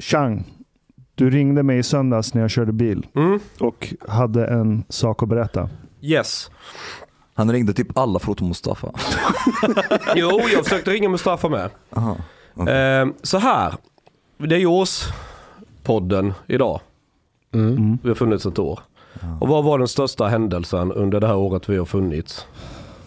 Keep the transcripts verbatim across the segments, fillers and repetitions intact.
Chang, du ringde mig i söndags när jag körde bil mm. och hade en sak att berätta. Yes. Han ringde typ alla förutom Mustafa. Jo, jag försökte ringa Mustafa med. Aha, okay. eh, så här, det är årspodden idag. Mm. Mm. Vi har funnits ett år. Ja. Och vad var den största händelsen under det här året vi har funnits?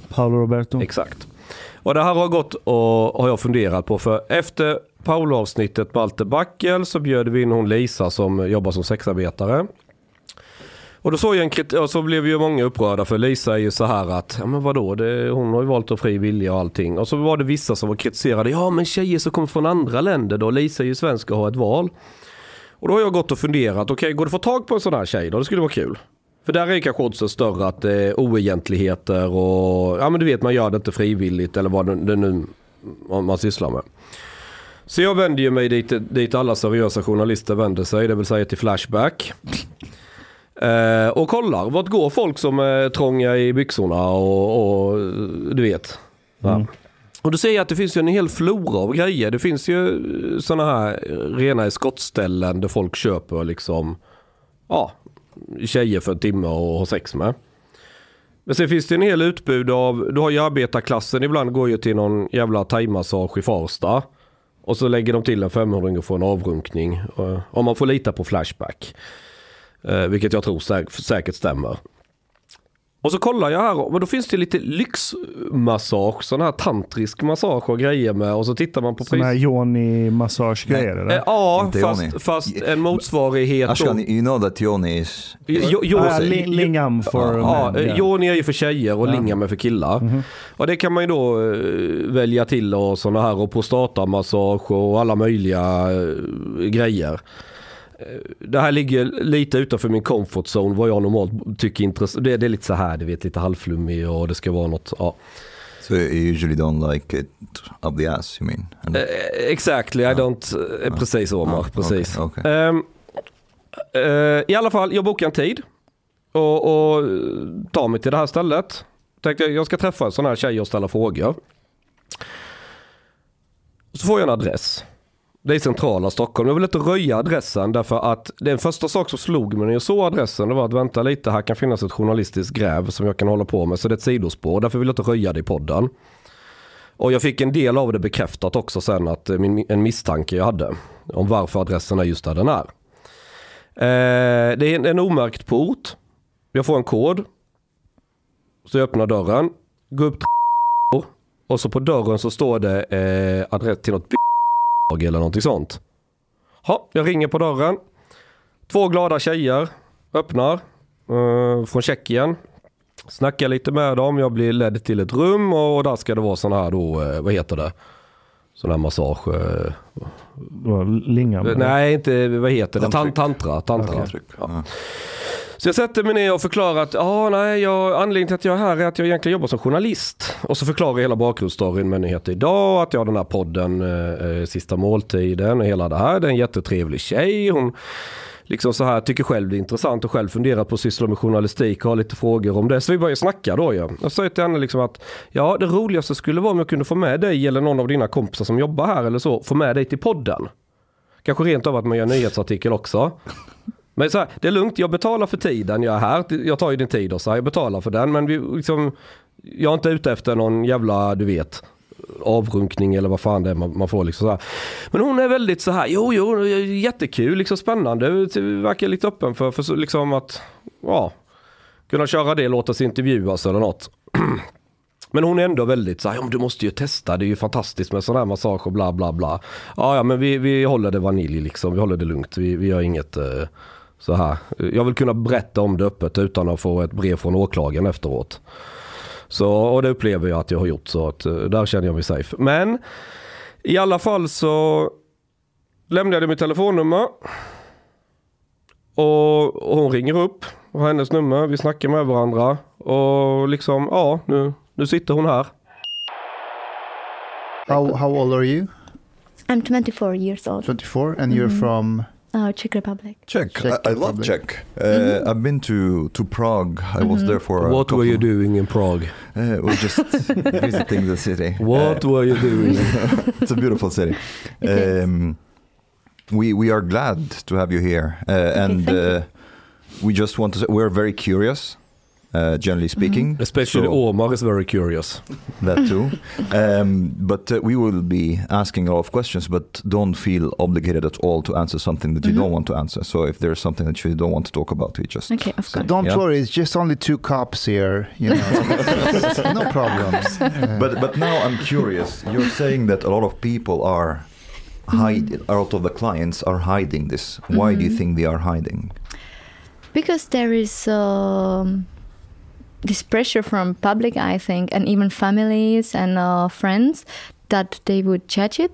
Paolo Roberto. Exakt. Och det här har gått och har jag funderat på. För efter Paolo-avsnittet Malte Backel så bjöd vi in hon Lisa som jobbar som sexarbetare. Och då såg jag en kritik, och så blev ju många upprörda för Lisa är ju så här att ja men vadå, det, hon har ju valt att fri vilja och allting. Och så var det vissa som var kritiserade. Ja men tjejer som kommer från andra länder då, Lisa är ju svensk och har ett val. Och då har jag gått och funderat, okej okay, går det få tag på en sån här tjej då? Det skulle vara kul. För där är kanske också större att det är oegentligheter och ja men du vet man gör det inte frivilligt eller vad det nu man sysslar med. Så jag vände ju mig dit, dit alla seriösa journalister vänder sig, det vill säga till Flashback. Eh, och kollar, vart går folk som är trånga i byxorna och, och du vet. Mm. Och då säger jag att det finns ju en hel flora av grejer. Det finns ju såna här rena skottställen där folk köper liksom, ja, tjejer för en timme och har sex med. Men sen finns det en hel utbud av, du har ju arbetarklassen, ibland går ju till någon jävla thaimassage i Farsta. Och så lägger de till en femhundring och får en avrunkning. Om man får lita på Flashback. Vilket jag tror säk- säkert stämmer. Och så kollar jag här. Men då finns det lite lyxmassage. Sån här tantrisk massage och grejer med. Och så tittar man på pris. Sån här Yoni-massage-grejer eller? Äh, ja, fast, fast en motsvarighet. Ashkan, you know that Yoni is... Lingam för... Ja, Yoni är ju för tjejer och yeah. Lingam är för killar. Mm-hmm. Och det kan man ju då välja till och såna här. Och prostatamassage och alla möjliga grejer. Det här ligger lite utanför min comfort zone, vad jag normalt tycker är intressant. Det, det är lite så här, du vet, lite halvflummig och det ska vara något, ja. So you usually don't like it up the ass, you mean? And... Uh, exactly, I uh, don't... Uh, precis, Omar, uh, precis. Okay, okay. Um, uh, I alla fall, jag bokar en tid och, och tar mig till det här stället. Tänkte jag, jag ska träffa en sån här tjej och ställa frågor. Så får jag en adress. Det är centrala Stockholm. Jag vill inte röja adressen därför att den första sak som slog mig när jag såg adressen det var att vänta lite, här kan finnas ett journalistiskt gräv som jag kan hålla på med, så det är ett sidospår. Därför vill jag inte röja det i podden. Och jag fick en del av det bekräftat också sen, att min, en misstanke jag hade om varför adressen är just där den är. Eh, det är en, en omärkt port. Jag får en kod. Så jag öppnar dörren. Går upp till och så på dörren så står det eh, adress till något eller någonting sånt. Ja, jag ringer på dörren. Två glada tjejer öppnar eh, från Tjeckien. Snackar lite med dem. Jag blir ledd till ett rum och där ska det vara sån här då, eh, vad heter det? Sån här massage. Eh, Lingam? Nej, inte, vad heter det? Tant- tantra. tantra. Okay. Ja. Så jag sätter mig ner och förklarar att ah, nej, jag, anledningen till att jag är här är att jag egentligen jobbar som journalist. Och så förklarar jag hela bakgrundsstoryn med nyheter idag, att jag har den här podden eh, Sista måltiden och hela det här. Det är en jättetrevlig tjej. Hon liksom så här, tycker själv det är intressant och själv funderar på att syssla med journalistik och har lite frågor om det. Så vi börjar snacka då. Ja. Jag sa till henne liksom att ja, det roligaste skulle vara om jag kunde få med dig eller någon av dina kompisar som jobbar här eller så, få med dig till podden. Kanske rent av att man gör en nyhetsartikel också. Men så här, det är lugnt, jag betalar för tiden jag är här, jag tar ju din tid och så här, jag betalar för den, men vi, liksom, jag är inte ute efter någon jävla, du vet, avrunkning eller vad fan det är man, man får liksom så här. Men hon är väldigt så här, jo jo, jättekul, liksom spännande, verkar lite öppen för, för liksom att, ja, kunna köra det, låta sig intervjuas eller något. Men hon är ändå väldigt så här, ja, du måste ju testa, det är ju fantastiskt med sån här massage och bla bla bla. Ja, ja men vi, vi håller det vanilj liksom, vi håller det lugnt, vi, vi gör inget... Eh, Så här. Jag vill kunna berätta om det öppet utan att få ett brev från åklagaren efteråt. Så, och det upplever jag att jag har gjort, så att där känner jag mig safe. Men i alla fall så lämnade jag mitt telefonnummer och, och hon ringer upp och har hennes nummer. Vi snackar med varandra och liksom, ja, nu, nu sitter hon här. How, how old are you? I'm twenty-four years old. twenty-four and you're mm. from... Uh, Czech Republic. Czech. Czech I, I love Czech. Uh, mm-hmm. I've been to, to Prague. I mm-hmm. was there for. What a were you doing in Prague? Uh, we're just visiting the city. What uh, were you doing? It's a beautiful city. Um, we we are glad to have you here, uh, okay, and uh, we just want to say we're very curious, uh, generally speaking. Mm-hmm. Especially so, Omar is very curious. That too. um, but uh, we will be asking a lot of questions, but don't feel obligated at all to answer something that mm-hmm. you don't want to answer. So if there's something that you don't want to talk about, you just okay, of course. Don't yeah? worry. It's just only two cops here. You know, no problems. Uh. But but now I'm curious. You're saying that a lot of people are. Hide mm-hmm. out of the clients are hiding this. Why mm-hmm. do you think they are hiding? Because there is um, this pressure from public, I think, and even families and uh, friends that they would judge it,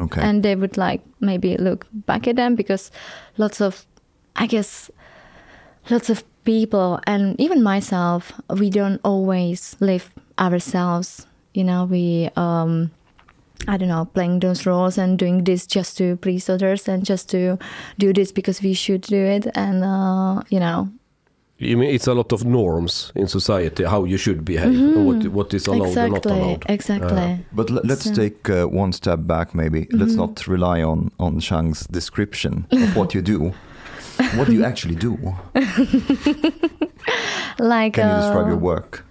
okay, and they would like maybe look back at them because lots of, I guess, lots of people and even myself, we don't always live ourselves. You know, we. Um, I don't know, playing those roles and doing this just to please others and just to do this because we should do it. And, uh, you know. You mean it's a lot of norms in society, how you should behave, mm-hmm. what, what is allowed exactly, and not allowed. Exactly. Uh, but l- let's so. take uh, one step back maybe. Mm-hmm. Let's not rely on, on Chang's description of what you do. What do you actually do? like, Can you uh, describe your work?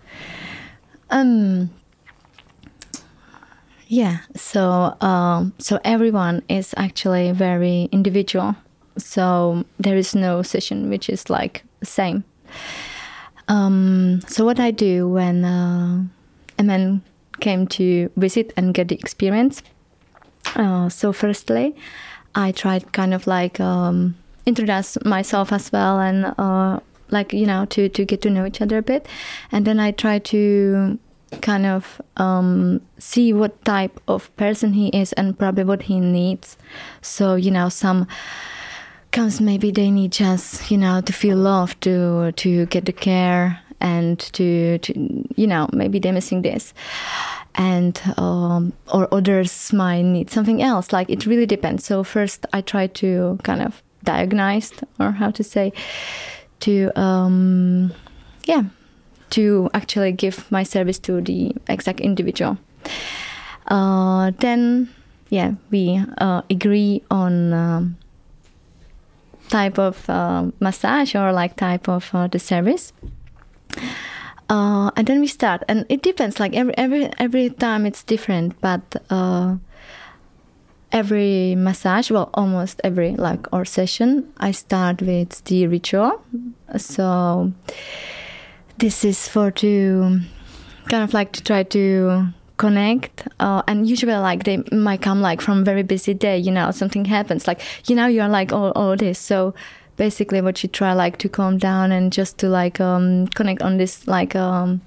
Um... Yeah, so um, so everyone is actually very individual. So there is no session which is like the same. Um, so what I do when uh, a man came to visit and get the experience. Uh, so firstly, I tried kind of like um, introduce myself as well and uh, like, you know, to, to get to know each other a bit. And then I try to... kind of um, see what type of person he is and probably what he needs. So, you know, some comes maybe they need just, you know, to feel loved, to to get the care and to, to you know, maybe they're missing this. And um, or others might need something else. Like it really depends. So first I try to kind of diagnose or how to say to, um, yeah. to actually give my service to the exact individual. Uh, then, yeah, we uh, agree on um, type of uh, massage or like type of uh, the service. Uh, and then we start. And it depends, like every every, every time it's different, but uh, every massage, well, almost every like or session, I start with the ritual. So... This is for to kind of like to try to connect uh, and usually like they might come like from very busy day, you know, something happens like, you know, you're like all, all this. So basically what you try like to calm down and just to like um, connect on this like um,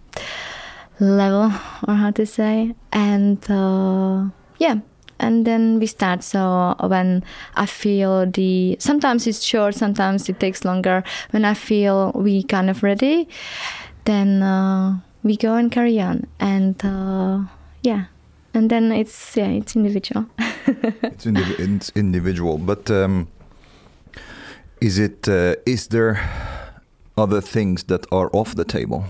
level or how to say. And uh, yeah, and then we start. So when I feel the, sometimes it's short, sometimes it takes longer. When I feel we kind of ready, then uh, we go and carry on. And uh, yeah, and then it's, yeah, it's individual. it's, indiv- it's individual, but um, is it, uh, is there other things that are off the table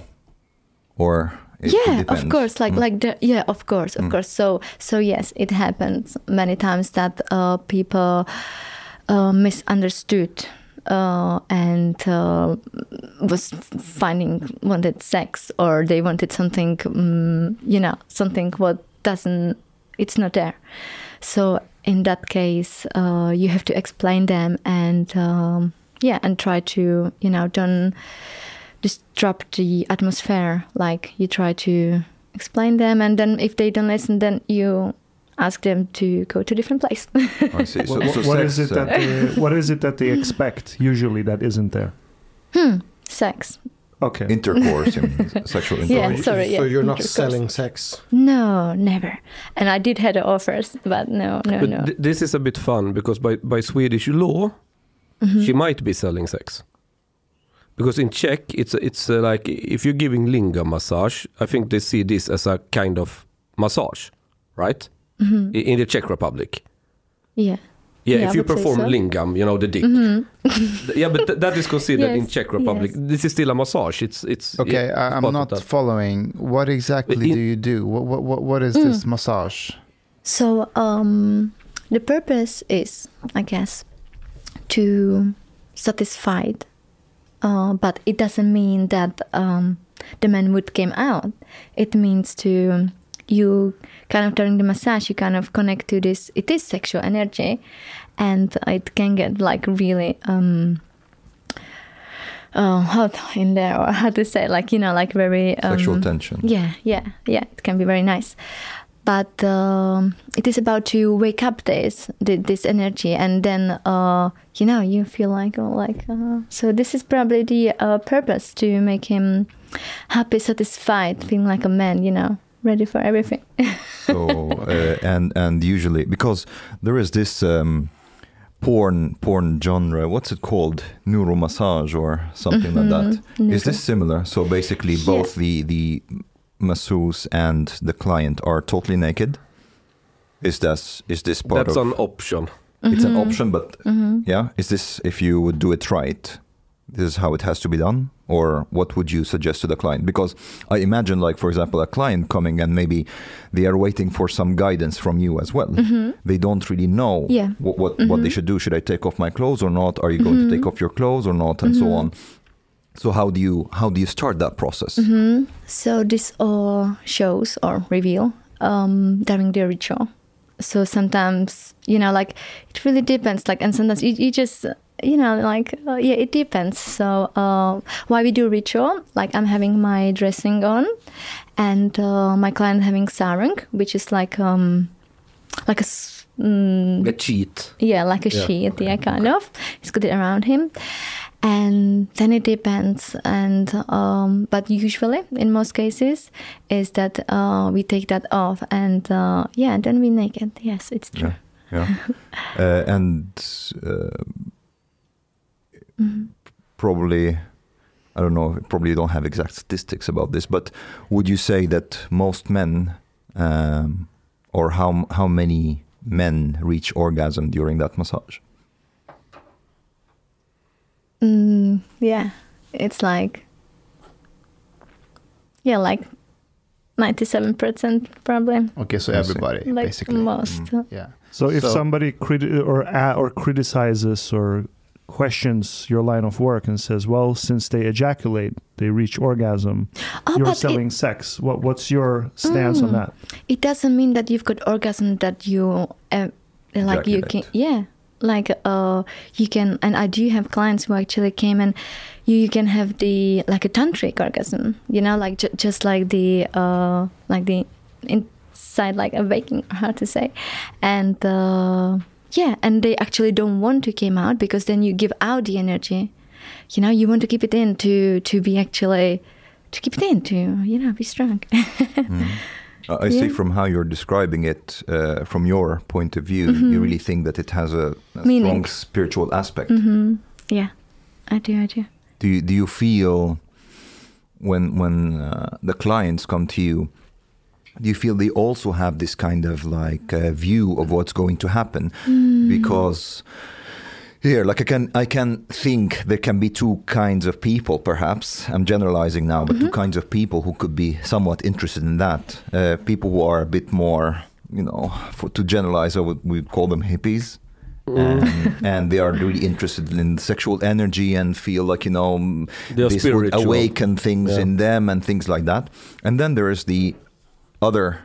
or... It yeah, depends. Of course, like mm. like the, yeah, of course, of mm. course. So so yes, it happens many times that uh, people uh, misunderstood uh, and uh, was finding wanted sex or they wanted something, um, you know, something what doesn't, it's not there. So in that case, uh, you have to explain them and um, yeah, and try to, you know, don't. Disrupt the atmosphere, like you try to explain them and then if they don't listen, then you ask them to go to a different place. I see. So, what, so what, sex, is it so. that they, what is it that they expect usually that isn't there? Hmm. Sex. Okay. Intercourse, sexual intercourse. Yeah, sorry, yeah. So you're not selling sex? No, never. And I did have the offers, but no, no, but no. Th- this is a bit fun because by, by Swedish law, mm-hmm. she might be selling sex. Because in Czech, it's it's uh, like if you're giving lingam massage, I think they see this as a kind of massage, right? Mm-hmm. In, in the Czech Republic. Yeah. Yeah, yeah if I you perform so. lingam, you know, the dick. Mm-hmm. yeah, but th- that is considered yes. in Czech Republic. Yes. This is still a massage. It's it's okay. Yeah, I'm not following. What exactly in, do you do? What what what is mm. this massage? So um, The purpose is, I guess, to satisfy, uh, but it doesn't mean that um, the manhood came out. It means to you kind of during the massage, you kind of connect to this. It is sexual energy, and it can get like really um, uh, hot in there, or how to say, like, you know, like very um, sexual tension. Yeah, yeah, yeah. It can be very nice. But um, it is about to wake up this this energy, and then uh, you know you feel like oh, like uh, so. This is probably the uh, purpose, to make him happy, satisfied, feeling like a man, you know, ready for everything. so uh, and and usually because there is this um, porn porn genre. What's it called? Neuromassage or something mm-hmm. like that. Neuro. Is this similar? So basically, both yes. the the masseuse and the client are totally naked. Is that is this part that's of an option? Mm-hmm. It's an option, but mm-hmm. yeah, is this if you would do it right? This is how it has to be done, or what would you suggest to the client? Because I imagine, like for example, a client coming and maybe they are waiting for some guidance from you as well. Mm-hmm. They don't really know yeah. what what, mm-hmm. what they should do. Should I take off my clothes or not? Are you going mm-hmm. to take off your clothes or not? And mm-hmm. so on. So how do you how do you start that process? Mm-hmm. So this all shows or reveal um, during the ritual. So sometimes, you know, like it really depends. Like, and sometimes you, you just, you know, like uh, yeah, it depends. So uh, why we do ritual? Like I'm having my dressing on, and uh, my client having sarung, which is like um, like a. Mm, a sheet. Yeah, like a yeah. sheet. Yeah, kind okay. of. He's got it around him. And then it depends, and um, but usually in most cases is that uh, we take that off, and uh, yeah, and then we naked. Yes, it's true. Yeah, yeah. uh, and uh, mm-hmm. probably, I don't know. Probably you don't have exact statistics about this, but would you say that most men, um, or how how many men reach orgasm during that massage? Mm, yeah, it's like, yeah, like ninety-seven percent probably. Okay, so everybody, like basically. Most. Mm, yeah. So if so, somebody criti- or uh, or criticizes or questions your line of work and says, well, since they ejaculate, they reach orgasm, oh, you're selling it, sex. What What's your stance mm, on that? It doesn't mean that you've got orgasm that you, uh, like ejaculate. You can, yeah. Like uh, you can, and I do have clients who actually came, and you, you can have the like a tantric orgasm, you know, like ju- just like the uh, like the inside like a waking, how to say, and uh, yeah, and they actually don't want to come out, because then you give out the energy, you know, you want to keep it in to to be actually to keep it in to you know be strong. mm. I yeah. see from how you're describing it, uh, from your point of view, mm-hmm. you really think that it has a, a strong spiritual aspect. Mm-hmm. Yeah, I do, I do. Do you, do you feel when when uh, the clients come to you, do you feel they also have this kind of like uh, view of what's going to happen? Mm-hmm. Because here, like I can, I can think there can be two kinds of people, perhaps. I'm generalizing now, but mm-hmm. two kinds of people who could be somewhat interested in that. Uh, people who are a bit more, you know, for, to generalize, I would, we call them hippies. Mm. And, and they are really interested in sexual energy and feel like, you know, they're this spiritual. Would awaken things yeah. in them and things like that. And then there is the other.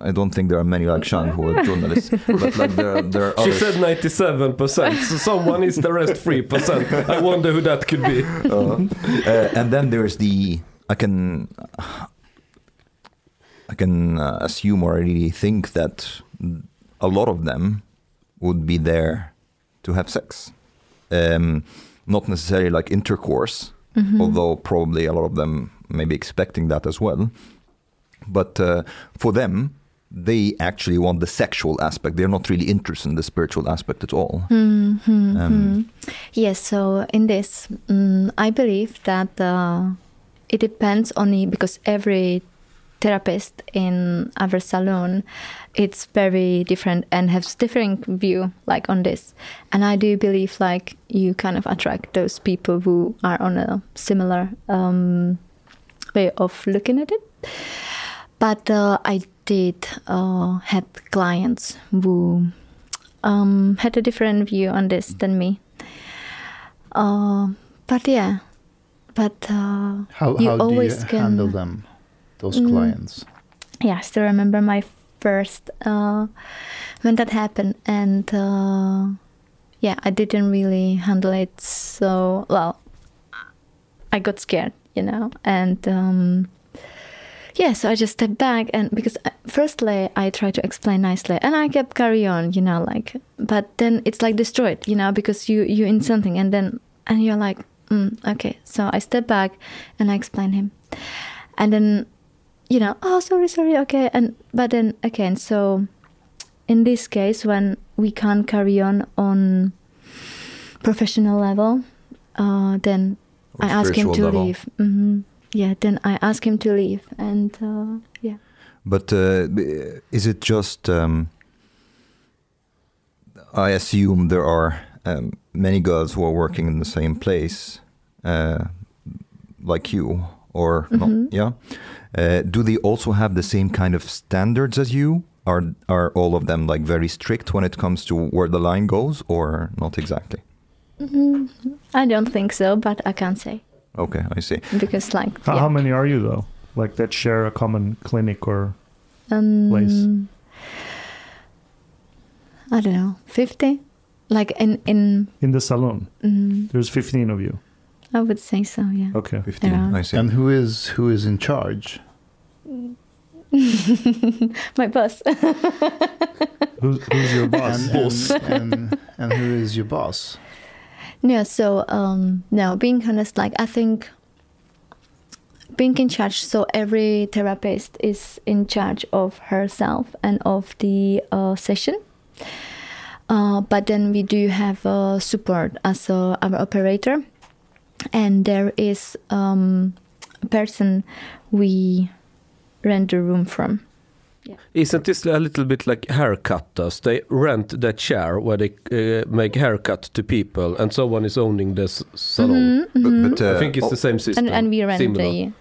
I don't think there are many like Chang who are journalists, but like there are, there are others. She said ninety-seven percent, so someone is the rest three percent. I wonder who that could be. Uh, uh, and then there's the, I can, I can uh, assume or I really think that a lot of them would be there to have sex. Um, not necessarily like intercourse, mm-hmm. although probably a lot of them may be expecting that as well. But uh, for them, they actually want the sexual aspect. They're not really interested in the spiritual aspect at all. Mm-hmm, um, mm. Yes, so in this, um, I believe that uh, it depends on the, because every therapist in our salon, it's very different and has different view like on this. And I do believe like you kind of attract those people who are on a similar um, way of looking at it. But uh, I did uh, had clients who um, had a different view on this than me. Uh, but yeah, but uh, how, you how always do you can handle them, those mm, clients? Yeah, I still remember my first uh, when that happened, and uh, yeah, I didn't really handle it so well. I got scared, you know, and um, yeah, so I just stepped back, and because I, firstly I tried to explain nicely, and I kept carry on, you know, like, but then it's like destroyed, you know, because you you in something, and then and you're like, mm, okay, so I step back, and I explain him, and then, you know, oh sorry, sorry, okay, and but then again, so in this case when we can't carry on on professional level, uh, then. I asked him to level. leave. Mm-hmm. Yeah, then I asked him to leave, and uh, yeah. But uh, is it just? Um, I assume there are um, many girls who are working in the same place, uh, like you, or mm-hmm. not, yeah. Uh, do they also have the same kind of standards as you? Are are all of them like very strict when it comes to where the line goes, or not exactly? I don't think so, but I can't say. Okay, I see. Because like... How, yeah. how many are you, though? Like, that share a common clinic or um, place? I don't know, fifty? Like, in... In, in the salon? Mm-hmm. There's fifteen of you? I would say so, yeah. Okay. fifteen, around. I see. And who is who is in charge? My boss. who's, who's your boss? And, and, and, and who is your boss? Yeah, so, um, no, being honest, like, I think being in charge, so every therapist is in charge of herself and of the uh, session. Uh, but then we do have uh, support as uh, our operator. And there is um, a person we rent the room from. Yeah. Isn't this a little bit like haircutters? They rent that chair where they uh, make haircut to people, and someone is owning this salon. Mm-hmm, mm-hmm. But, but, uh, I think it's o- the same system. And, and we rent similar. the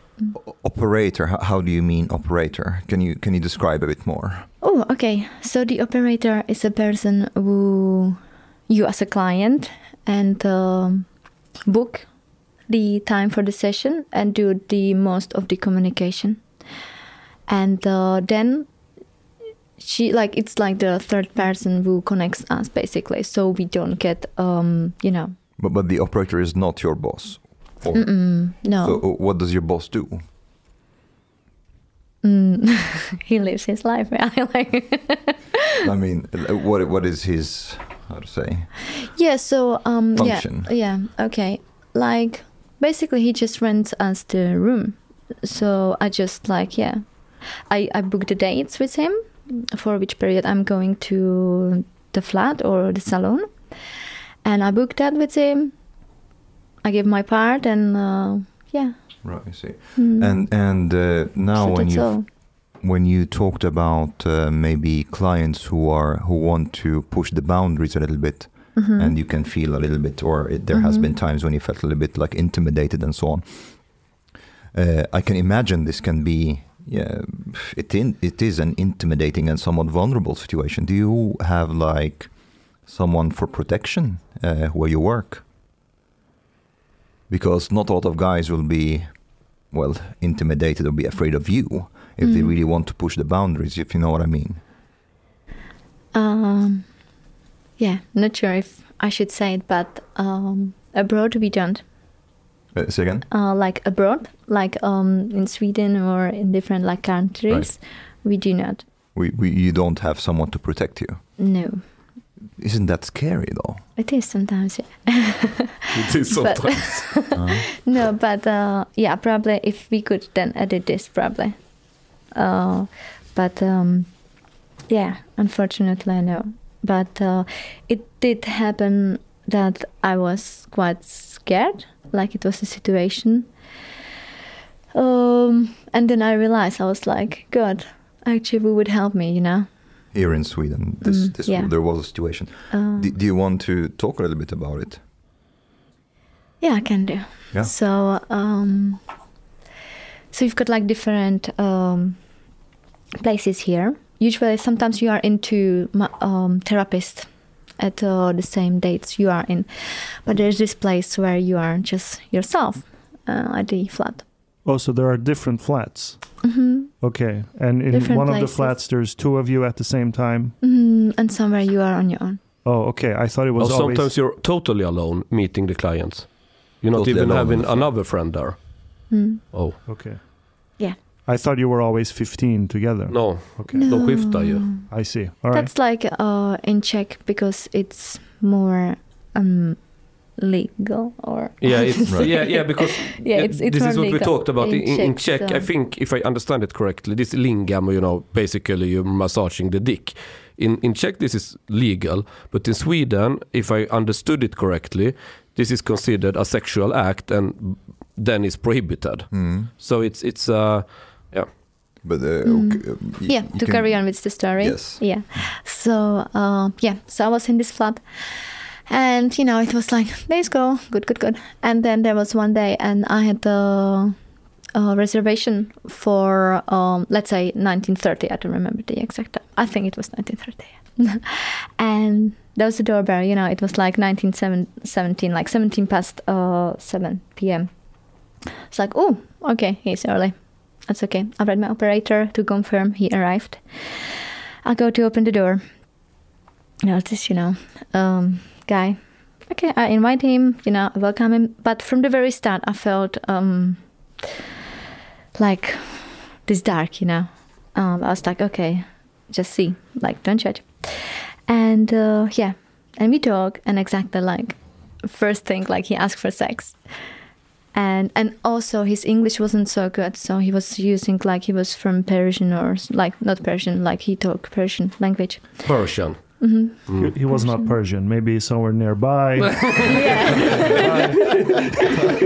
o- operator. How, how do you mean operator? Can you can you describe a bit more? Oh, okay. So the operator is a person who you as a client and um, book the time for the session and do the most of the communication, and uh, then. She like it's like the third person who connects us basically, so we don't get um you know. But but the operator is not your boss. Or, Mm-mm, no. So what does your boss do? Mm. He lives his life. I like. I mean, what what is his how to say? Yeah. So um. Function. Yeah. Yeah. Okay. Like basically, he just rents us the room. So I just like yeah, I I book the dates with him. For which period I'm going to the flat or the salon, and I booked that with him. I give my part, and uh, yeah. Right, I see. Mm. And and uh, now so when you when you talked about uh, maybe clients who are who want to push the boundaries a little bit, mm-hmm. and you can feel a little bit, or it, there mm-hmm. has been times when you felt a little bit like intimidated and so on. Uh, I can imagine this can be. Yeah, it in, it is an intimidating and somewhat vulnerable situation. Do you have like someone for protection uh, where you work? Because not a lot of guys will be, well, intimidated or be afraid of you if mm. they really want to push the boundaries, if you know what I mean. Um, yeah, not sure if I should say it, but um, abroad we don't. Uh, say again? Uh, like abroad, like um, in Sweden or in different like countries, right. we do not. We, we you don't have someone to protect you. No. Isn't that scary though? It is sometimes. Yeah. It is sometimes. But uh-huh. No, but uh, yeah, probably if we could then edit this, probably. Uh, but um, yeah, unfortunately no. But uh, it did happen that I was quite scared. Like it was a situation. Um, and then I realized, I was like, God, actually who would help me, you know? Here in Sweden, this, mm, this yeah. there was a situation. Uh, do, do you want to talk a little bit about it? Yeah, I can do. Yeah. So, um, so you've got like different um, places here. Usually sometimes you are into um, therapists at uh, the same dates you are in. But there's this place where you are just yourself uh, at the flat. Oh, so there are different flats. Mm-hmm. Okay. And in different one places. Of the flats, there's two of you at the same time? Mm-hmm. And somewhere you are on your own. Oh, okay. I thought it was oh, always... Sometimes you're totally alone meeting the clients. You're not totally even having another friend there. Mm. Oh. Okay. Yeah. I thought you were always fifteen together. No. Okay. No. De skiftar ju. I see. All right. That's like uh, in Czech because it's more... Um, legal or yeah it's right. yeah yeah because yeah, it's, it's this is what we talked about in, in, in Czech, Czech. I think if I understand it correctly, this lingam, you know, basically you're massaging the dick. In in Czech this is legal, but in Sweden, if I understood it correctly, this is considered a sexual act and then is prohibited. Mm. So it's it's uh yeah. But uh, mm. okay, um, y- yeah, to can... carry on with the story. Yes. Yeah. So uh, yeah, so I was in this flat. And, you know, it was like, let's go, good, good, good. And then there was one day and I had a, a reservation for, um, let's say, nineteen thirty. I don't remember the exact time. I think it was nineteen thirty. And there was a doorbell, you know, it was like nineteen seventeen, like seventeen past uh, seven p.m. It's like, oh, okay, he's early. That's okay. I read my operator to confirm he arrived. I go to open the door. Notice, you know... Um, guy. Okay, I invite him, you know, welcome him. But from the very start, I felt um, like this dark, you know. Um, I was like, okay, just see, like, don't judge. And uh, yeah, and we talk, and exactly like first thing, like he asked for sex, and and also his English wasn't so good, so he was using like he was from Persian or like not Persian, like he talked Persian language. Persian. Mm-hmm. He, he was Persian. Not Persian. Maybe somewhere nearby. yeah.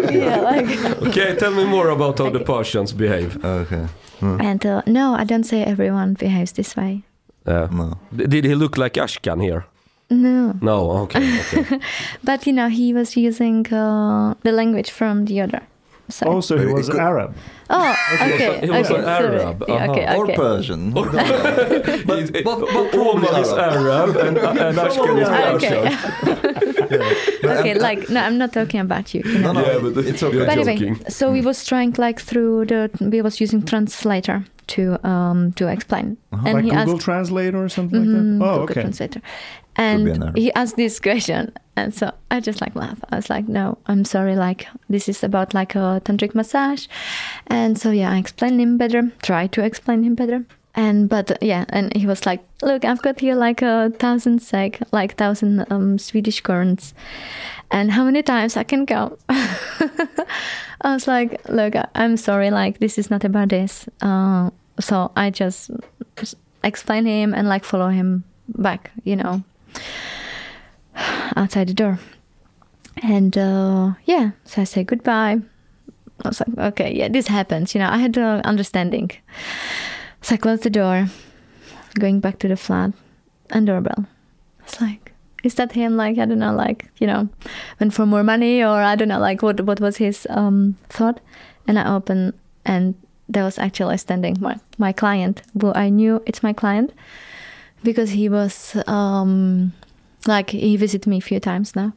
yeah, like. Okay, tell me more about how okay. the Persians behave. Okay. Mm. And uh, no, I don't say everyone behaves this way. Uh, no. Did he look like Ashkan here? No. No. Okay. okay. But you know, he was using uh, the language from the other. Sorry. Also, he was could... Arab. Oh, okay. He was okay, an Arab. Uh-huh. Yeah, okay, okay. Or Persian. but, but, but, but probably is Arab and, and Ashkan is Persian. Okay, yeah. okay I'm, like, no, I'm not talking about you. you know? No, no, yeah, but it's okay. But anyway, so we was trying like through the, we was using translator to um, to explain. Uh-huh. And like he Google asked, Translator or something mm, like that? Oh, Google okay. Translator. And he asked this question. And so I just like laugh. I was like, no, I'm sorry. Like this is about like a tantric massage. And so, yeah, I explained him better, tried to explain him better. And but uh, yeah, and he was like, look, I've got here like a thousand sec, like thousand um, Swedish korons. And how many times I can go? I was like, look, I'm sorry. Like this is not about this. Uh, so I just explain him and like follow him back, you know. Outside the door. And uh, yeah, so I say goodbye. I was like, okay, yeah, this happens. You know, I had an understanding. So I closed the door, going back to the flat, and doorbell. I was like, is that him? Like, I don't know, like, you know, went for more money or I don't know, like, what what was his um, thought? And I opened, and there was actually standing my, my client, who I knew it's my client, because he was... Um, Like, he visited me a few times now.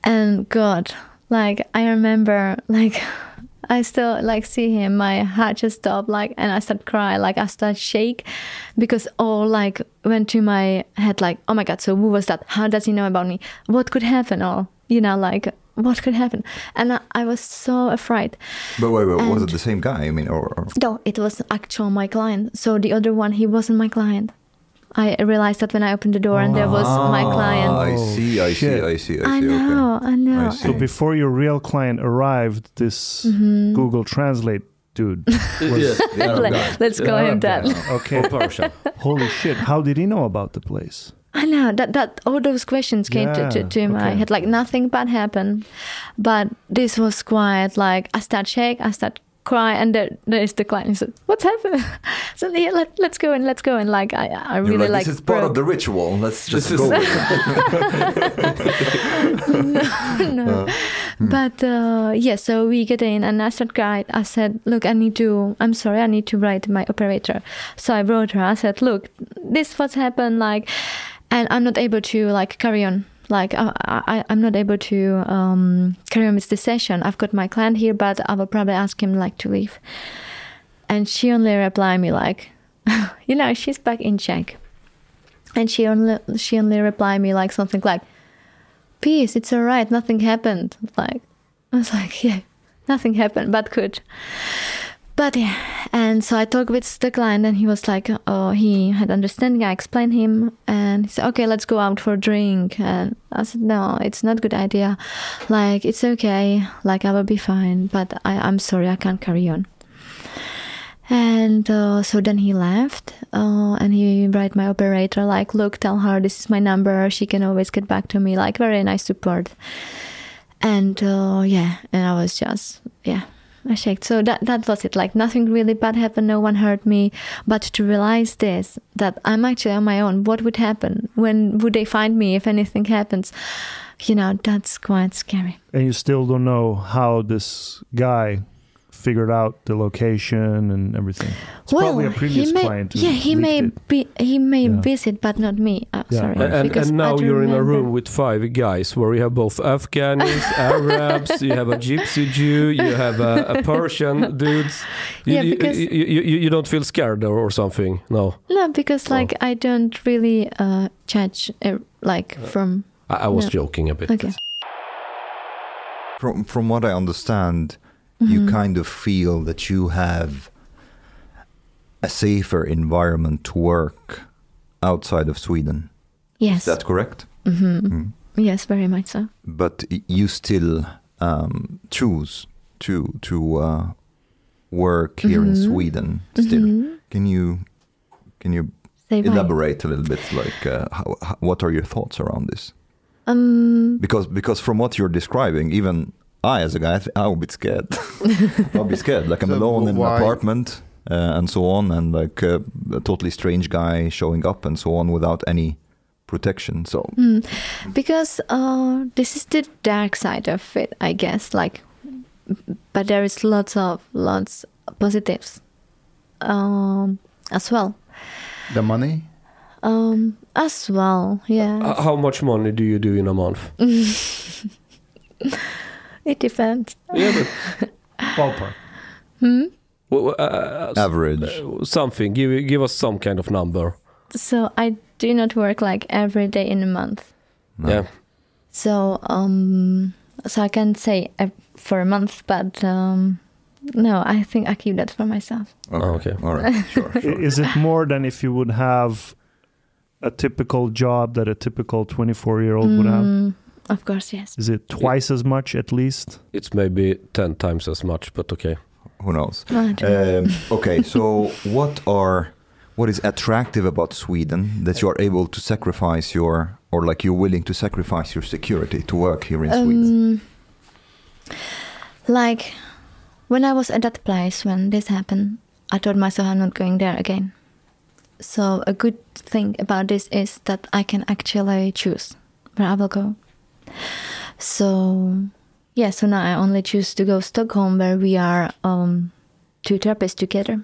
And God, like, I remember, like, I still, like, see him. My heart just stopped, like, and I started crying. Like, I started shake because all, like, went to my head, like, oh, my God, so who was that? How does he know about me? What could happen? Or, you know, like, what could happen? And I, I was so afraid. But wait, wait, was it the same guy? I mean, or, or... No, it was actual my client. So the other one, he wasn't my client. I realized that when I opened the door oh. and there was my client. I see, I see, I see, I see. I know, okay. I know. I so before your real client arrived, this mm-hmm. Google Translate dude was... Let, let's call him that. Okay. Holy shit, how did he know about the place? I know, that, that all those questions came yeah, to, to, to okay. my head. Like, nothing bad happened. But this was quite like, I start shake, I start cry, and there, there is the client. He said, "What's happened?" So yeah, let, let's go and let's go and like I, I really like. like this is broke. Part of the ritual. Let's just go. no, no. Uh, hmm. But uh, yeah, so we get in, and I start crying. I said, "Look, I need to. I'm sorry, I need to write my operator." So I wrote her. I said, "Look, this what's happened." Like. and I'm not able to like carry on. Like I, I, I'm not able to um, carry on with the session. I've got my client here, but I will probably ask him like to leave. And she only replied me like, you know, she's back in Czech. And she only she only replied me like something like, peace, it's all right, nothing happened. Like I was like, yeah, nothing happened, but good. But yeah, and so I talked with the client and he was like, oh, he had understanding. I explained him and he said, okay, let's go out for a drink. And I said, no, it's not a good idea. Like, it's okay. Like, I will be fine. But I, I'm sorry, I can't carry on. And uh, so then he left uh, and he write my operator, like, look, tell her this is my number. She can always get back to me. Like, very nice support. And uh, yeah, and I was just, yeah. I shaked. So that that was it. Like nothing really bad happened. No one hurt me. But to realize this, that I'm actually on my own. What would happen? When would they find me if anything happens? You know, that's quite scary. And you still don't know how this guy figured out the location and everything. It's well, probably a previous may, client. Who yeah, he may it. be. He may yeah. visit, but not me. Oh, yeah. Sorry. And, and, and now you're remember. in a room with five guys where you have both Afghanis, Arabs. You have a Gypsy Jew. You have a, a Persian dudes. You, yeah, because you, you, you, you don't feel scared or, or something. No. No, because like no. I don't really uh, judge. Uh, like uh, from. I, I was no. joking a bit. Okay. From from what I understand. You kind of feel that you have a safer environment to work outside of Sweden. Yes. Is that correct? Mm-hmm. Mm. Yes, very much so. But you still um, choose to to uh, work here mm-hmm. in Sweden still. Mm-hmm. Can you can you Save elaborate my... a little bit? Like, uh, how, how, what are your thoughts around this? Um, because because from what you're describing, even. I, as a guy, I would be scared. I'll be scared. Like I'm so alone in why? an apartment uh, and so on, and like uh, a totally strange guy showing up and so on without any protection. So, mm. because uh, this is the dark side of it, I guess. Like, but there is lots of lots of positives um, as well. The money. Um, as well, yeah. Uh, how much money do you do in a month? It depends. Yeah, but ballpark. Hmm? Well, uh, average. Uh, something. Give give us some kind of number. So I do not work like every day in a month. No. Yeah. So um, so I can't say uh, for a month, but um, no, I think I keep that for myself. Okay. Oh, okay. All right. Sure, sure. Is it more than if you would have a typical job that a typical twenty-four-year-old mm. would have? Of course, yes. Is it twice it, as much at least? It's maybe ten times as much, but okay. Who knows? Um, know. Okay, so what are what is attractive about Sweden that you are able to sacrifice your, or like you're willing to sacrifice your security to work here in um, Sweden? Like when I was at that place when this happened, I told myself I'm not going there again. So a good thing about this is that I can actually choose where I will go. So, yeah, so now I only choose to go to Stockholm where we are um, two therapists together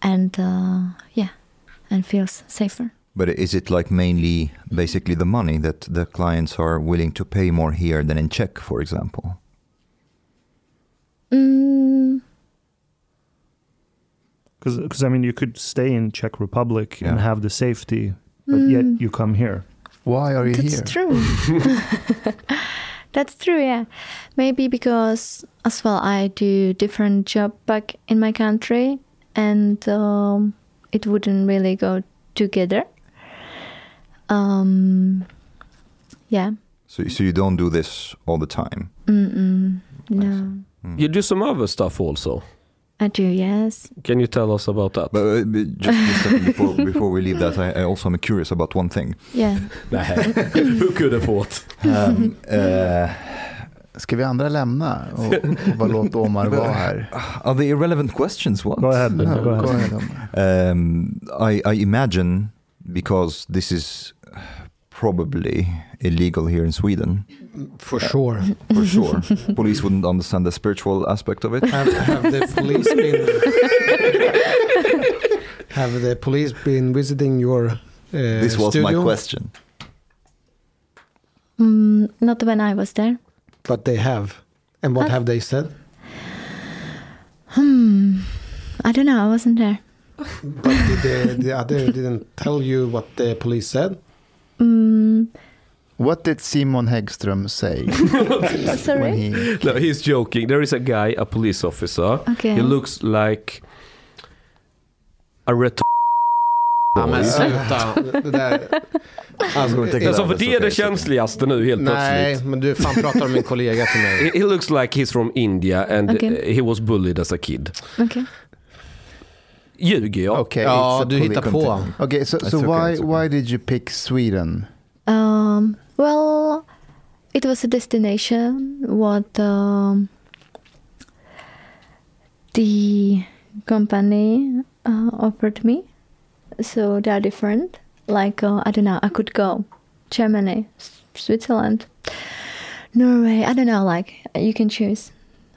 and, uh, yeah, and feels safer. But is it like mainly basically the money that the clients are willing to pay more here than in Czech, for example? Mm. Because, I mean, you could stay in Czech Republic yeah. and have the safety, but mm. yet you come here. Why are you That's here? That's true. That's true, yeah. Maybe because as well I do different job back in my country and um, it wouldn't really go together. Um, yeah. So, so you don't do this all the time? Mm-mm, no. Mm. You do some other stuff also? I do, yes. Can you tell us about that? But, uh, just, just a second before, before we leave that, I, I also am curious about one thing. Yeah. Who could have thought? Um, uh, Ska vi andra lämna och, och bara låta Omar vara här? Are the irrelevant questions what? Go ahead. No, go ahead. Go ahead. Um, I, I imagine, because this is probably illegal here in Sweden. For sure. Uh, for sure. Police wouldn't understand the spiritual aspect of it. Have, have the police been... have the police been visiting your uh, This was studio. My question. Mm, not when I was there. But they have. And what uh, have they said? Hmm, I don't know. I wasn't there. But the, the other didn't tell you what the police said? Mm. What did Simon Hegström say? Sorry? He... No, he's joking. There is a guy, a police officer. Okay. He looks like a retard. Ja, men sluta. Det där... Alltså, det är så, för det är det känsligaste nu helt plötsligt. Nej, men du fan pratar om min kollega till mig. He looks like he's from India and okay. He was bullied as a kid. Okej. Okay. Ljuger jag? Okay, ja, du hittar på. Okay, so, so okay, why, why did you pick Sweden? Um, well, it was a destination what um, the company uh, offered me. So they are different. Like, uh, I don't know, I could go Germany, S- Switzerland, Norway, I don't know, like, you can choose.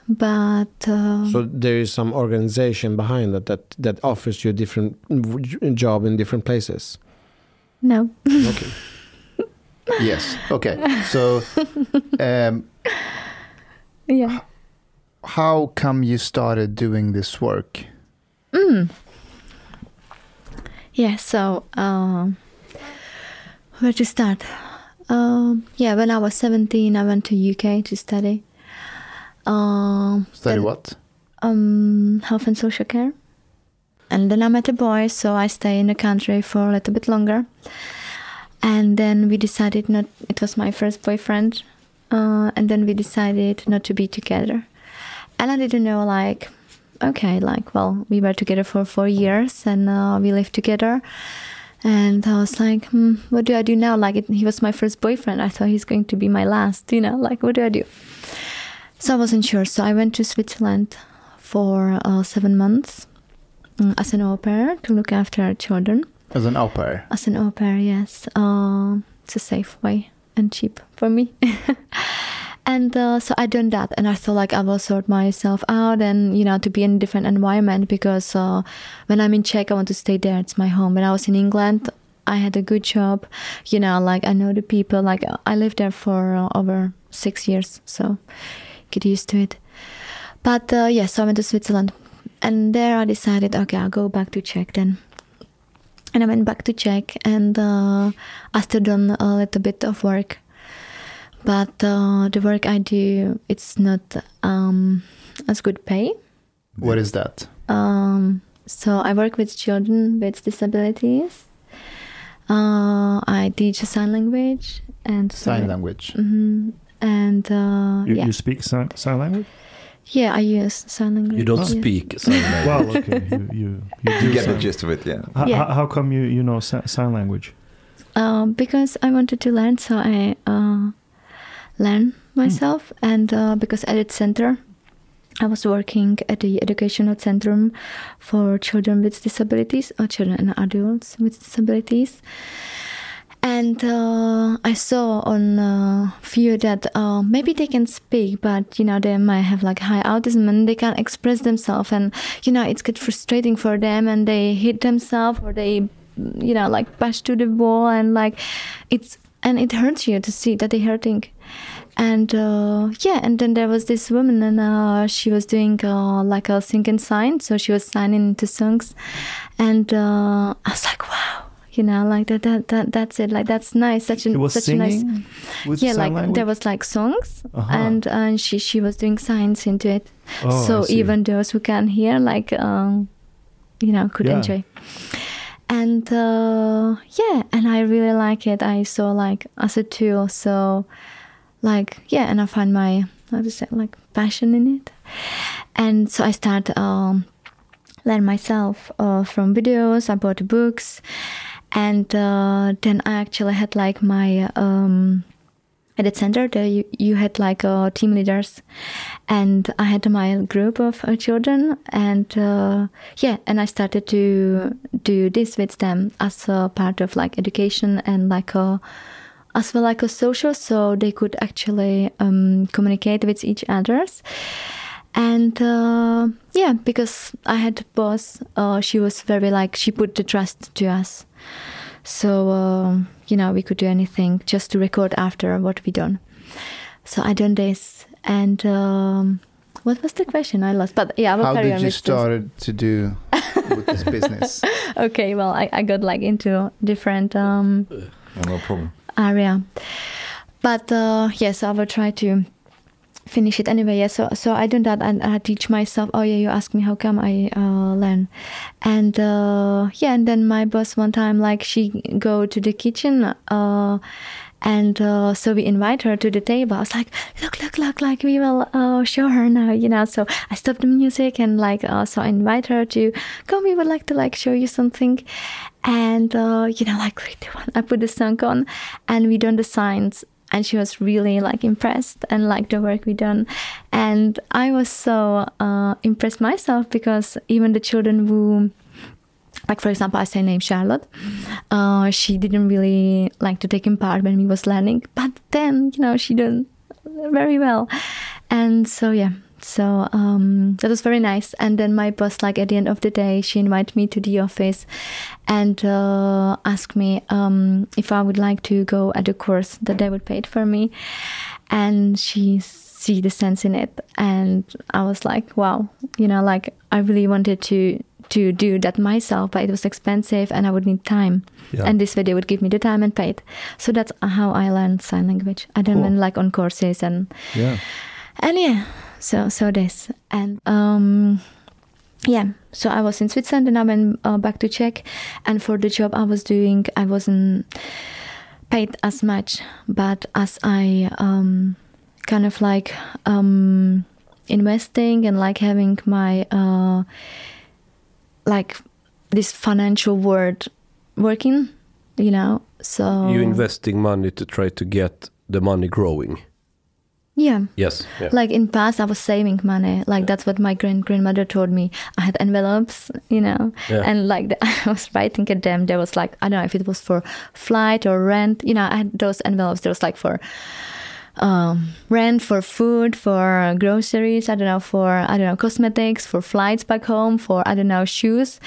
But uh, so there is some organization behind that that, that offers you a different job in different places? No. Okay. Yes. Okay. So um, yeah. H- how come you started doing this work? Mm. Yeah, so um, where to start? Um, yeah, when I was seventeen, I went to U K to study. Um, study then, what? Um, health and social care. And then I met a boy, so I stay in the country for a little bit longer. And then we decided not. It was my first boyfriend, uh, and then we decided not to be together. And I didn't know, like. Okay, like, well, we were together for four years and uh, we lived together. And I was like, hmm, what do I do now? Like, it, he was my first boyfriend. I thought he's going to be my last, you know, like, what do I do? So I wasn't sure. So I went to Switzerland for uh, seven months um, as an au pair to look after children. As an au pair? As an au pair, yes. Uh, it's a safe way and cheap for me. And uh, so I done that, and I thought like I will sort myself out, and you know, to be in a different environment, because uh, when I'm in Czech, I want to stay there; it's my home. When I was in England, I had a good job, you know, like I know the people. Like I lived there for uh, over six years, so get used to it. But uh, yes, yeah, so I went to Switzerland, and there I decided, okay, I'll go back to Czech then. And I went back to Czech, and uh, I still done a little bit of work. But uh, the work I do, it's not um, as good pay. What is that? Um, so I work with children with disabilities. Uh, I teach sign language and sign sorry, language. Mm-hmm, and uh, you, yeah. you speak sign, sign language? Yeah, I use sign language. You don't oh. speak sign language. Well, okay, you you, you, do you get sign. The gist of it. Yeah. H- yeah. How come you you know sign language? Uh, because I wanted to learn, so I uh, learn myself. Mm. And uh, because at its center, I was working at the educational centrum for children with disabilities, or children and adults with disabilities. And uh, I saw on a uh, few that uh, maybe they can speak, but, you know, they might have, like, high autism and they can't express themselves. And, you know, it's get frustrating for them and they hit themselves or they... you know, like bash to the wall, and like it's and it hurts you to see that they're hurting. And uh, yeah, and then there was this woman, and uh, she was doing uh, like a sing and sign, so she was signing to songs, and uh, I was like, wow, you know, like that, that, that that's it, like that's nice, such a such a nice, yeah, like language? There was like songs, uh-huh. and and she she was doing signs into it, oh, so even those who can't hear, like um, you know, could yeah. enjoy. And uh, yeah, and I really like it. I saw like as a tool, so like yeah, and I find my how to say like passion in it. And so I start um, learn myself uh, from videos. I bought books, and uh, then I actually had like my um, at the center there you, you had like uh, team leaders, and I had my group of uh, children, and uh, yeah, and I started to do this with them as a part of like education and like a, as well like a social, so they could actually um, communicate with each others. And uh, yeah, because I had a boss, uh, she was very like she put the trust to us. So, um, you know, we could do anything just to record after what we done. So I done this. And um, what was the question? I lost. But yeah, I will How carry did on you with start this. to do with this business? Okay, well, I, I got like into different um, yeah, no problem. area. But uh, yes, I will try to finish it anyway. Yeah, so so I do that and I teach myself. Oh yeah, you asked me how come I uh, learn, and uh, yeah, and then my boss one time like she go to the kitchen, uh, and uh, so we invite her to the table. I was like, look, look, look, like we will uh, show her now, you know. So I stopped the music and like uh, so I invite her to come. We would like to like show you something, and uh, you know like three, two, one. I put the song on, and we done the signs. And she was really like impressed and like the work we done. And I was so uh, impressed myself because even the children who, like for example, I say name Charlotte, uh, she didn't really like to take in part when we was learning. But then, you know, she done very well. And so, yeah, so um, that was very nice. And then my boss, like at the end of the day, she invited me to the office and uh, asked me um, if I would like to go at a course that they would pay it for me. And she see the sense in it. And I was like, wow, you know, like I really wanted to, to do that myself, but it was expensive and I would need time. Yeah. And this way they would give me the time and pay it. So that's how I learned sign language. I didn't cool. learn like on courses and yeah. And yeah, so so this. And um, yeah, so I was in Switzerland and I went uh, back to Czech. And for the job I was doing, I wasn't paid as much. But as I um, kind of like um, investing and like having my, uh, like this financial world working, you know, so... You're investing money to try to get the money growing. Yeah. Yes. Yeah. Like in past, I was saving money. Like yeah. that's what my grand grandmother told me. I had envelopes, you know, yeah. and like the, I was writing at them. There was like I don't know if it was for flight or rent. You know, I had those envelopes. There was like for um, rent, for food, for groceries. I don't know for I don't know cosmetics, for flights back home, for I don't know shoes.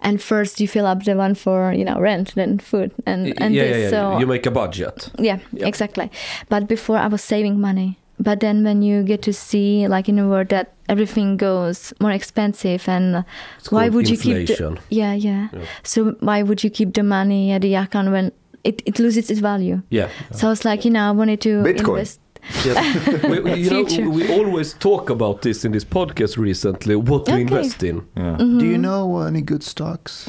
And first you fill up the one for, you know, rent, then food. And, and yeah, this, yeah, yeah. So you make a budget. Yeah, yeah, exactly. But before I was saving money. But then when you get to see, like in a world that everything goes more expensive and it's why would inflation. you keep... The, yeah, yeah, yeah. So why would you keep the money at the account when it, it loses its value? Yeah. So it's like, you know, I wanted to Bitcoin. invest... Yes. we, we, you know, we always talk about this in this podcast recently, what okay. to invest in. Yeah. Mm-hmm. Do you know any good stocks?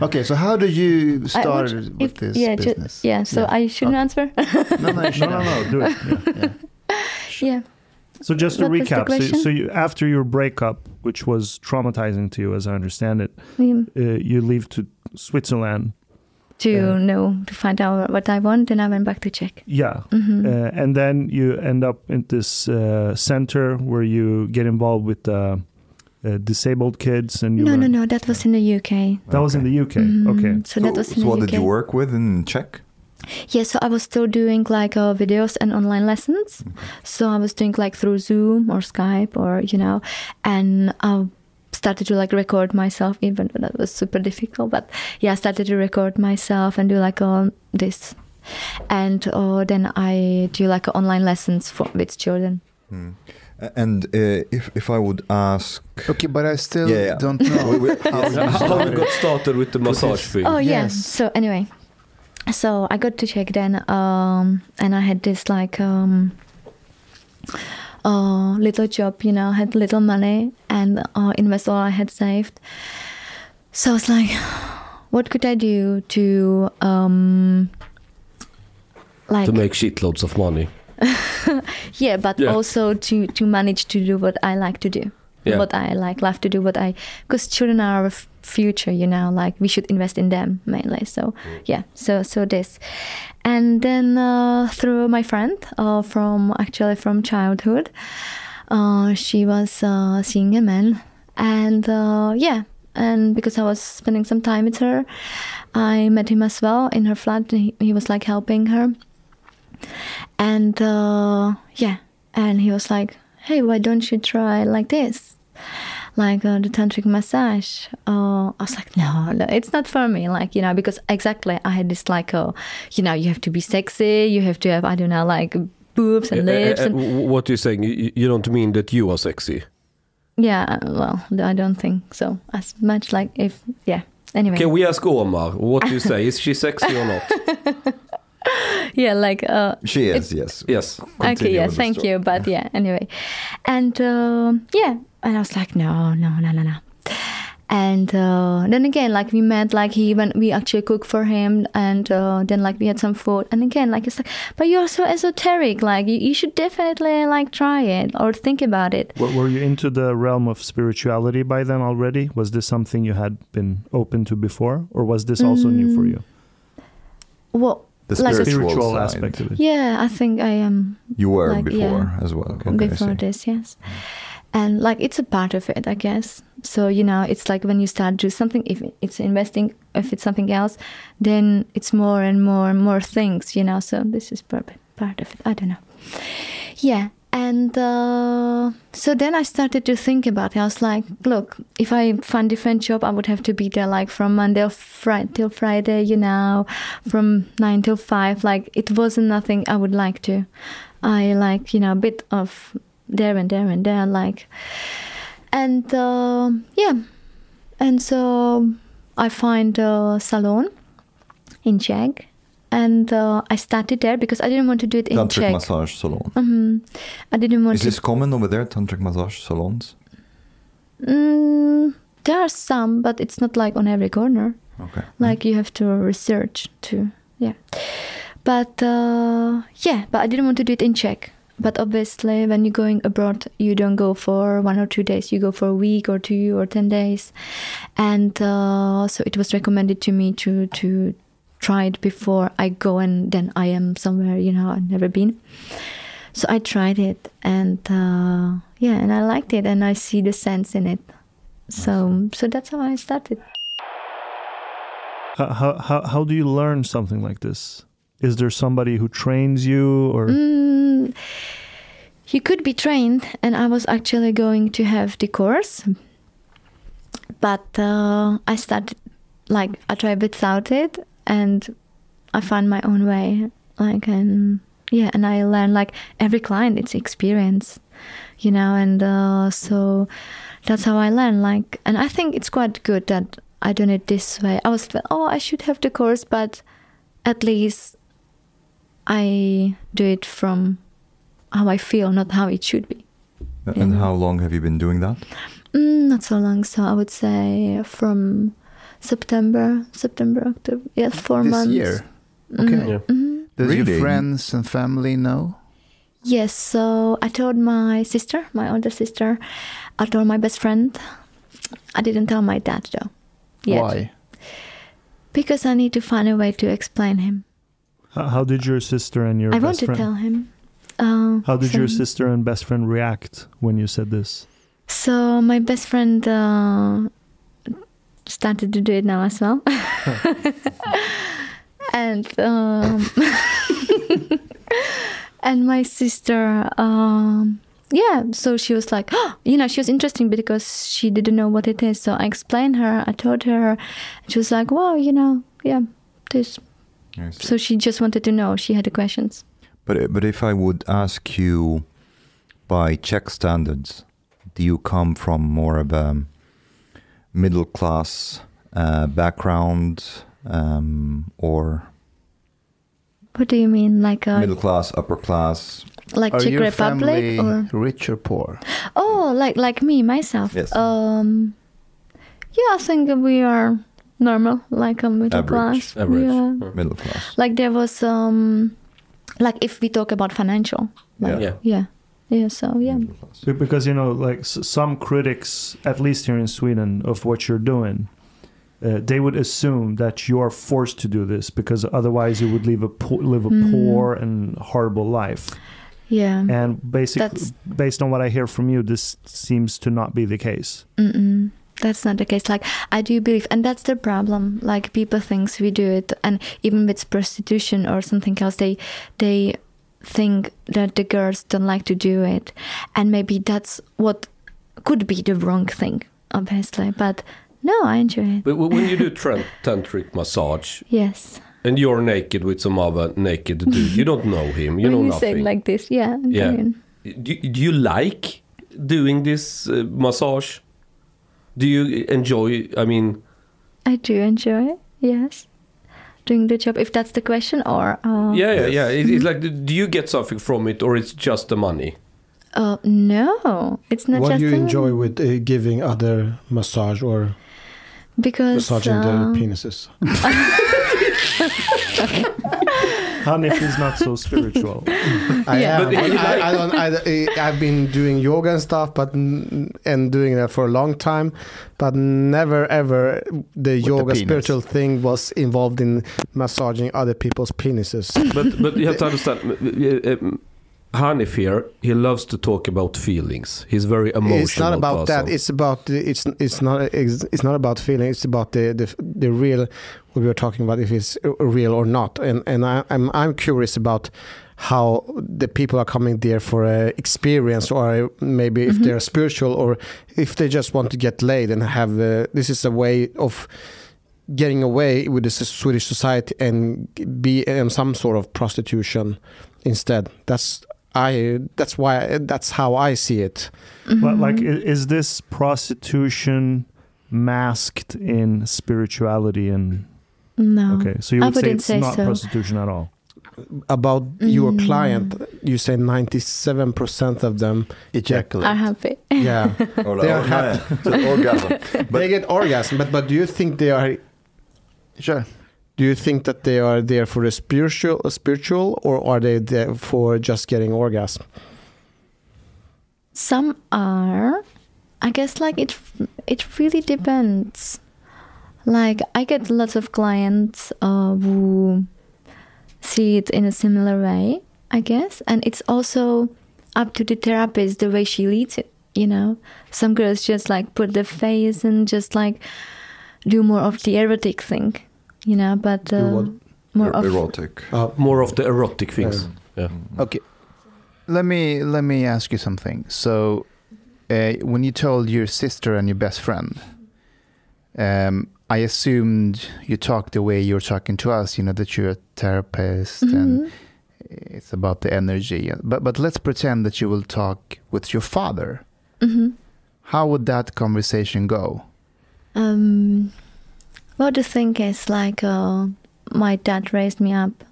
Okay, so how did you start would, with if, this yeah, business? Ju- yeah, so yeah. I shouldn't okay. answer? no, no, you should no, no, no, do it. Yeah. yeah. yeah. So just to what recap, so, so you, after your breakup, which was traumatizing to you, as I understand it, mm. uh, you leave to Switzerland. To uh, know, to find out what I want, and I went back to Czech. Yeah. Mm-hmm. Uh, and then you end up in this uh, center where you get involved with uh, uh, disabled kids. And you No, were, no, no, that was in the U K. Okay. That was in the U K, mm-hmm. okay. So, so that was in so the what U K. Did you work with in Czech? Yeah, so I was still doing like uh, videos and online lessons. Okay. So I was doing like through Zoom or Skype or, you know, and I started to like record myself, even though that was super difficult, but yeah, I started to record myself and do like all this, and uh, then I do like online lessons for with children. Mm. And uh, if if I would ask, okay, but I still yeah, yeah. don't know how we got started with the massage thing. Oh yeah. Yes. So anyway, so I got to Czech then, um, and I had this like. Um, Uh, little job, you know, had little money and uh, invest all I had saved. So I was like, what could I do to um, like to make shitloads of money? yeah, but yeah. also to, to manage to do what I like to do, yeah. what I like love to do, what I because children are our f- future, you know, like we should invest in them mainly. So mm. yeah, so so this. And then uh, through my friend uh, from actually from childhood, uh, she was uh, seeing a man, and uh, yeah, and because I was spending some time with her, I met him as well in her flat. He, he was like helping her, and uh, yeah, and he was like, "Hey, why don't you try like this?" my God, the tantric massage. Oh, I was like, no, no, it's not for me. Like, you know, because exactly I had this like, oh, you know, you have to be sexy. You have to have, I don't know, like boobs and lips. Uh, uh, uh, and what you're saying, you, you don't mean that you are sexy. Yeah, well, I don't think so. As much like if, yeah. Anyway. Can we ask Omar, what do you say? Is she sexy or not? Yeah, like... Uh, she is, it, yes. Yes. Okay, yeah, thank story. you. But yeah, anyway. And uh, yeah, and I was like, no, no, no, no, no. And uh, then again, like we met, like he even, we actually cooked for him. And uh, then like we had some food. And again, like it's like, but you're so esoteric. Like you, you should definitely like try it or think about it. Well, were you into the realm of spirituality by then already? Was this something you had been open to before? Or was this also mm. new for you? Well... The spiritual, like a spiritual aspect of it. Yeah, I think I am. Um, you were like, before yeah, as well. Okay, before this, yes. And like it's a part of it, I guess. So, you know, it's like when you start to do something, if it's investing, if it's something else, then it's more and more and more things, you know. So this is part of it. I don't know. Yeah. And uh, so then I started to think about it. I was like, look, if I find a different job, I would have to be there like from Monday fri- till Friday, you know, from nine till five. Like it wasn't nothing I would like to. I like, you know, a bit of there and there and there. Like, and uh, yeah. And so I find a salon in Czech. And uh, I started there because I didn't want to do it in tantric Czech. Tantric massage salon. Mm-hmm. I didn't want. Is to... this common over there, tantric massage salons? Mm, there are some, but it's not like on every corner. Okay. Like mm. you have to research too. Yeah. But uh, yeah, but I didn't want to do it in Czech. But obviously, when you're going abroad, you don't go for one or two days. You go for a week or two or ten days, and uh, so it was recommended to me to to. tried before I go and then I am somewhere, you know, I've never been. So I tried it and uh, yeah, and I liked it and I see the sense in it. So so that's how I started. Uh, how, how, how do you learn something like this? Is there somebody who trains you or...? Mm, you could be trained and I was actually going to have the course. But uh, I started, like, I tried without it. And I found my own way, like, and yeah, and I learned, like, every client, it's experience, you know, and uh, so that's how I learned, like, and I think it's quite good that I done it this way. I was like, oh, I should have the course, but at least I do it from how I feel, not how it should be. And you know? How long have you been doing that? Mm, not so long, so I would say from... September, September, October. Yes, four this months. This year. Mm-hmm. Okay. Yeah. Mm-hmm. Does really? Your friends and family know? Yes. So I told my sister, my older sister. I told my best friend. I didn't tell my dad though. Yet. Why? Because I need to find a way to explain him. How, how did your sister and your I best want to friend? tell him. Uh, how did so your sister and best friend react when you said this? So my best friend. Uh, started to do it now as well. and um, and my sister, um, yeah, so she was like, oh, you know, she was interesting because she didn't know what it is. So I explained her, I told her. She was like, wow, you know, yeah, this. So she just wanted to know. She had the questions. But, but if I would ask you, by Czech standards, do you come from more of a... middle class uh, background um, or... What do you mean? Like a... Middle class, upper class. Like Czech Republic? Or rich or poor? Oh, like like me, myself. Yes. Um, yeah, I think we are normal, like a middle Average. class. Average. Yeah. Middle class. Like there was... Um, like if we talk about financial. Like, yeah. yeah. Yeah. Yeah, so, yeah. Because, you know, like s- some critics, at least here in Sweden, of what you're doing, uh, they would assume that you are forced to do this because otherwise you would live a, po- live a mm. poor and horrible life. Yeah. And basically, That's... based on what I hear from you, this seems to not be the case. Mm-mm. That's not the case. Like, I do believe, and that's the problem. Like, people think we do it, and even with prostitution or something else, they they... think that the girls don't like to do it, and maybe that's what could be the wrong thing, obviously, but no, I enjoy it. But when you do tra- tantric massage, yes, and you're naked with some other naked dude, you don't know him, you when know you nothing. Say like this, yeah, I'm yeah. Do, do you like doing this uh, massage? Do you enjoy? I mean, I do enjoy it. Yes. Doing the job, if that's the question, or uh, yeah, yeah, yeah. It, it's like, do you get something from it, or it's just the money? Uh, no, it's not. What just do you enjoy money. With uh, giving other massage or because massaging uh, the penises? Hanif is not so spiritual. I yeah. am. I, I don't. I, I've been doing yoga and stuff, but and doing that for a long time, but never ever the With yoga the spiritual thing was involved in massaging other people's penises. But but you have to understand, Hanif here, he loves to talk about feelings. He's very emotional. It's not about person. That. It's about the, it's it's not it's, it's not about feelings. It's about the the the real. We were talking about if it's real or not, and and I, I'm I'm curious about how the people are coming there for a experience, or maybe if mm-hmm. they're spiritual, or if they just want to get laid and have a, this is a way of getting away with the Swedish society and be in some sort of prostitution instead. That's I. That's why. That's how I see it. Mm-hmm. But like, is this prostitution masked in spirituality and? No. Okay, so you would say it's say not so. Prostitution at all. About mm. your client, you say ninety-seven percent of them ejaculate. Are happy. Yeah. Or they are happy. Orgasm. But they get orgasm, but but do you think they are? Sure. Do you think that they are there for a spiritual, a spiritual, or are they there for just getting orgasm? Some are. I guess like it. It really depends. Like, I get lots of clients uh, who see it in a similar way, I guess. And it's also up to the therapist, the way she leads it, you know. Some girls just, like, put their face and just, like, do more of the erotic thing, you know. But uh, more er- erotic. of... Erotic. Uh, more of the erotic things. Um, yeah. Okay. Let me, let me ask you something. So, uh, when you told your sister and your best friend... Um, I assumed you talk the way you're talking to us, you know, that you're a therapist mm-hmm. and it's about the energy. But but let's pretend that you will talk with your father. Mm-hmm. How would that conversation go? Um, well, the thing is, like, uh, my dad raised me up.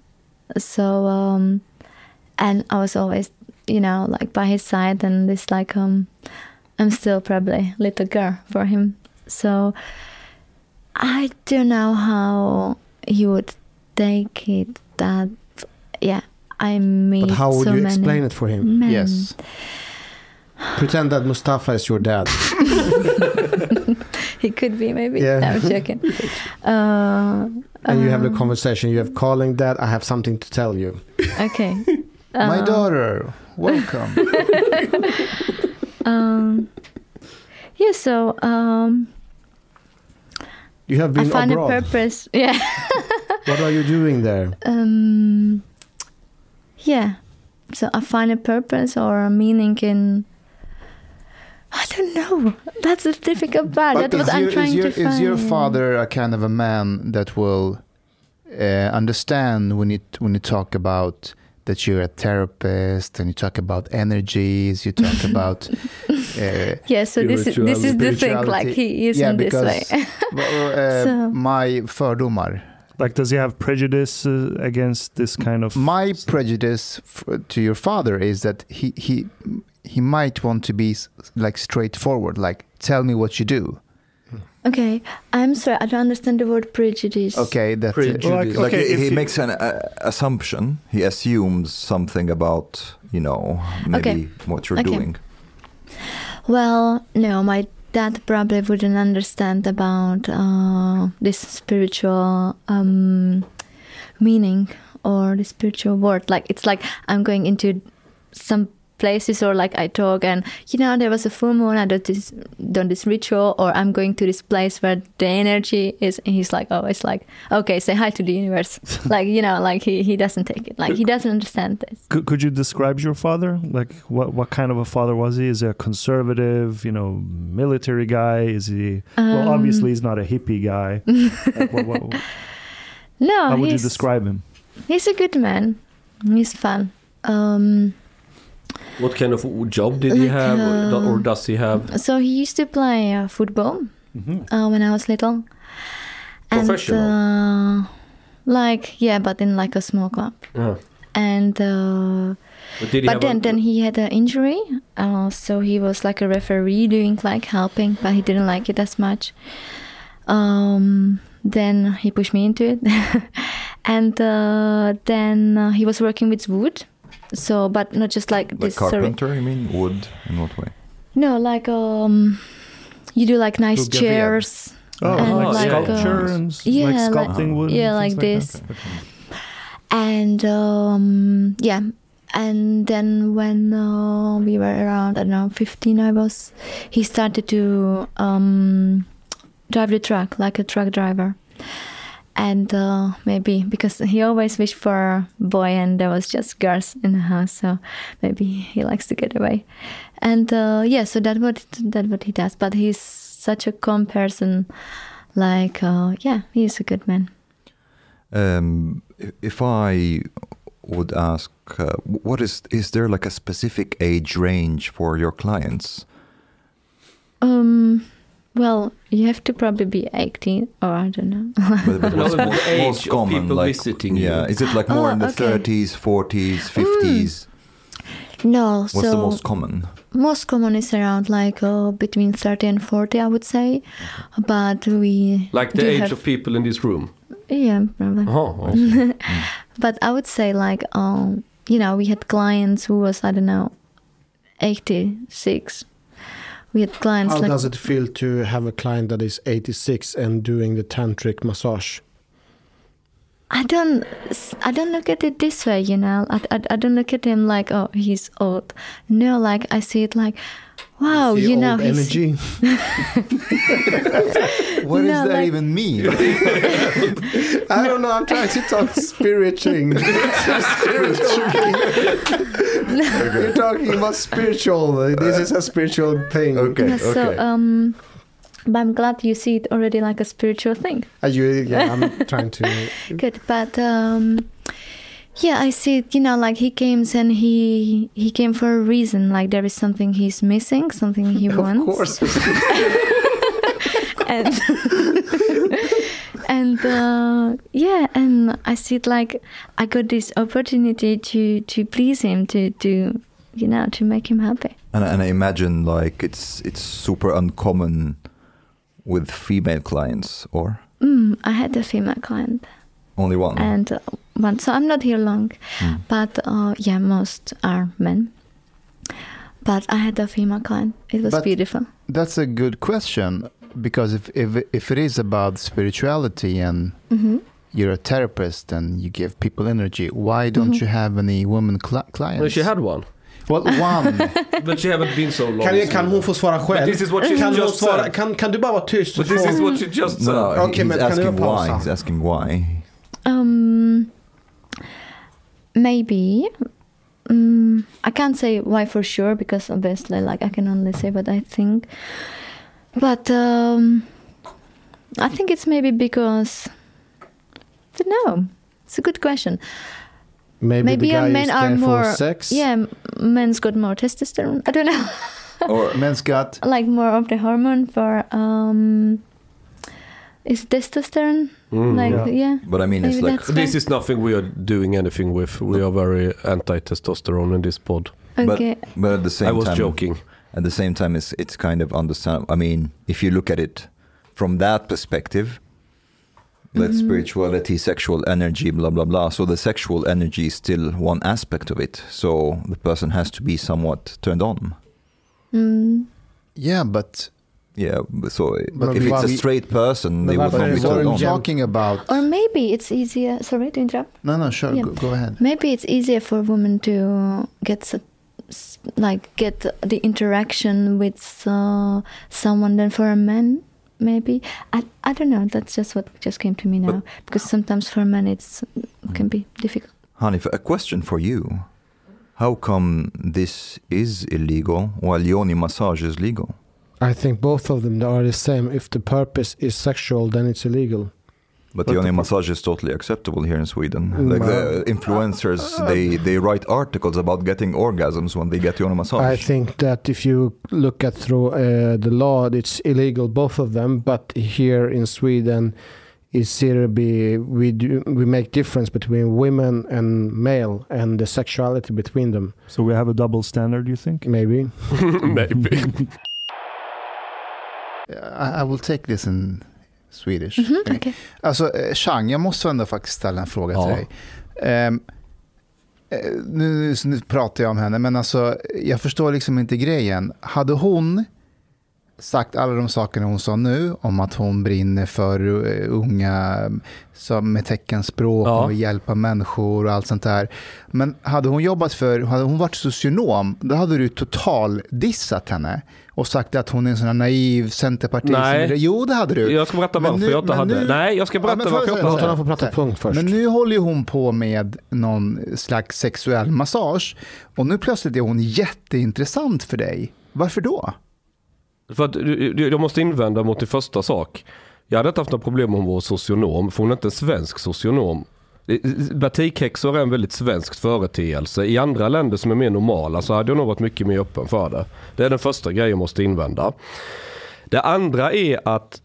So, um, and I was always, you know, like by his side, and this, like, um, I'm still probably a little girl for him. So... I don't know how you would take it that, yeah, I mean. But how would so you explain it for him? Men. Yes. Pretend that Mustafa is your dad. He could be, maybe. Yeah. No, I'm joking. Uh, and you have the conversation. You have calling dad. I have something to tell you. Okay. Um, My daughter, welcome. um, yeah, so... Um, You have been I find abroad. A purpose. Yeah. What are you doing there? Um, yeah. So I find a purpose or a meaning in. I don't know. That's a difficult part. But That's what your, I'm trying your, to find. Is your father a kind of a man that will uh, understand when you when you talk about that you're a therapist and you talk about energies, you talk about. Uh, yeah, so this is this is the thing. Like he is yeah, in this way. uh, so. My fördomar. Like, does he have prejudice uh, against this kind of? My stuff? prejudice f- to your father is that he he he might want to be like straightforward. Like, tell me what you do. Okay, I'm sorry, I don't understand the word prejudice. Okay, that's prejudice. Well, like, like okay, he, he makes an uh, assumption. He assumes something about, you know, maybe okay. what you're okay. doing. Well, no, my dad probably wouldn't understand about uh, this spiritual um, meaning or the spiritual word. Like, it's like I'm going into some places, or like I talk and, you know, there was a full moon, I did this, done this ritual, or I'm going to this place where the energy is, and he's like, oh, it's like, okay, say hi to the universe. Like, you know, like he, he doesn't take it. Like he doesn't understand this. Could, could you describe your father? Like what, what kind of a father was he? Is he a conservative, you know, military guy? Is he, um, well, obviously he's not a hippie guy. Like, what, what, what? No, how would you describe him? He's a good man. He's fun. Um, what kind of job did like, he have, uh, or does he have? So he used to play uh, football mm-hmm. uh, when I was little. Professional? And, uh, like, yeah, but in like a small club. Yeah. And uh, but, did he but then, a... then he had an injury, uh, so he was like a referee doing like helping, but he didn't like it as much. Um, then he pushed me into it. And uh, then uh, he was working with wood, so but not just like, like this. Carpenter, sorry. You mean wood? In what way? No, like um, you do like nice to chairs. Oh, and oh, like sculpture uh, and yeah, like sculpting like, wood. Yeah, like, like this. Okay. Okay. And um, yeah, and then when uh, we were around, I don't know, fifteen, I was. He started to um, drive the truck like a truck driver. And uh, maybe because he always wished for a boy and there was just girls in the house, so maybe he likes to get away. And uh, yeah, so that what that what he does. But he's such a calm person. Like uh, yeah, he's a good man. Um, if I would ask, uh, what is is there like a specific age range for your clients? Um. Well, you have to probably be eighteen, or I don't know. But, but what's most, most common, people like, visiting yeah, you. Is it like more oh, in the okay. thirties, forties, fifties? Mm. No, what's so what's the most common? Most common is around like uh, between thirty and forty, I would say. But we like the age have... of people in this room. Yeah, probably. Oh, I see. But I would say like um, you know, we had clients who was I don't know, eighty-six. We had clients. How like does it feel to have a client that is eighty-six and doing the tantric massage? I don't, I don't look at it this way, you know. I, I, I don't look at him like, oh, he's old. No, like I see it like, wow, you know, old energy. What no, does that like... even mean? I don't know. I'm trying to talk spiritual. No. You're talking about spiritual. This is a spiritual thing. Okay. Yeah, okay. So, um, but I'm glad you see it already like a spiritual thing. Are you? Yeah, I'm trying to. Good, but um, yeah, I see it. You know, like he came and he he came for a reason. Like there is something he's missing, something he wants. Of course. And and uh, yeah, and I see it like I got this opportunity to, to please him, to, to you know, to make him happy. And, and I imagine like it's it's super uncommon with female clients, or? Mm, I had a female client. Only one. And uh, one, so I'm not here long, mm. but uh, yeah, most are men. But I had a female client. It was but beautiful. That's a good question. Because if, if if it is about spirituality and mm-hmm. you're a therapist and you give people energy, why don't mm-hmm. you have any woman cl- clients? Well, she had one. Well, one. But she haven't been so long. Kan, kan hon få svara själv? But this is what she kan just svara, said. Kan, kan du bara vara tyst? But this is what she just said. No, okay, he's, asking why. he's asking why. Um, maybe. Um, I can't say why for sure because obviously like I can only say what I think. But um, I think it's maybe because, I don't know, it's a good question. Maybe, maybe the guy men are more, sex? Yeah, men's got more testosterone, I don't know. Or men's got? Like more of the hormone for, um, is testosterone? Mm, like, yeah. yeah. But I mean, maybe it's like, this is nothing we are doing anything with. We are very anti-testosterone in this pod. Okay. But, but at the same time. I was time, joking. At the same time, it's, it's kind of understandable. I mean, if you look at it from that perspective, mm-hmm. that spirituality, sexual energy, blah, blah, blah. So the sexual energy is still one aspect of it. So the person has to be somewhat turned on. Mm. Yeah, but... Yeah, so but if it's a straight person, they would not be turned on. Talking about... Or maybe it's easier... Sorry to interrupt. No, no, sure, yeah. go, go ahead. Maybe it's easier for women to get... like get the interaction with uh, someone than for a man, maybe. I I don't know. That's just what just came to me now. But because sometimes for men it's it can be difficult. Hanif, a question for you. How come this is illegal while yoni massage is legal? I think both of them are the same. If the purpose is sexual, then it's illegal. But, but yoni massage is totally acceptable here in Sweden. Like the influencers, they, they write articles about getting orgasms when they get yoni massage. I think that if you look at through uh, the law, it's illegal, both of them. But here in Sweden, is we do, we make difference between women and male and the sexuality between them. So we have a double standard, you think? Maybe. Maybe. I, I will take this in Swedish. Mm-hmm, okay. Okay. Alltså, Chang, jag måste ändå faktiskt ställa en fråga ja. till dig. Um, nu, nu pratar jag om henne, men alltså, jag förstår liksom inte grejen. Hade hon sagt alla de sakerna hon sa nu om att hon brinner för unga som med teckenspråk ja. och hjälpa människor och allt sånt där. Men hade hon jobbat för, hade hon varit socionom, då hade du total dissat henne och sagt att hon är en sån här naiv centerpartist. Nej. Jo, det hade du. Jag ska berätta varför nu, jag inte hade. Nu, nej, jag ska berätta ja, varför jag inte hade. Prata punkt först. Men nu håller ju hon på med någon slags sexuell massage och nu plötsligt är hon jätteintressant för dig. Varför då? För att du, du, jag måste invända mot din första sak. Jag hade inte haft några problem om hon var socionom, för hon är inte en svensk socionom. Batikhäxor är en väldigt svensk företeelse. I andra länder som är mer normala så hade jag nog varit mycket mer öppen för det. Det är den första grejen jag måste invända. Det andra är att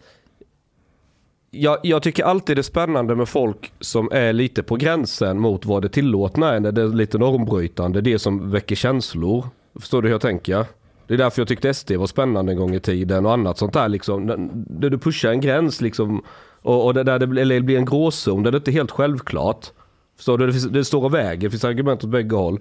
jag, jag tycker alltid det är spännande med folk som är lite på gränsen mot vad det tillåtna är. Det är lite normbrytande, det som väcker känslor. Förstår du hur jag tänker? Det är därför jag tyckte S D var spännande en gång i tiden och annat sånt där liksom. Där du pushar en gräns liksom och, och där det blir en gråzon där det inte är helt självklart. Så det, finns, det står av vägen, det finns argument åt bägge håll.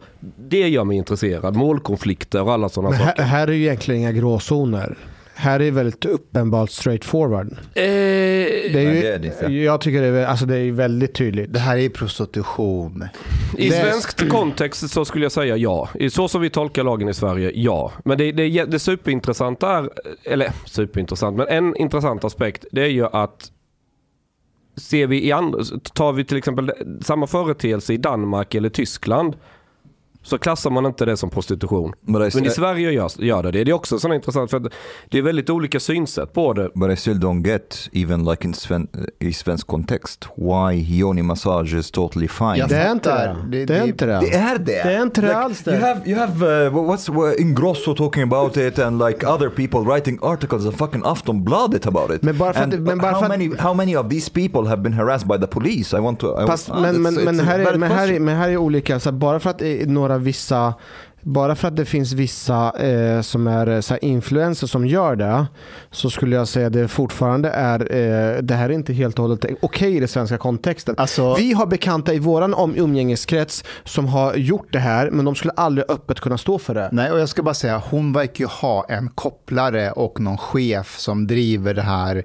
Det gör mig intresserad. Målkonflikter och alla sådana saker. Här, här är ju egentligen inga gråzoner. Här är väldigt uppenbart straightforward. Eh, det är ju, det är det jag tycker det är, alltså det är väldigt tydligt. Det här är prostitution. I det svenskt är... kontext så skulle jag säga ja. Så som vi tolkar lagen i Sverige, ja. Men det, det, det superintressanta är, eller superintressant, men en intressant aspekt det är ju att ser vi i andra, tar vi till exempel samma företeelse i Danmark eller Tyskland så klassar man inte det som prostitution. Men i Sverige gör, gör det. Det är också så intressant för att det är väldigt olika synsätt på det. But I still don't get, even like in Sven, i svensk kontext, why yoni massage is totally fine. Ja, det är inte det. Det, det är inte det. Det är det. Det är inte det alls det. You have, you have uh, what's Ingrosso talking about it and like other people writing articles on fucking Aftonbladet about it. Men bara för and, att, men bara how, för many, att, how many of these people have been harassed by the police? I want to... I pass, want, men, men, it's, men, it's här är, men, här är, men här är olika. Så bara för att några vissa, bara för att det finns vissa eh, som är så här influencer som gör det, så skulle jag säga att det fortfarande är eh, det här är inte helt och hållet okej i den svenska kontexten. Alltså, vi har bekanta i våran om umgängeskrets som har gjort det här, men de skulle aldrig öppet kunna stå för det. Nej, och jag ska bara säga, hon verkar ju ha en kopplare och någon chef som driver det här.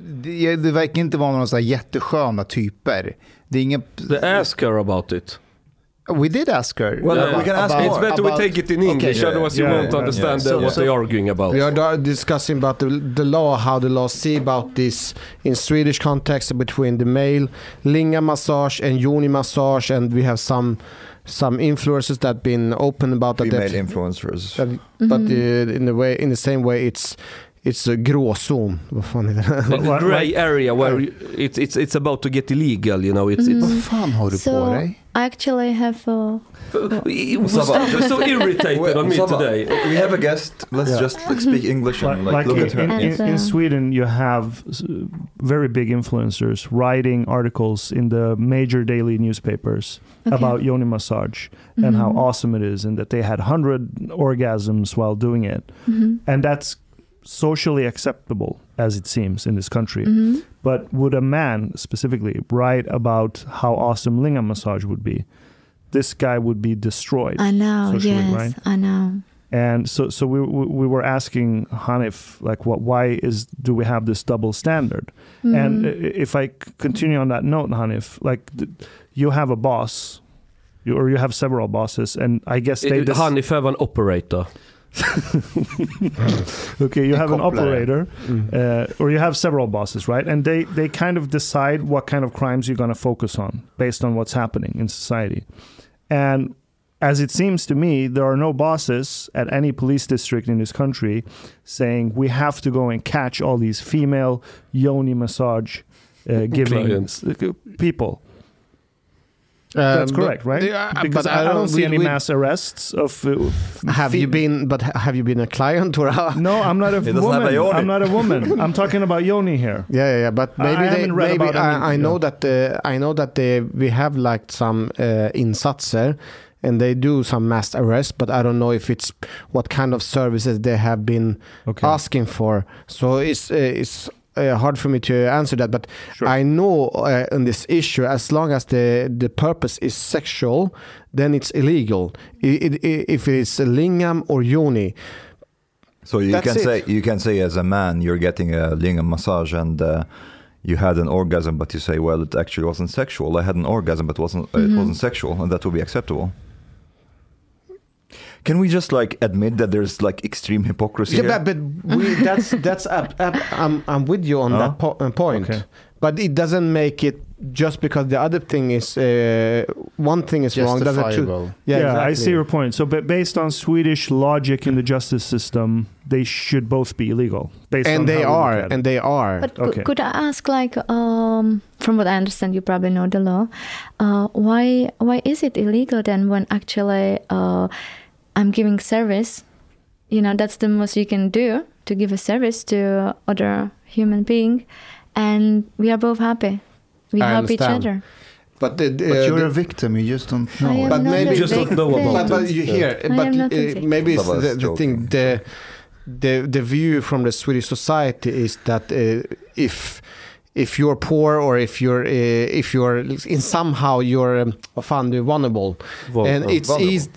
Det, det verkar inte vara några så här jättesköna typer. Det är ingen... They ask her about it. We did ask her. Well, yeah. We can ask about, it's better about, we take it in English, okay, yeah, otherwise yeah, you won't yeah, understand yeah. So, what so, they're arguing about. We are discussing about the, the law, how the law see about this in Swedish context between the male Lingam massage and yoni massage, and we have some some influencers that been open about that. Female influencers, that, mm-hmm. but uh, in the way, in the same way, it's. It's a gråzon. Vad fan är det? The gray area where you, it's it's it's about to get illegal, you know. It's mm. it's vad fan har du so på dig? I actually have a You're so irritated on me today. We have a guest. Let's yeah. just like, speak English and like, like look in, at her. In, in Sweden you have very big influencers writing articles in the major daily newspapers okay. about yoni massage mm-hmm. and how awesome it is and that they had one hundred orgasms while doing it. Mm-hmm. And that's socially acceptable as it seems in this country mm-hmm. but would a man specifically write about how awesome Lingam massage would be, this guy would be destroyed. I know socially, yes right? I know. And so so we we were asking Hanif like what why is do we have this double standard mm-hmm. and if I continue on that note, Hanif, like th- you have a boss you, or you have several bosses, and I guess they just... Han är för en operator. Okay, you have an operator, uh, or you have several bosses, right? And they, they kind of decide what kind of crimes you're going to focus on based on what's happening in society. And as it seems to me, there are no bosses at any police district in this country saying we have to go and catch all these female Yoni massage uh, giving Clients. people. That's um, correct, but, right? Uh, because I don't, I don't see we, any we, mass arrests of. Uh, have fe- you been? But have you been a client or? A no, I'm not a woman. A I'm not a woman. I'm talking about Yoni here. Yeah, yeah, yeah. But maybe I, I they. Maybe about I, any, I know yeah. that uh, I know that they, we have like some uh, insatser, and they do some mass arrests. But I don't know if it's what kind of services they have been okay. asking for. So it's uh, it's. Uh, hard for me to answer that, but sure. I know uh, on this issue, as long as the, the purpose is sexual, then it's illegal. It, it, it, if it's Lingam or Yoni, so you can it. say you can say as a man you're getting a Lingam massage and uh, you had an orgasm, but you say, well, it actually wasn't sexual. I had an orgasm, but wasn't uh, mm-hmm. it wasn't sexual, and that would be acceptable. Can we just like admit that there's like extreme hypocrisy? Yeah, here? but, but we, that's that's up, up, I'm I'm with you on oh? that po- point. Okay. But it doesn't make it just because the other thing is uh, one thing is wrong. Doesn't it? Too? Yeah, yeah exactly. I see your point. So, but based on Swedish logic in the justice system, they should both be illegal. Based and on they are, and they are. But okay. could I ask, like, um, from what I understand, you probably know the law. Uh, why why is it illegal then when actually? Uh, I'm giving service, you know, that's the most you can do, to give a service to other human being. And we are both happy. We I help understand. each other. But, the, uh, but you're the, a victim, you just don't know. But maybe just don't know about it. But you hear, yeah. but uh, maybe it's the, the thing, the, the, the view from the Swedish society is that uh, if... if you're poor or if you're uh, if you're in somehow you're um, vulnerable, Vol- and it's vulnerable. easy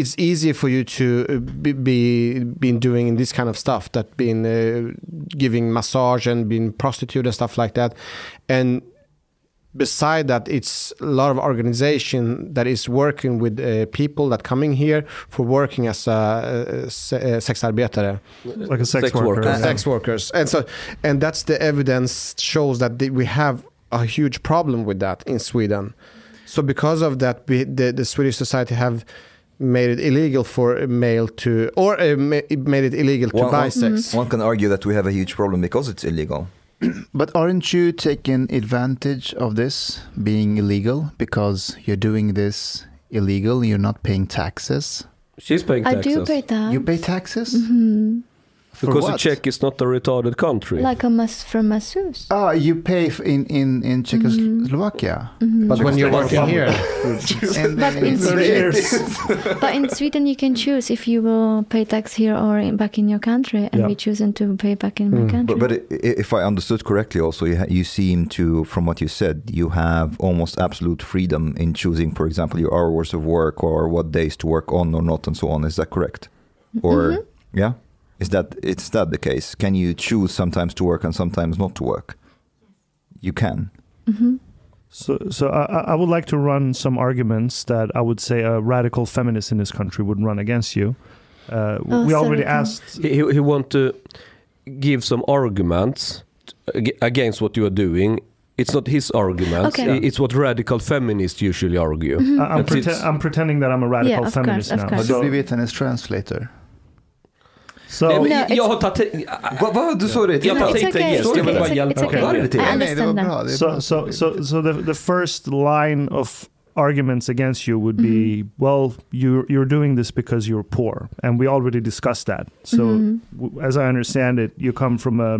it's easy for you to be, be been doing this kind of stuff, that been uh, giving massage and being prostitute and stuff like that. And beside that, it's a lot of organization that is working with uh, people that coming here for working as a, a sexarbetare, like a sex, sex worker, worker. Uh, sex workers, and so and that's the evidence shows that the, we have a huge problem with that in Sweden. So because of that, we, the, the Swedish society have made it illegal for a male to, or uh, made it illegal one, to buy one, sex. Mm-hmm. One can argue that we have a huge problem because it's illegal. But aren't you taking advantage of this being illegal because you're doing this illegal? You're not paying taxes. She's paying taxes. I do pay that. You pay taxes? Mm-hmm. Because what? The Czech is not a retarded country. Like a mas- from masseuse. Oh, you pay f- in, in, in Czechoslovakia. Mm-hmm. Mm-hmm. But when you're working here. and but, in Sweden, but in Sweden you can choose if you will pay tax here or in, back in your country. And yeah. we choose to pay back in mm. my country. But, but if I understood correctly also, you, ha- you seem to, from what you said, you have almost absolute freedom in choosing, for example, your hours of work or what days to work on or not and so on. Is that correct? Or, mm-hmm. yeah? Is that it's that the case? Can you choose sometimes to work and sometimes not to work? You can. Mm-hmm. So, so I, I would like to run some arguments that I would say a radical feminist in this country would run against you. Uh, oh, we already sorry. asked. He, he want to give some arguments against what you are doing. It's not his arguments. Okay. It's what radical feminists usually argue. Mm-hmm. I'm, prete- I'm pretending that I'm a radical yeah, feminist course, now. But so, Vivian is translator. So no, jag, jag har tagit vad va, du sa det jag har tagit det yes jag vill bara hjälpa dig. So so so so the the first line of arguments against you would be mm-hmm. well you you're doing this because you're poor, and we already discussed that. So mm-hmm. w- as I understand it, you come from a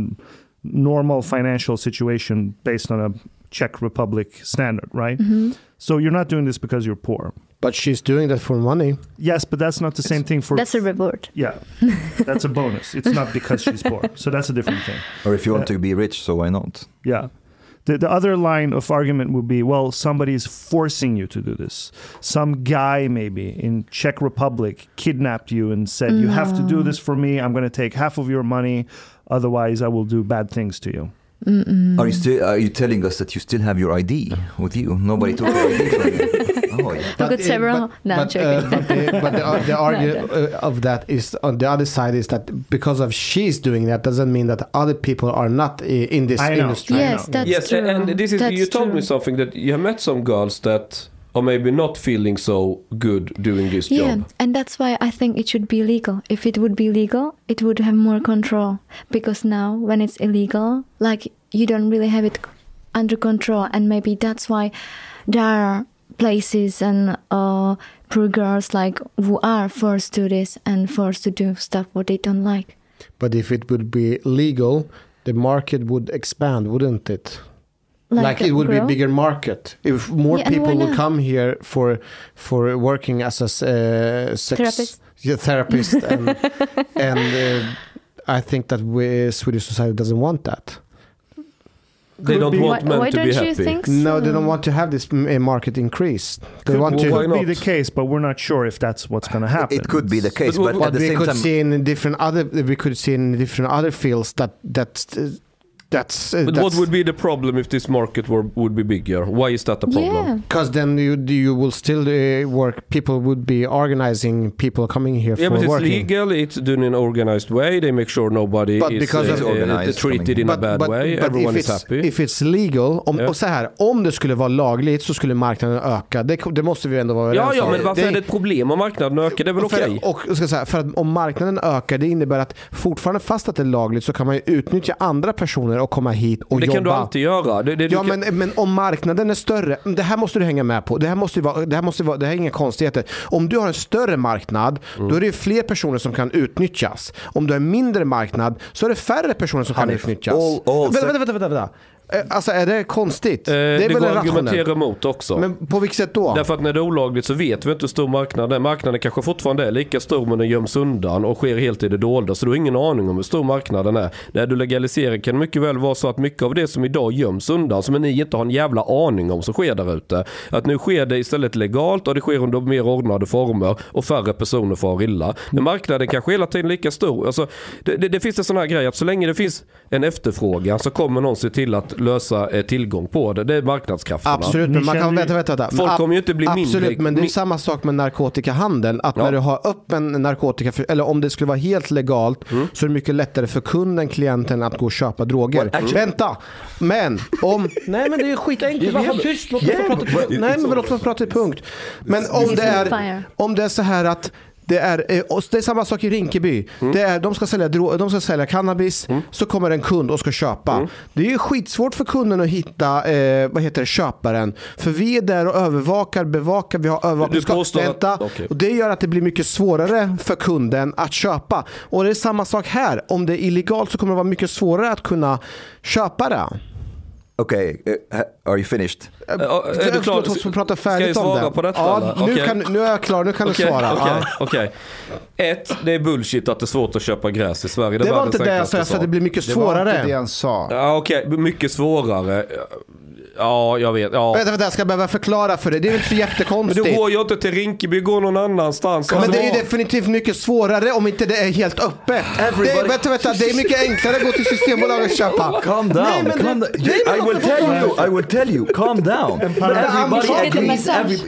normal financial situation based on a Czech Republic standard, right? Mm-hmm. So you're not doing this because you're poor. But she's doing that for money. Yes, but that's not the same thing for... That's a reward. Yeah, that's a bonus. It's not because she's poor. So that's a different thing. Or if you want uh, to be rich, so why not? Yeah. The, the other line of argument would be, well, somebody is forcing you to do this. Some guy maybe in Czech Republic kidnapped you and said, no. you have to do this for me. I'm going to take half of your money. Otherwise, I will do bad things to you. Are you, still, are you telling us that you still have your I D with you? Nobody took your I D from you. But the argument of that is on the other side is that because of she's doing that doesn't mean that other people are not in this I industry. Know. Yes, that's yes, true. And, and this is that's you told true. me something that you have met some girls that or maybe not feeling so good doing this yeah, job. And that's why I think it should be legal. If it would be legal, it would have more control. Because now, when it's illegal, like, you don't really have it under control. And maybe that's why there are places and uh, poor girls, like, who are forced to this and forced to do stuff what they don't like. But if it would be legal, the market would expand, wouldn't it? Like, like it would grow? be a bigger market if more yeah, people would come here for for working as a uh, sex therapist, yeah, therapist and, and uh, I think that we, Swedish society doesn't want that. They Could don't be. want why, men why to don't be happy. You think so? No, they don't want to have this uh, market increase. They could, want to could be the case, but we're not sure if that's what's going to happen. It could be the case, but, but, but at we the same could time, see in different other we could see in different other fields that that. Uh, That's, uh, but that's what would be the problem if this market were, would be bigger? Why is that a problem? Because yeah. then you you will still uh, work. People would be organizing people coming here yeah, for working. Yeah, but it's legal. It's done in an organized way. They make sure nobody but is because uh, organized uh, treated in but, a bad but, way. But Everyone is happy. If it's legal, om, yeah. och så här, om det skulle vara lagligt så skulle marknaden öka. Det, det måste vi ändå vara Ja, ja men varför det, är det ett problem om marknaden ökar? Det är väl okej? Okay. Och ska säga, för att om marknaden ökar, det innebär att fortfarande fast att det är lagligt så kan man ju utnyttja andra personer och komma hit och det jobba. Det kan du alltid göra. Det, det, ja, men, men om marknaden är större, det här måste du hänga med på. Det här måste vara, det här måste vara, det här är inga konstigheter. Om du har en större marknad, mm. då är det fler personer som kan utnyttjas. Om du har en mindre marknad, så är det färre personer som Han kan utnyttjas. All, all vänta, vänta, vänta, vänta. Alltså är det konstigt? Eh, det är det väl går att argumentera emot också. Men på vilket sätt då? Därför att när det är olagligt så vet vi inte hur stor marknaden är. Marknaden kanske fortfarande är lika stor men den göms undan och sker helt i det dolda. Så du har ingen aning om hur stor marknaden är. När du legaliserar kan det mycket väl vara så att mycket av det som idag göms undan som ni inte har en jävla aning om så sker där ute. Att nu sker det istället legalt och det sker under mer ordnade former och färre personer far illa. Men marknaden kanske hela tiden är lika stor. Alltså, det, det, det finns en sån här grej att så länge det finns en efterfrågan så kommer någon se till att lösa eh, tillgång på det. Det är marknadskrafterna. Absolut, men man kan vänta, vänta, vänta. Folk kommer ju inte bli mindre. Absolut, men det är samma sak med narkotikahandeln. Att ja. när du har öppen narkotika, eller om det skulle vara helt legalt mm. så är det mycket lättare för kunden, klienten att gå och köpa droger. Well, actually, vänta! Men om... nej, men det är skitenkelt. Varför tyst? Låt oss prata till punkt. Nej, men låt oss prata till punkt. Men om det är, om det är så här att det är, det är samma sak i Rinkeby. Mm. Det är, de, ska sälja dro- de ska sälja cannabis, mm. så kommer en kund och ska köpa. Mm. Det är ju skitsvårt för kunden att hitta eh, vad heter det, köparen. För vi är där och övervakar, bevakar, vi har övervakningskonsulenta. Okay. Och det gör att det blir mycket svårare för kunden att köpa. Och det är samma sak här. Om det är illegalt så kommer det vara mycket svårare att kunna köpa det. Okej, okay. uh, are you finished? Uh, är du klar? Ska, prata färdigt ska jag svara om på detta? Ja, nu, okay. kan, nu är jag klar, nu kan okay, du svara. Okej, okay, ja. okay. Ett, det är bullshit att det är svårt att köpa gräs i Sverige. Det, det var inte det jag sa, det blir mycket svårare. Det var inte det han sa. Ja, okej, okay. mycket svårare. Ja, jag vet. Ja. Vänta, vänta, jag ska behöva förklara för dig. Det är inte så jättekonstigt. Men du går ju inte till Rinkeby, går någon annanstans. Men det är ju definitivt mycket svårare om inte det är helt öppet. Det är, vänta, vänta, det är mycket enklare att gå till Systembolaget och köpa. Calm down. Nej, men, calm down. Nej, men, I will tell you, I will tell you, calm down. Everybody agrees. Every,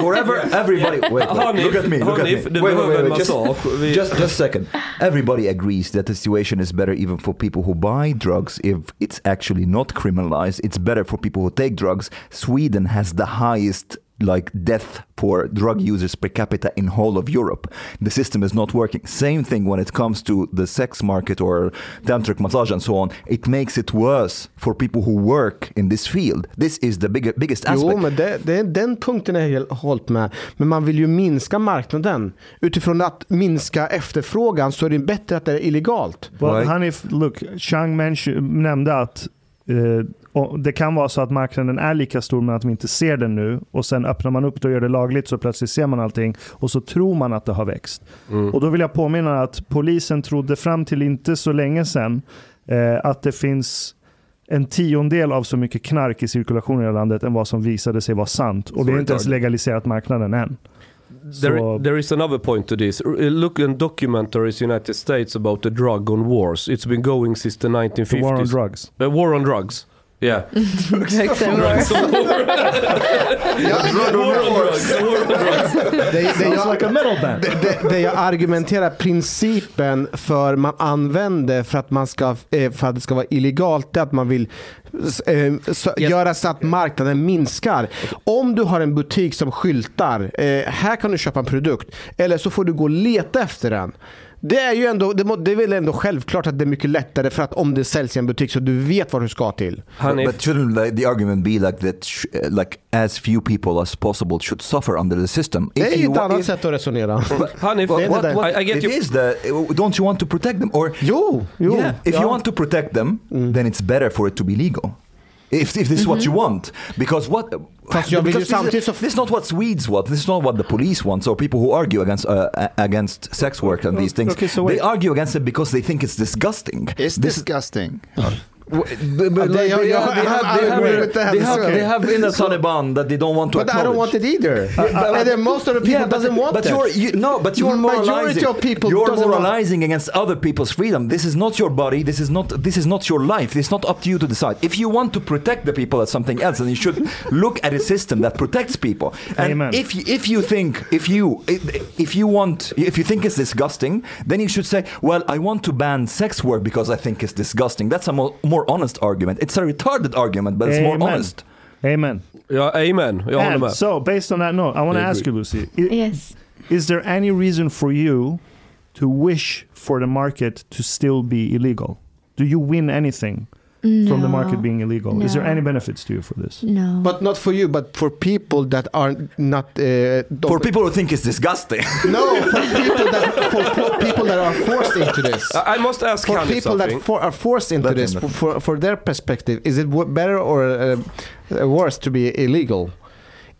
forever, everybody. Wait, wait, look at me, look at me. Wait, wait, wait, wait. Just, just, just a second. Everybody agrees that the situation is better even for people who buy drugs if it's actually not criminalized. It's better for people who take drugs. Sweden has the highest like death for drug users per capita in whole of Europe. The system is not working. Same thing when it comes to the sex market or tantric massage and so on. It makes it worse for people who work in this field. This is the big, biggest aspect. Jo, men det, det, den punkten är helt hållt med. Men man vill ju minska marknaden. Utifrån att minska efterfrågan så är det bättre att det är illegalt. Well, right. Hanif, look, Chang mentioned, nämnde att uh, och det kan vara så att marknaden är lika stor men att vi inte ser den nu och sen öppnar man upp det och gör det lagligt så plötsligt ser man allting och så tror man att det har växt. Mm. Och då vill jag påminna att polisen trodde fram till inte så länge sedan eh, att det finns en tiondel av så mycket knark i cirkulation i landet än vad som visade sig vara sant. Och det är inte ens legaliserat marknaden än. There, there is another point to this. Look in documentaries United States about the drug on wars. It's been going since the nineteen fifties. The war on drugs. The war on drugs. Yeah. Drugs, drugs and drugs. Det jag argumenterar principen för man använder för att, man ska, för att det ska vara illegalt, att man vill eh, så, yes. göra så att marknaden minskar. Om du har en butik som skyltar, eh, här kan du köpa en produkt, eller så får du gå och leta efter den. Det är ju ändå, det, må, det är väl ändå självklart att det är mycket lättare för att om det säljs i en butik så du vet vad du ska till. Hanif. But shouldn't like, the argument be like that sh- like as few people as possible should suffer under the system? If det är ju ett annat if, sätt att resonera. Hanif, well, what, what, what, I, I get it you. Is that, don't you want to protect them? Or, jo, jo. Yeah, if ja. you want to protect them, mm. then it's better for it to be legal. If, if this is mm-hmm. what you want, because what Fast jag vill ju samtidigt så this is not what Swedes want, this is not what the police want, or people who argue against uh, against sex work and these things. Okay, so they argue against it because they think it's disgusting. It's this disgusting. They have in the so, Taliban that they don't want to but acknowledge. But I don't want it either. Uh, uh, and then most of the people yeah, doesn't but, want but that. You, no, but you're moralizing. Of people you're moralizing want. Against other people's freedom. This is not your body. This is not. This is not your life. It's not up to you to decide. If you want to protect the people, that's something else, and you should look at a system that protects people. And Amen. If you, if you think if you if, if you want if you think it's disgusting, then you should say, well, I want to ban sex work because I think it's disgusting. That's a more, more honest argument. It's a retarded argument, but it's amen. more honest. Amen. Yeah, amen. And so, based on that note, I want to ask you, Lucy. It, yes. Is there any reason for you to wish for the market to still be illegal? Do you win anything no. from the market being illegal? No. Is there any benefits to you for this? No. But not for you, but for people that are not... Uh, for people who think it's disgusting. No, for people that... For, for, that are forced into this. I must ask for Hanif people something. That for, are forced into Let this for, for their perspective, is it w- better or uh, worse to be illegal?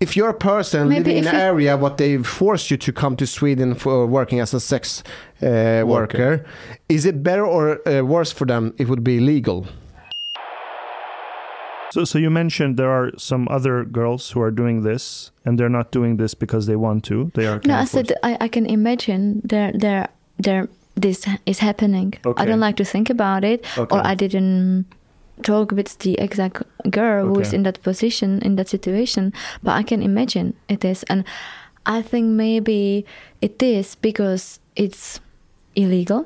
If you're a person Maybe living in an area what they force you to come to Sweden for working as a sex uh, worker. worker, is it better or uh, worse for them? It would be illegal. So, so you mentioned there are some other girls who are doing this, and they're not doing this because they want to. They are. No, I said I, I can imagine there there there this is happening. Okay. I don't like to think about it, okay. or I didn't talk with the exact girl okay. who is in that position, in that situation. But I can imagine it is, and I think maybe it is because it's illegal,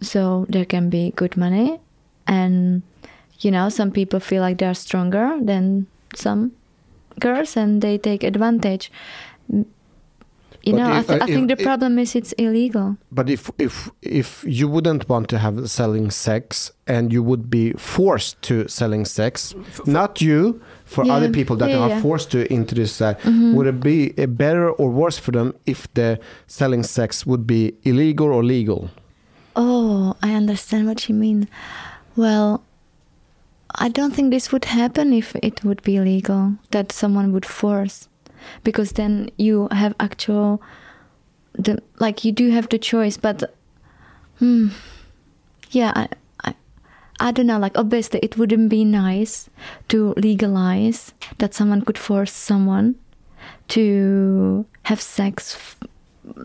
so there can be good money, and. You know, some people feel like they are stronger than some girls and they take advantage. You but know, if, I, th- I if, think the if, problem is it's illegal. But if if if you wouldn't want to have selling sex and you would be forced to selling sex, for, not you, for yeah, other people that yeah, are yeah. forced to into this, uh, mm-hmm. would it be better or worse for them if the selling sex would be illegal or legal? Oh, I understand what you mean. Well... I don't think this would happen if it would be legal, that someone would force, because then you have actual, the like you do have the choice, but, hmm, yeah, I, I, I don't know, like obviously it wouldn't be nice to legalize that someone could force someone to have sex f-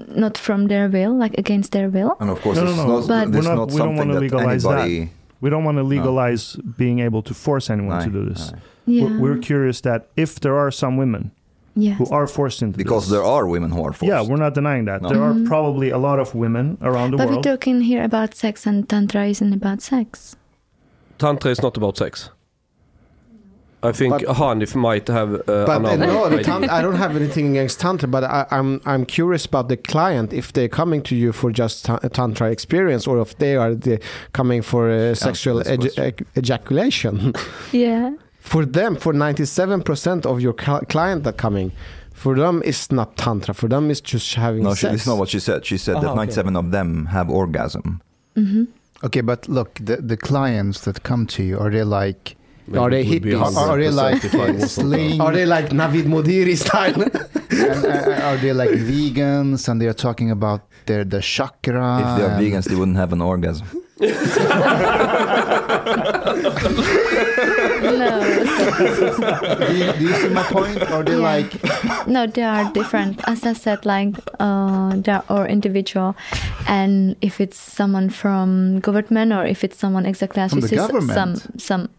not from their will, like against their will. And of course, no, it's no, no. Not, it's not, not something that anybody... That. We don't want to legalize no. being able to force anyone no, to do this. No. Yeah. We're, we're curious that if there are some women yes. who are forced into because this. Because there are women who are forced. Yeah, we're not denying that. No. There mm-hmm. are probably a lot of women around the but world. But we're talking here about sex and Tantra isn't about sex. Tantra is not about sex. I think but, Hanif might have uh, but another no, idea. Tant- I don't have anything against Tantra, but I, I'm I'm curious about the client, if they're coming to you for just ta- Tantra experience or if they are the, coming for uh, sexual yeah, edu- ec- ejaculation. Yeah. For them, for ninety-seven percent of your cl- client that coming, for them it's not Tantra, for them it's just having no, sex. No, it's not what she said. She said oh, that okay. ninety-seven of them have orgasm. Mm-hmm. Okay, but look, the, the clients that come to you, are they like... Are they hippies? Are they like sling? Are they like Navid Modiri style? and, uh, are they like vegans? And they are talking about their the chakra. If they are vegans, they wouldn't have an orgasm. No. do, you, do you see my point? Or they yeah. like? No, they are different. As I said, like uh, they are individual, and if it's someone from government or if it's someone exactly as from you the see, government. some some.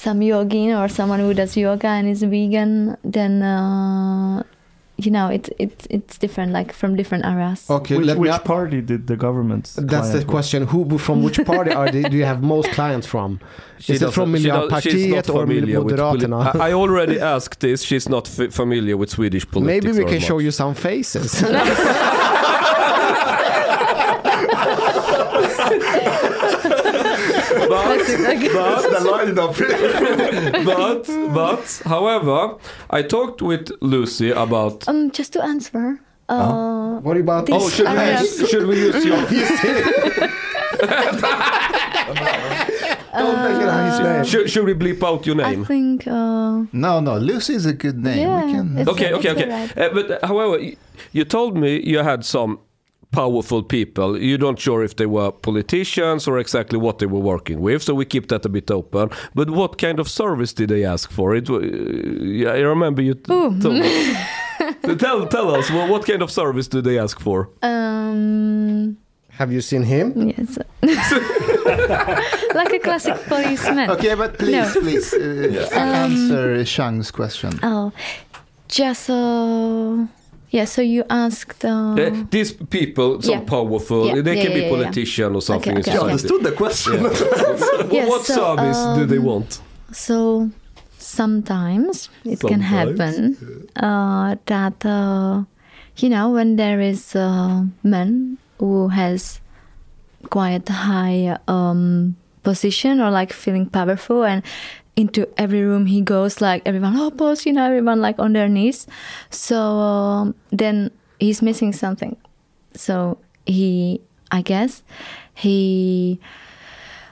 some yogin or someone who does yoga and is vegan, then uh, you know it it it's different, like from different areas. Okay, which, let me which up. party did the government? That's the question. With? Who from which party are they, do you have most clients from? She is it from Miljöpartiet or Moderaterna? Poli- I already asked this. She's not f- familiar with Swedish politics. Maybe we can much. show you some faces. But, but, the lineup. but, but, however, I talked with Lucy about... Um, just to answer... Uh, uh, what about... Oh, should we, use, should we use your... Don't make it his name. Should, should we bleep out your name? I think... Uh, no, no, Lucy is a good name. Yeah, we can... Okay, a, okay, okay. Right. Uh, but, however, you, you told me you had some... powerful people. You're not sure if they were politicians or exactly what they were working with, so we keep that a bit open. But what kind of service did they ask for? It, uh, I remember you. T- t- tell tell us well, what kind of service do they ask for? Um, Have you seen him? Yes. Like a classic policeman. Okay, but please, no. please uh, um, answer Chang's question. Oh, just. Uh, Yeah, so you asked... Um... Uh, these people, some yeah. powerful, yeah. they yeah, can yeah, be yeah, politician yeah. or something. Okay, okay, you okay. understood the question. Yeah. so yeah, what so, service um, do they want? So sometimes it sometimes. can happen uh, that, uh, you know, when there is a man who has quite high um, position or like feeling powerful, and into every room he goes, like everyone, oh, pose, you know, everyone like on their knees. So um, then he's missing something. So he, I guess, he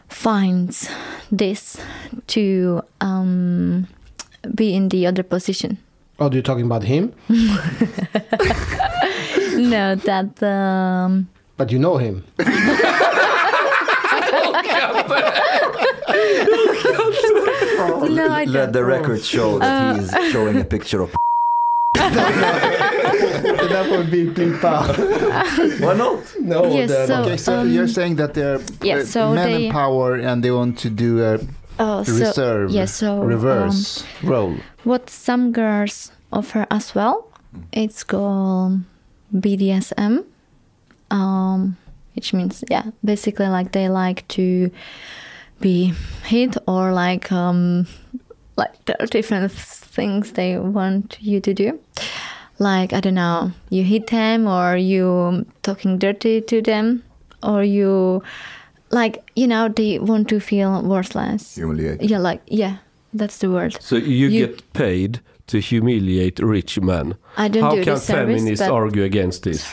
finds this to um, be in the other position. Oh, you're talking about him? No, that... Um... But you know him. No, let the record show that uh, he is showing a picture of that would be bleeped out. Why not? No, yes, so, okay, so um, you're saying that they're yeah, so men they, in power and they want to do a uh, reserve, so, yeah, so, reverse um, role. What some girls offer as well, it's called B D S M, um, which means, yeah, basically like they like to... be hit or like um like there are different things they want you to do, like I don't know, you hit them or you talking dirty to them or you like, you know, they want to feel worthless, humiliate. Yeah, like yeah, that's the word. So you, you get paid to humiliate rich men. I don't How do can the service, feminists but... argue against this?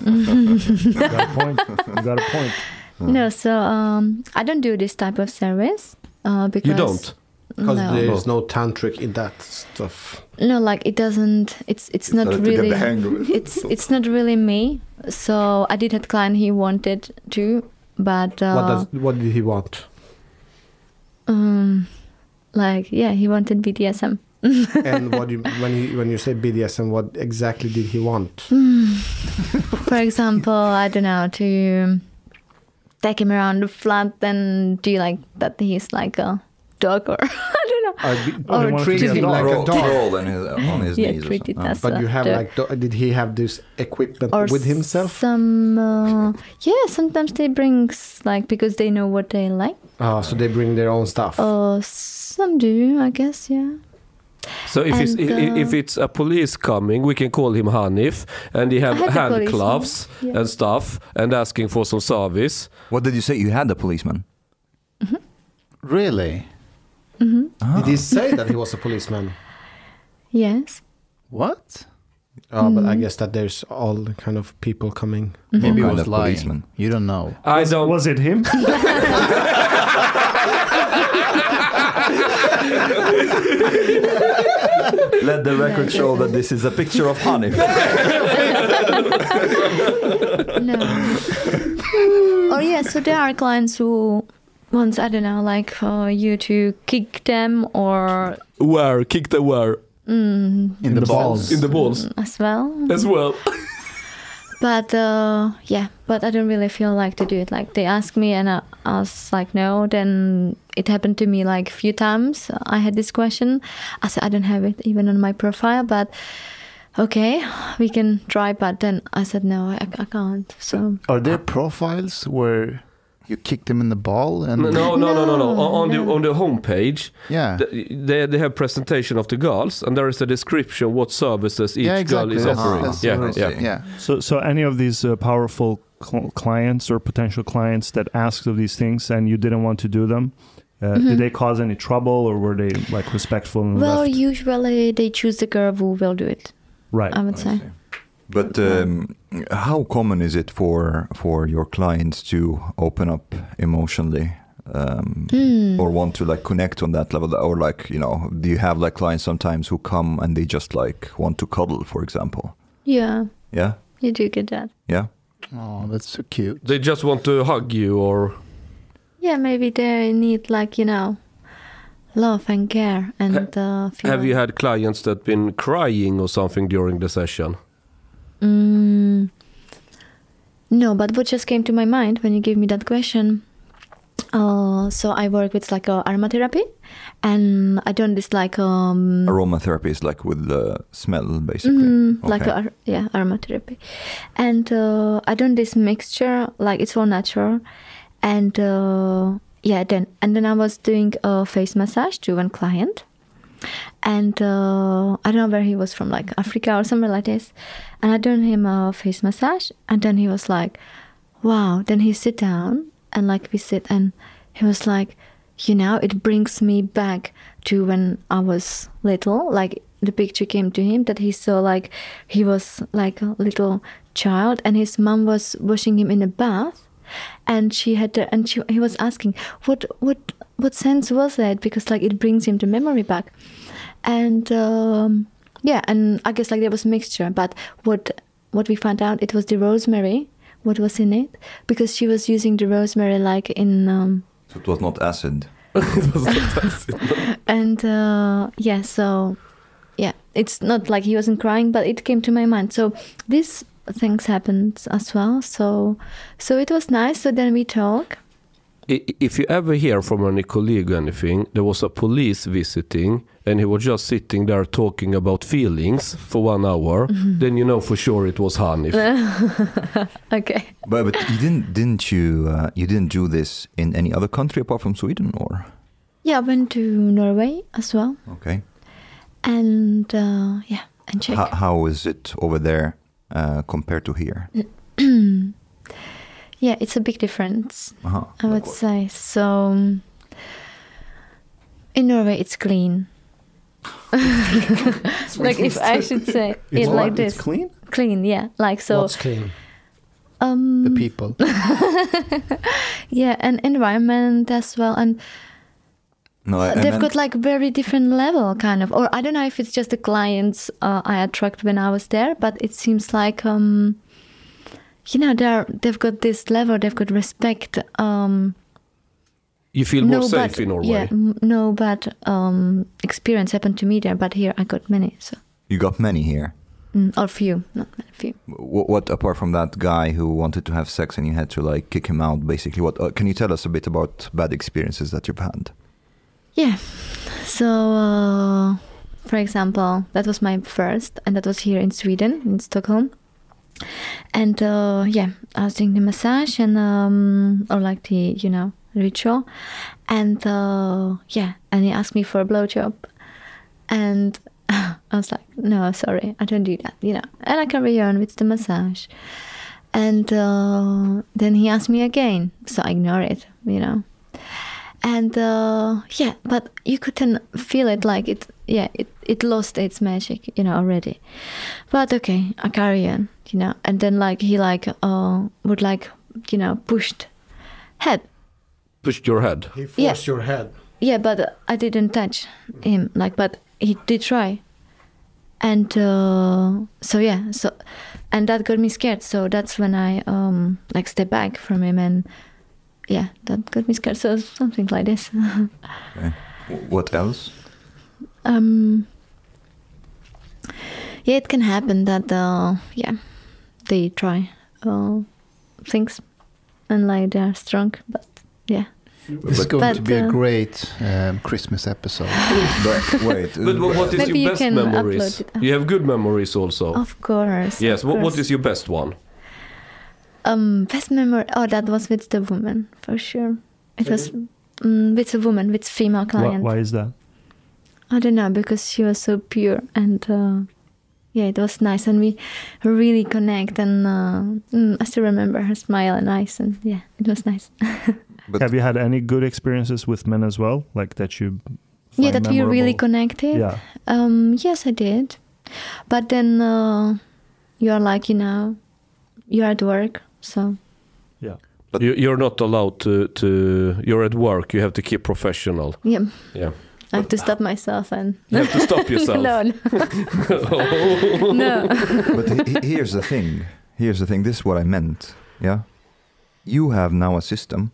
You got a point. You got a point. No, so um, I don't do this type of service uh, because you don't, because no. there is no tantric in that stuff. No, like it doesn't. It's it's, it's not, not really. It's it's not really me. So I did have client he wanted to, but uh, what does what did he want? Um, like yeah, he wanted B D S M. And what do you, when you when you say B D S M, what exactly did he want? For example, I don't know to. Take him around the flat and do you like that he's like a dog or I don't know. Uh, be, or treat him like a dog. On his, on his yeah, knees treat it as but you have dog. Like, did he have this equipment or with himself? Some, uh, yeah, sometimes they bring like, because they know what they like. Oh, so they bring their own stuff. Uh, some do, I guess, yeah. So if and, it's uh, if it's a police coming, we can call him Hanif, and he have hand gloves yeah. and stuff, and asking for some service. What did you say? You had a policeman? Mm-hmm. Really? Mm-hmm. Oh. Did he say that he was a policeman? Yes. What? Oh, mm. But I guess that there's all kind of people coming. Mm-hmm. Maybe it was lying. Policeman. You don't know. I was, don't. Was it him? Let the record show that this is a picture of honey. No. Oh yeah, so there are clients who once I don't know, like for you to kick them or where kick the where mm. in, in the, the balls. balls in the balls mm, as well as well. But uh, yeah, but I don't really feel like to do it. Like they asked me and I, I was like, no. Then it happened to me like a few times. I had this question. I said, I don't have it even on my profile, but okay, we can try. But then I said, no, I, I can't. So are there profiles where you kick them in the ball? And no, no, no, no, no, no. On no. the on the homepage, yeah, they they have presentation of the girls, and there is a description what services each yeah, exactly. girl is that's, offering. That's yeah, yeah. yeah, yeah. So, so any of these uh, powerful cl- clients or potential clients that asked of these things, and you didn't want to do them, uh, mm-hmm. did they cause any trouble, or were they like respectful? And well, left? Usually they choose the girl who will do it. Right, I would say. I see. But um, how common is it for for your clients to open up emotionally um, mm. or want to like connect on that level? Or like, you know, do you have like clients sometimes who come and they just like want to cuddle, for example? Yeah. Yeah? You do get that. Yeah? Oh, that's so cute. They just want to hug you or... Yeah, maybe they need like, you know, love and care and... Uh, have you had clients that been crying or something during the session? Mm, no, but what just came to my mind when you gave me that question. Uh, so I work with like uh, aromatherapy, and I done this like um, aromatherapy is like with the smell basically. Mm, okay. Like a, yeah, aromatherapy, and uh, I done this mixture like it's all natural, and uh, yeah, then and then I was doing a face massage to one client. And uh, I don't know where he was from, like Africa or somewhere like this. And I done him a face massage, and then he was like, wow. Then he sit down, and like we sit, and he was like, you know, it brings me back to when I was little. Like the picture came to him that he saw, like he was like a little child, and his mom was washing him in a bath. And she had to, and she, he was asking, what what what sense was that? Because like it brings him the memory back, and um, yeah, and I guess like there was mixture. But what what we found out, it was the rosemary. What was in it? Because she was using the rosemary like in. Um, so it was not acid. It was not acid. No. And uh, yeah, so yeah, it's not like he wasn't crying, but it came to my mind. So this. Things happened as well, so so it was nice. So then we talk. If you ever hear from any colleague or anything, there was a police visiting, and he was just sitting there talking about feelings for one hour. Mm-hmm. Then you know for sure it was Hanif. Okay. But, but you didn't didn't you uh, you didn't do this in any other country apart from Sweden, or? Yeah, I went to Norway as well. Okay. And uh, yeah, and Czech. H- how is it over there? Uh, compared to here? Yeah, it's a big difference, uh-huh. I would like say. So, in Norway, it's clean. It's like if I should say it what? Like this. It's clean? Clean, yeah. Like so. What's clean? Um, the people. Yeah, and environment as well. And no, I, they've I meant... got like very different level kind of, or I don't know if it's just the clients uh, I attract when I was there, but it seems like, um, you know, they're, they've got this level, they've got respect. Um, you feel more no safe bad, in Norway. Yeah, m- no bad um, experience happened to me there, but here I got many. So you got many here? Mm, or few, not many, few. What, what apart from that guy who wanted to have sex and you had to like kick him out basically, what uh, can you tell us a bit about bad experiences that you've had? Yeah, so uh, for example, that was my first, and that was here in Sweden, in Stockholm. And uh, yeah, I was doing the massage and um, or like the, you know, ritual, and uh, yeah, and he asked me for a blowjob, and uh, I was like, no, sorry, I don't do that, you know. And I carry on with the massage, and uh, then he asked me again, so I ignore it, you know. And uh, yeah, but you couldn't feel it like it, yeah, it, it lost its magic, you know, already. But okay, I carry on, you know. And then like he like uh, would like, you know, pushed head. Pushed your head? He forced yeah. your head. Yeah, but uh, I didn't touch him, like, but he did try. And uh, so yeah, so, and that got me scared. So that's when I um, like stepped back from him and... Yeah, that got me scared. So something like this. Okay. What else? Um, yeah, it can happen that uh, yeah, they try uh, things, and like they are strong. But yeah, it's but, going but, to be uh, a great um, Christmas episode. But wait, but what is Maybe your best you memories? You have good memories also. Of course. Yes. Of what, course. What is your best one? Um, best memory. Oh, that was with the woman for sure. It was um, with a woman, with female client. Why, why is that? I don't know, because she was so pure and uh, yeah, it was nice, and we really connect. And uh, I still remember her smile and eyes, and yeah, it was nice. Have you had any good experiences with men as well, like that you? Yeah, that memorable? We really connected. Yeah. Um, yes, I did, but then uh, you are like you know, you are at work, so. Yeah. But you, you're not allowed to, to. You're at work. You have to keep professional. Yeah. Yeah. I have to stop myself and. You have to stop yourself. No. No. Oh. No. But he, he, here's the thing. Here's the thing. This is what I meant. Yeah. You have now a system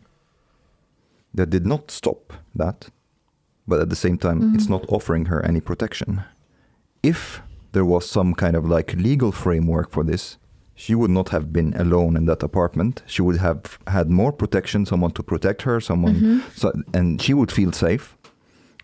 that did not stop that, but at the same time, mm-hmm. it's not offering her any protection. If there was some kind of like legal framework for this, she would not have been alone in that apartment. She would have had more protection, someone to protect her, someone, mm-hmm. so, and she would feel safe,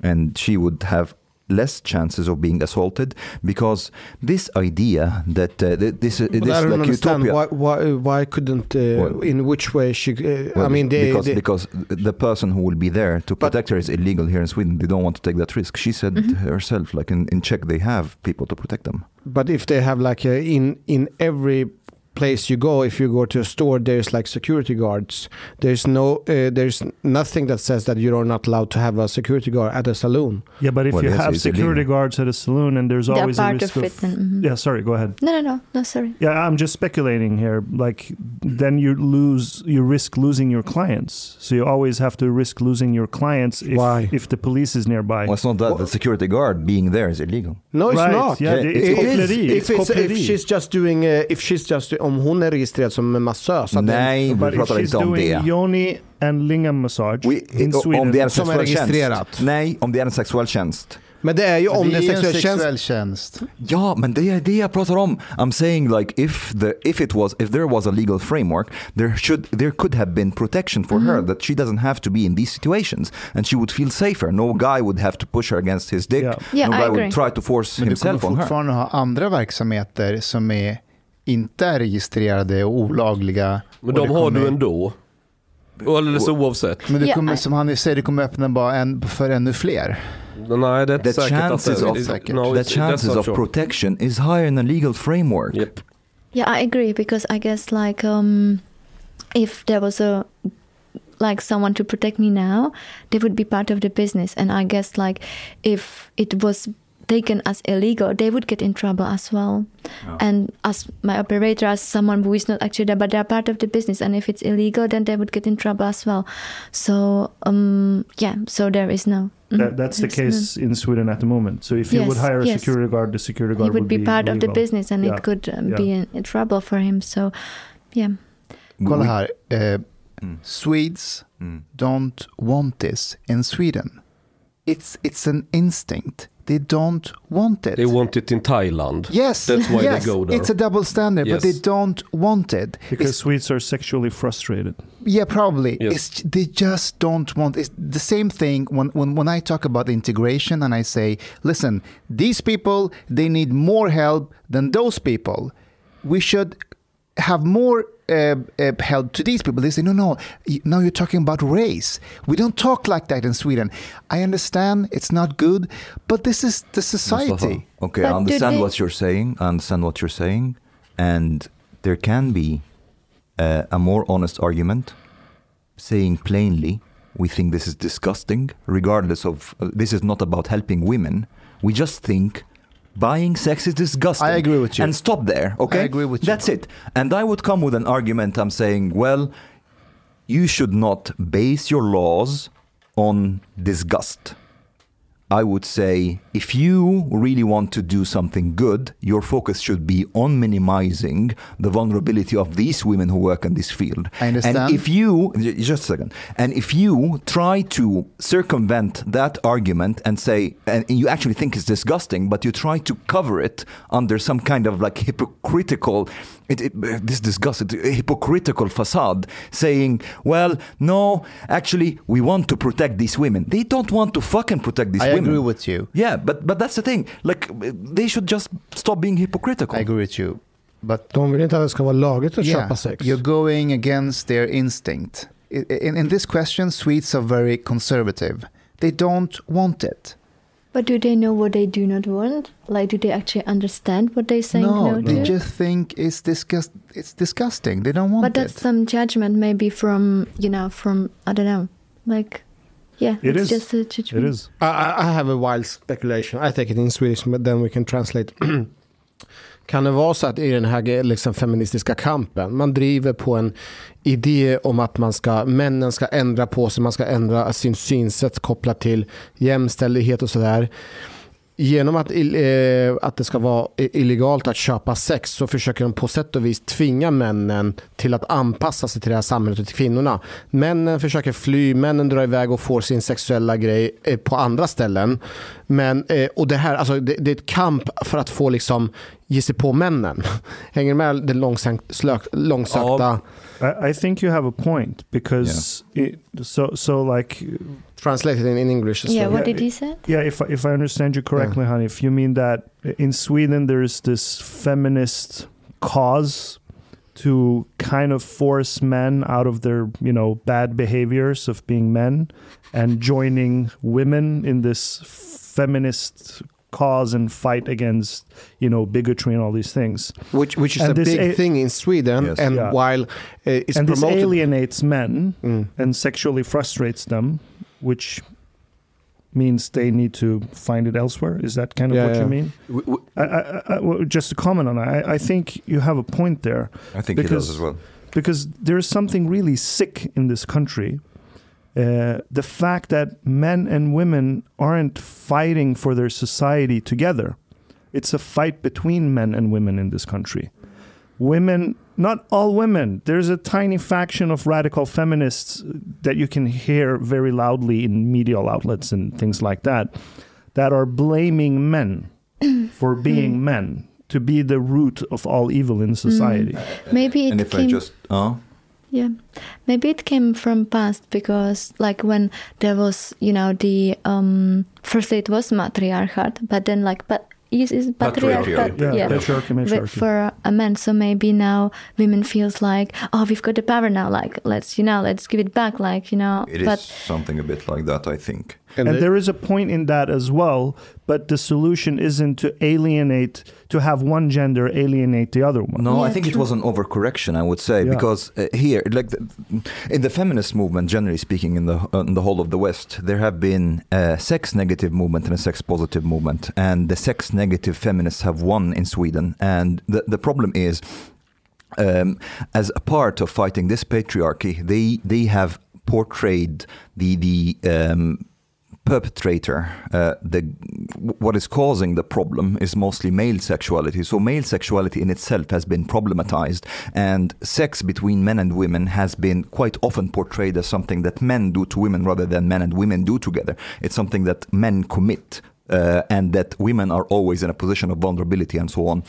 and she would have less chances of being assaulted, because this idea that uh, this uh, this I don't like utopia. Why why why couldn't uh, well, in which way she? Uh, well, I mean, they, because they, because the person who will be there to protect her is illegal here in Sweden. They don't want to take that risk. She said mm-hmm. herself, like in, in Czech, they have people to protect them. But if they have like a, in in every. place you go, if you go to a store, there's like security guards. There's no, uh, there's nothing that says that you are not allowed to have a security guard at a saloon. Yeah, but if well, you have security illegal. guards at a saloon, and there's They're always a risk of, of mm-hmm. yeah. Sorry, go ahead. No, no, no, no. Sorry. Yeah, I'm just speculating here. Like, then you lose, you risk losing your clients. So you always have to risk losing your clients. If, Why? If the police is nearby. Well, it's not that well, the security guard being there is illegal. No, it's right. not. Yeah, yeah, it's it is. If, it's, if she's just doing, uh, if she's just doing, om hon är registrerad som massör så att Nej, den, vi pratar inte om det. Yoni and Lingam massage We, in Sweden, om det är en som är registrerat. Tjänst. Nej, om det är en sexuell tjänst. Men det är ju om det, det är sexuell, en sexuell tjänst. tjänst. Ja, men det är det jag pratar om. I'm saying like if the if it was if there was a legal framework, there should there could have been protection for mm. her, that she doesn't have to be in these situations, and she would feel safer. No guy would have to push her against his dick. Yeah. Yeah, no I guy agree. would try to force men himself on her. Men du fortfarande ha andra verksamheter som är inte är registrerade och olagliga. Men de har du ändå. Eller så oavsett. Men det kommer, yeah, som han säger, det kommer öppna bara en, för ännu fler. Nej, det är säkert. Chances of, no, the chances of protection is higher in a legal framework. Yep. Yeah, I agree, because I guess like um, if there was a like someone to protect me now, they would be part of the business. And I guess like if it was taken as illegal, they would get in trouble as well. Oh. And as my operator, as someone who is not actually there, but they're part of the business. And if it's illegal, then they would get in trouble as well. So, um, yeah, so there is no... Mm, that, that's the case no. in Sweden at the moment. So if yes, you would hire a yes. security guard, the security guard would, would be... be part illegal. Of the business, and yeah. it could um, yeah. be in, in trouble for him. So, yeah. Kolla här. Uh, mm. Swedes mm. don't want this in Sweden. It's It's an instinct. They don't want it. They want it in Thailand. Yes. That's why yes. they go there. It's a double standard, yes. but they don't want it. Because it's, Swedes are sexually frustrated. Yeah, probably. Yes. It's, they just don't want it. It's the same thing when, when, when I talk about integration and I say, listen, these people, they need more help than those people. We should have more Uh, uh, held to these people. They say, no, no, you, now you're talking about race. We don't talk like that in Sweden. I understand it's not good, but this is the society. Okay, but I understand what you're saying. I understand what you're saying. And there can be uh, a more honest argument saying plainly, we think this is disgusting, regardless of, uh, this is not about helping women. We just think buying sex is disgusting. I agree with you. And stop there, okay? I agree with you. That's it. And I would come with an argument. I'm saying, well, you should not base your laws on disgust. I would say if you really want to do something good, your focus should be on minimizing the vulnerability of these women who work in this field. I understand. And if you, just a second, and if you try to circumvent that argument and say, and you actually think it's disgusting, but you try to cover it under some kind of like hypocritical, it, it, this disgusted, hypocritical facade saying, well, no, actually, we want to protect these women. They don't want to fucking protect these I women. I agree with you. Yeah, but, but that's the thing. Like, they should just stop being hypocritical. I agree with you. But de vill inte att det ska vara lagligt att yeah, köpa sex. You're going against their instinct. In, in this question, Swedes are very conservative. They don't want it. But do they know what they do not want? Like, do they actually understand what they're saying no, no they to? Just think it's, disgust- it's disgusting. They don't want it. But that's it. Some judgment maybe from, you know, from, I don't know, like... Yeah, it it's is. Just a judgment. It is. I, I have a wild speculation. I take it in Swedish, but then we can translate. Kan det vara så att i den här liksom feministiska kampen man driver på en idé om att man ska, männen ska ändra på sig, man ska ändra sin synsätt kopplat till jämställdhet och sådär. Genom att, eh, att det ska vara illegalt att köpa sex så försöker de på sätt och vis tvinga männen till att anpassa sig till det här samhället och till kvinnorna. Männen försöker fly, männen drar iväg och får sin sexuella grej eh, på andra ställen. Men, eh, och det här, alltså det, det är ett kamp för att få liksom ge sig på männen. Hänger med den långsökta... I, I think you have a point because yeah. it, so so like... Translated in, in English as yeah, well. Yeah, what did he say? Yeah, if if I understand you correctly, yeah. honey, if you mean that in Sweden there is this feminist cause to kind of force men out of their, you know, bad behaviors of being men and joining women in this feminist cause and fight against, you know, bigotry and all these things, which which is and a big a- thing in Sweden, yes. and yeah. while uh, it's and promoted, this alienates men mm. and sexually frustrates them, which means they need to find it elsewhere. Is that kind of yeah, what yeah. you mean? We, we, I, I, I, well, just to comment on that, I, I think you have a point there. I think because, he does as well. Because there is something really sick in this country. Uh, the fact that men and women aren't fighting for their society together. It's a fight between men and women in this country. Women, not all women. There's a tiny faction of radical feminists that you can hear very loudly in media outlets and things like that, that are blaming men for being mm. men, to be the root of all evil in society. Mm. Maybe it and if came- I just... Uh, Yeah, maybe it came from past because like when there was, you know, the, um, firstly it was matriarchat, but then like, but is it patriarchat? Yeah, yeah. patriarchy, matriarchy. For a man. So maybe now women feels like, oh, we've got the power now, like, let's, you know, let's give it back, like, you know. It but is something a bit like that, I think. And, and they- there is a point in that as well, but the solution isn't to alienate, to have one gender alienate the other one. No, yeah, I think true. It was an overcorrection, I would say, yeah. because uh, here, like the, in the feminist movement, generally speaking, in the uh, in the whole of the West, there have been a sex-negative movement and a sex-positive movement, and the sex-negative feminists have won in Sweden, and the, the problem is, um, as a part of fighting this patriarchy, they, they have portrayed the... the um, perpetrator, uh, the what is causing the problem is mostly male sexuality. So male sexuality in itself has been problematized, and sex between men and women has been quite often portrayed as something that men do to women rather than men and women do together. It's something that men commit, uh, and that women are always in a position of vulnerability and so on.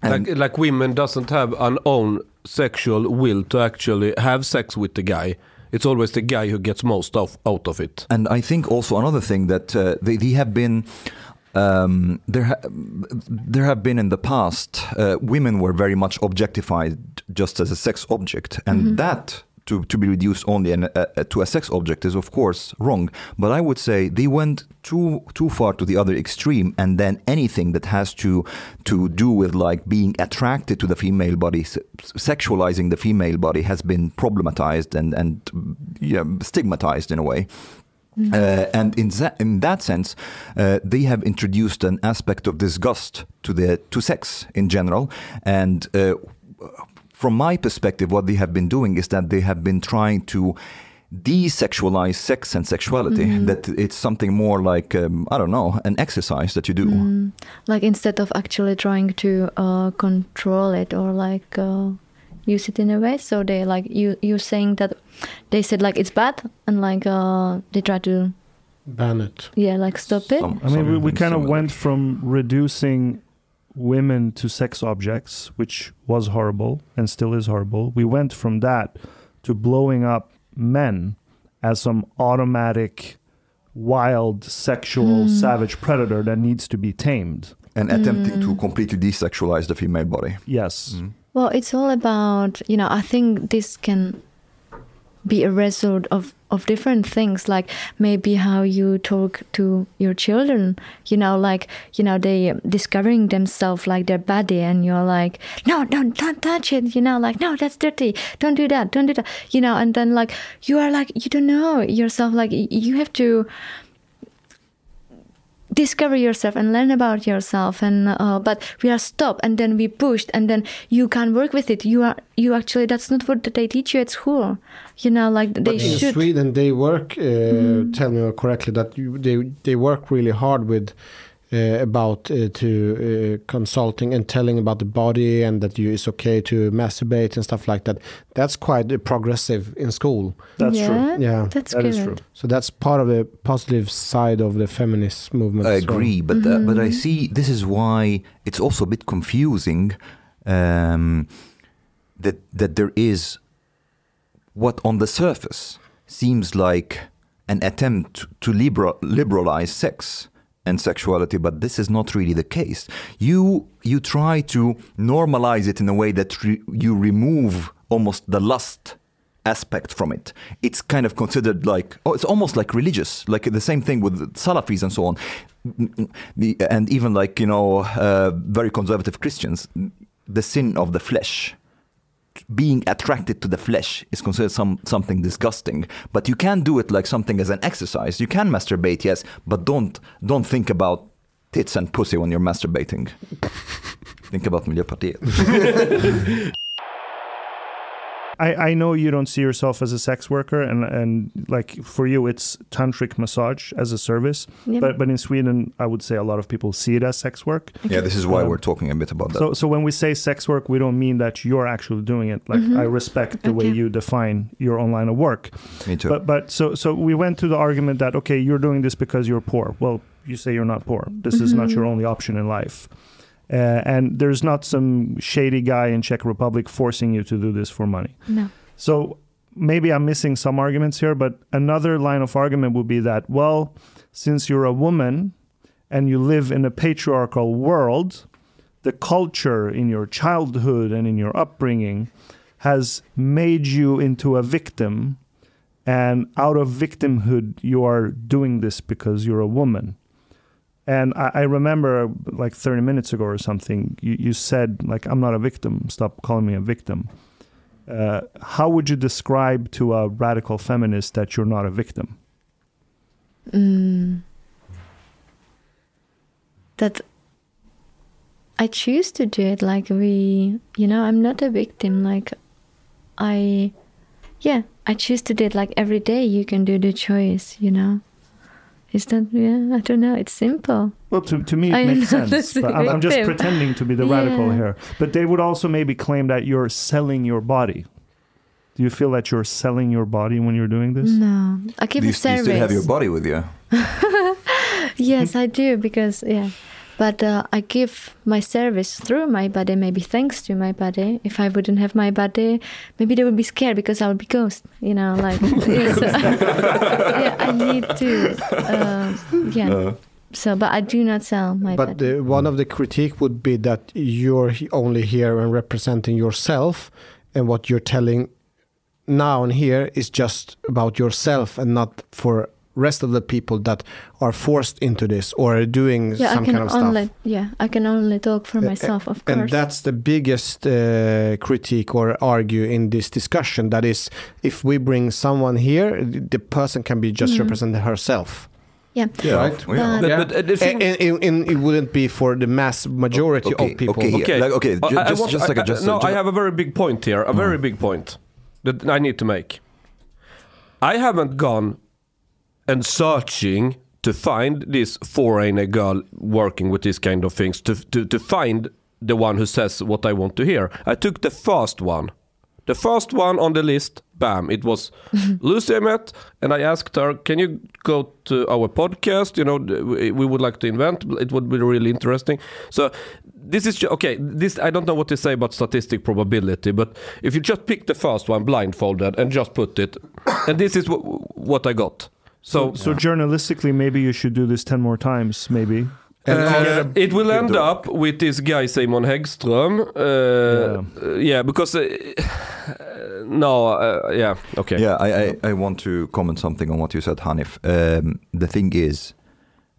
And like, like women doesn't have an own sexual will to actually have sex with the guy. It's always the guy who gets most of, out of it. And I think also another thing that uh, they, they have been... Um, there, ha- there have been in the past, uh, women were very much objectified just as a sex object. And mm-hmm. that... To, to be reduced only an, uh, to a sex object is of course wrong, but I would say they went too too far to the other extreme, and then anything that has to to do with like being attracted to the female body, se- sexualizing the female body has been problematized and and yeah, stigmatized in a way. Mm-hmm. Uh, and in that, in that sense, uh, they have introduced an aspect of disgust to the to sex in general, and. Uh, From my perspective, what they have been doing is that they have been trying to desexualize sex and sexuality, mm-hmm. that it's something more like, um, I don't know, an exercise that you do. Mm. Like instead of actually trying to uh, control it or like uh, use it in a way. So they like, you, you're saying that they said like it's bad and like uh, they try to ban it. Yeah, like stop it. Some, I mean, we, we kind of went from reducing women to sex objects, which was horrible and still is horrible. We went from that to blowing up men as some automatic, wild, sexual, mm. savage predator that needs to be tamed. And mm. attempting to completely desexualize the female body. Yes. Mm. Well, it's all about, you know, I think this can be a result of, of different things, like maybe how you talk to your children, you know, like, you know, they discovering themselves, like their body, and you're like, no, don't, don't touch it, you know, like, no, that's dirty, don't do that, don't do that, you know, and then like, you are like, you don't know yourself, like, you have to discover yourself and learn about yourself, and uh, but we are stopped, and then we pushed, and then you can't work with it. You are you actually that's not what they teach you at school. You know, like they but should. In Sweden, they work. Uh, mm. Tell me correctly that you, they they work really hard with uh, about uh, to uh, consulting and telling about the body, and that you it's okay to masturbate and stuff like that. That's quite progressive in school. That's yeah, true. Yeah, that's that good. Is true. So that's part of the positive side of the feminist movement. I agree, well. but mm-hmm. uh, but I see this is why it's also a bit confusing um, that that there is what on the surface seems like an attempt to liberal, liberalize sex and sexuality, but this is not really the case. You you try to normalize it in a way that re- you remove almost the lust aspect from it. It's kind of considered like, oh, it's almost like religious, like the same thing with Salafis and so on. And even like, you know, uh, very conservative Christians, the sin of the flesh, being attracted to the flesh is considered some something disgusting. But you can do it like something as an exercise. You can masturbate, yes, but don't don't think about tits and pussy when you're masturbating. Think about Miljöpartiet. I, I know you don't see yourself as a sex worker, and, and like for you, it's tantric massage as a service. Yep. But but in Sweden, I would say a lot of people see it as sex work. Okay. Yeah, this is why um, we're talking a bit about that. So so when we say sex work, we don't mean that you're actually doing it. Like mm-hmm. I respect the okay. way you define your own line of work. Me too. But but so so we went to the argument that okay, you're doing this because you're poor. Well, you say you're not poor. This mm-hmm. is not your only option in life. Uh, and there's not some shady guy in Czech Republic forcing you to do this for money. No. So maybe I'm missing some arguments here, but another line of argument would be that, well, since you're a woman and you live in a patriarchal world, the culture in your childhood and in your upbringing has made you into a victim. And out of victimhood, you are doing this because you're a woman. And I, I remember like thirty minutes ago or something, you, you said, like, I'm not a victim. Stop calling me a victim. Uh, how would you describe to a radical feminist that you're not a victim? Mm. That I choose to do it. Like we, you know, I'm not a victim. Like I, yeah, I choose to do it. Like every day you can do the choice, you know. Is that, yeah, I don't know, it's simple. Well, to, to me it I makes sense. But I'm, I'm just pretending to be the yeah. radical here. But they would also maybe claim that you're selling your body. Do you feel that you're selling your body when you're doing this? No. I keep do you, a service. Do you still have your body with you? Yes, I do, because, yeah. But uh, I give my service through my body, maybe thanks to my body. If I wouldn't have my body, maybe they would be scared because I would be ghost, you know, like, yeah, so, yeah, I need to, uh, yeah. No. So, but I do not sell my but body. But one of the critique would be that you're only here and representing yourself, and what you're telling now and here is just about yourself and not for rest of the people that are forced into this or are doing yeah, some kind of only, stuff. Yeah, I can only talk for myself, of course. And that's the biggest uh, critique or argue in this discussion. That is, if we bring someone here, the person can be just mm. representing herself. Yeah, yeah, right. But, yeah. But, but, uh, the thing and, and, and it wouldn't be for the mass majority okay, of people. Okay, okay, like, okay. Uh, just, I want, just like I, a, just no, a, just I have a very big point here. A mm. very big point that I need to make. I haven't gone and searching to find this foreigner girl working with these kind of things, to, to, to find the one who says what I want to hear. I took the first one. The first one on the list, bam, it was Lucy I met, and I asked her, can you go to our podcast? You know, we would like to invent. It would be really interesting. So this is, okay, this, I don't know what they say about statistic probability, but if you just pick the first one blindfolded and just put it, and this is w- what I got. So, so, so yeah. Journalistically, maybe you should do this ten more times, maybe. And uh, it will end up with this guy Simon Hegström. Uh, yeah. yeah, because uh, no, uh, yeah, okay. Yeah, I, I, I want to comment something on what you said, Hanif. Um, the thing is,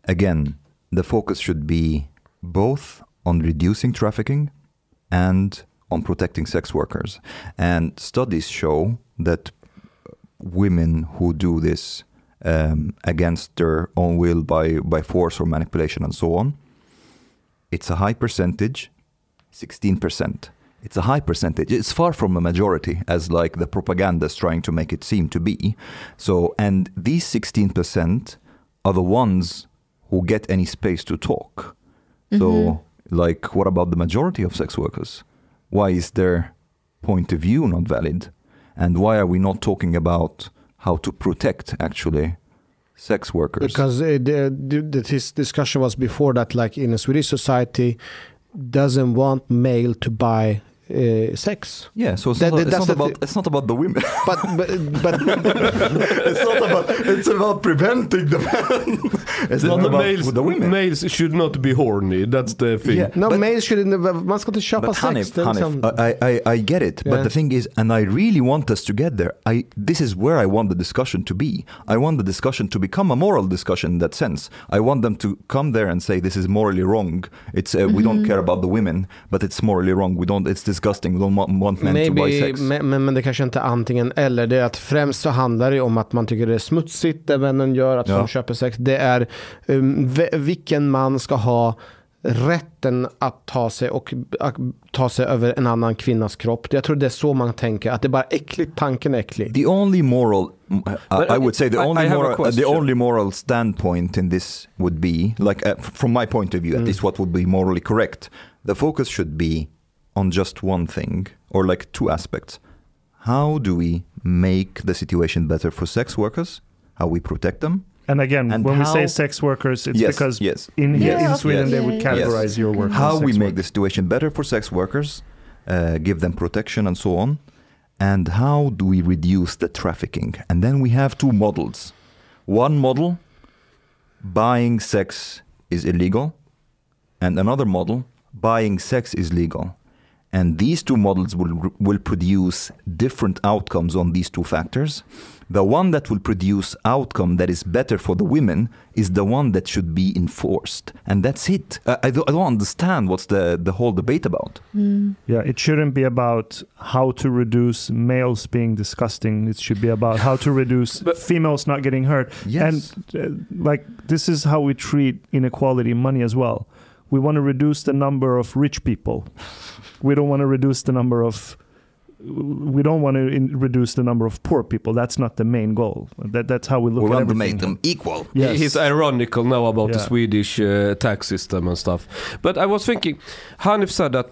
again, the focus should be both on reducing trafficking and on protecting sex workers. And studies show that women who do this Um, against their own will by, by force or manipulation and so on, it's a high percentage, sixteen percent. It's a high percentage. It's far from a majority, as like the propaganda is trying to make it seem to be. So, and these sixteen percent are the ones who get any space to talk. Mm-hmm. So, like, what about the majority of sex workers? Why is their point of view not valid? And why are we not talking about how to protect, actually, sex workers? Because uh, the, the, the, this discussion was before that, like, in a Swedish society, doesn't want male to buy uh, sex. Yeah, so it's, that, not, it's, not about, it's not about the women. But, but, but it's not about, it's about preventing the men. It's not, not about males, the women. Males should not be horny, that's the thing. Yeah, no, but, males shouldn't, must go to shop but Hanif, sex. Hanif, some... I, I, I get it, yeah. But the thing is, and I really want us to get there, I, this is where I want the discussion to be. I want the discussion to become a moral discussion in that sense. I want them to come there and say, this is morally wrong. It's uh, mm-hmm. We don't care about the women, but it's morally wrong. We don't, it's disgusting, we don't want men Maybe, to buy sex. Men, men det kanske inte antingen eller, det är att främst så handlar det om att man tycker det är smutsigt det männen gör, att ja. de köper sex. Det är Um, v- vilken man ska ha rätten att ta sig och att ta sig över en annan kvinnas kropp. Jag tror det är så man tänker, att det är bara äckligt, tanken är äcklig. The only moral uh, I would say the only moral, the only moral standpoint in this would be like uh, from my point of view at mm. least what would be morally correct. The focus should be on just one thing or like two aspects. How do we make the situation better for sex workers? How we protect them? And again, and when we say sex workers, it's yes, because yes, in yes, in Sweden yes, they would categorize yes. your work. How we make workers. the situation better for sex workers, uh, give them protection and so on, and how do we reduce the trafficking? And then we have two models. One model, buying sex is illegal, and another model, buying sex is legal. And these two models will will produce different outcomes on these two factors. The one that will produce outcome that is better for the women is the one that should be enforced. And that's it. Uh, I, don't, I don't understand what's the, the whole debate about. Mm. Yeah, it shouldn't be about how to reduce males being disgusting. It should be about how to reduce but, females not getting hurt. Yes. And uh, like this is how we treat inequality in money as well. We want to reduce the number of rich people. We don't want to reduce the number of... We don't want to in- reduce the number of poor people. That's not the main goal. That, that's how we look we at it. We want everything. to make them equal. Yes. He's ironical now about yeah. the Swedish uh, tax system and stuff. But I was thinking, Hanif said that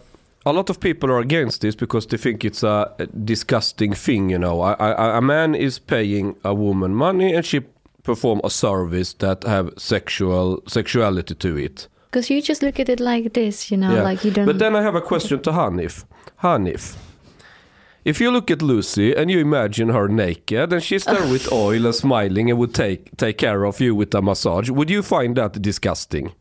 a lot of people are against this because they think it's a disgusting thing, you know. I, I, a man is paying a woman money and she perform a service that have sexual sexuality to it. Because you just look at it like this, you know, yeah. like you don't... But then I have a question to Hanif. Hanif. If you look at Lucy and you imagine her naked and she's there with oil and smiling and would take take care of you with a massage, would you find that disgusting?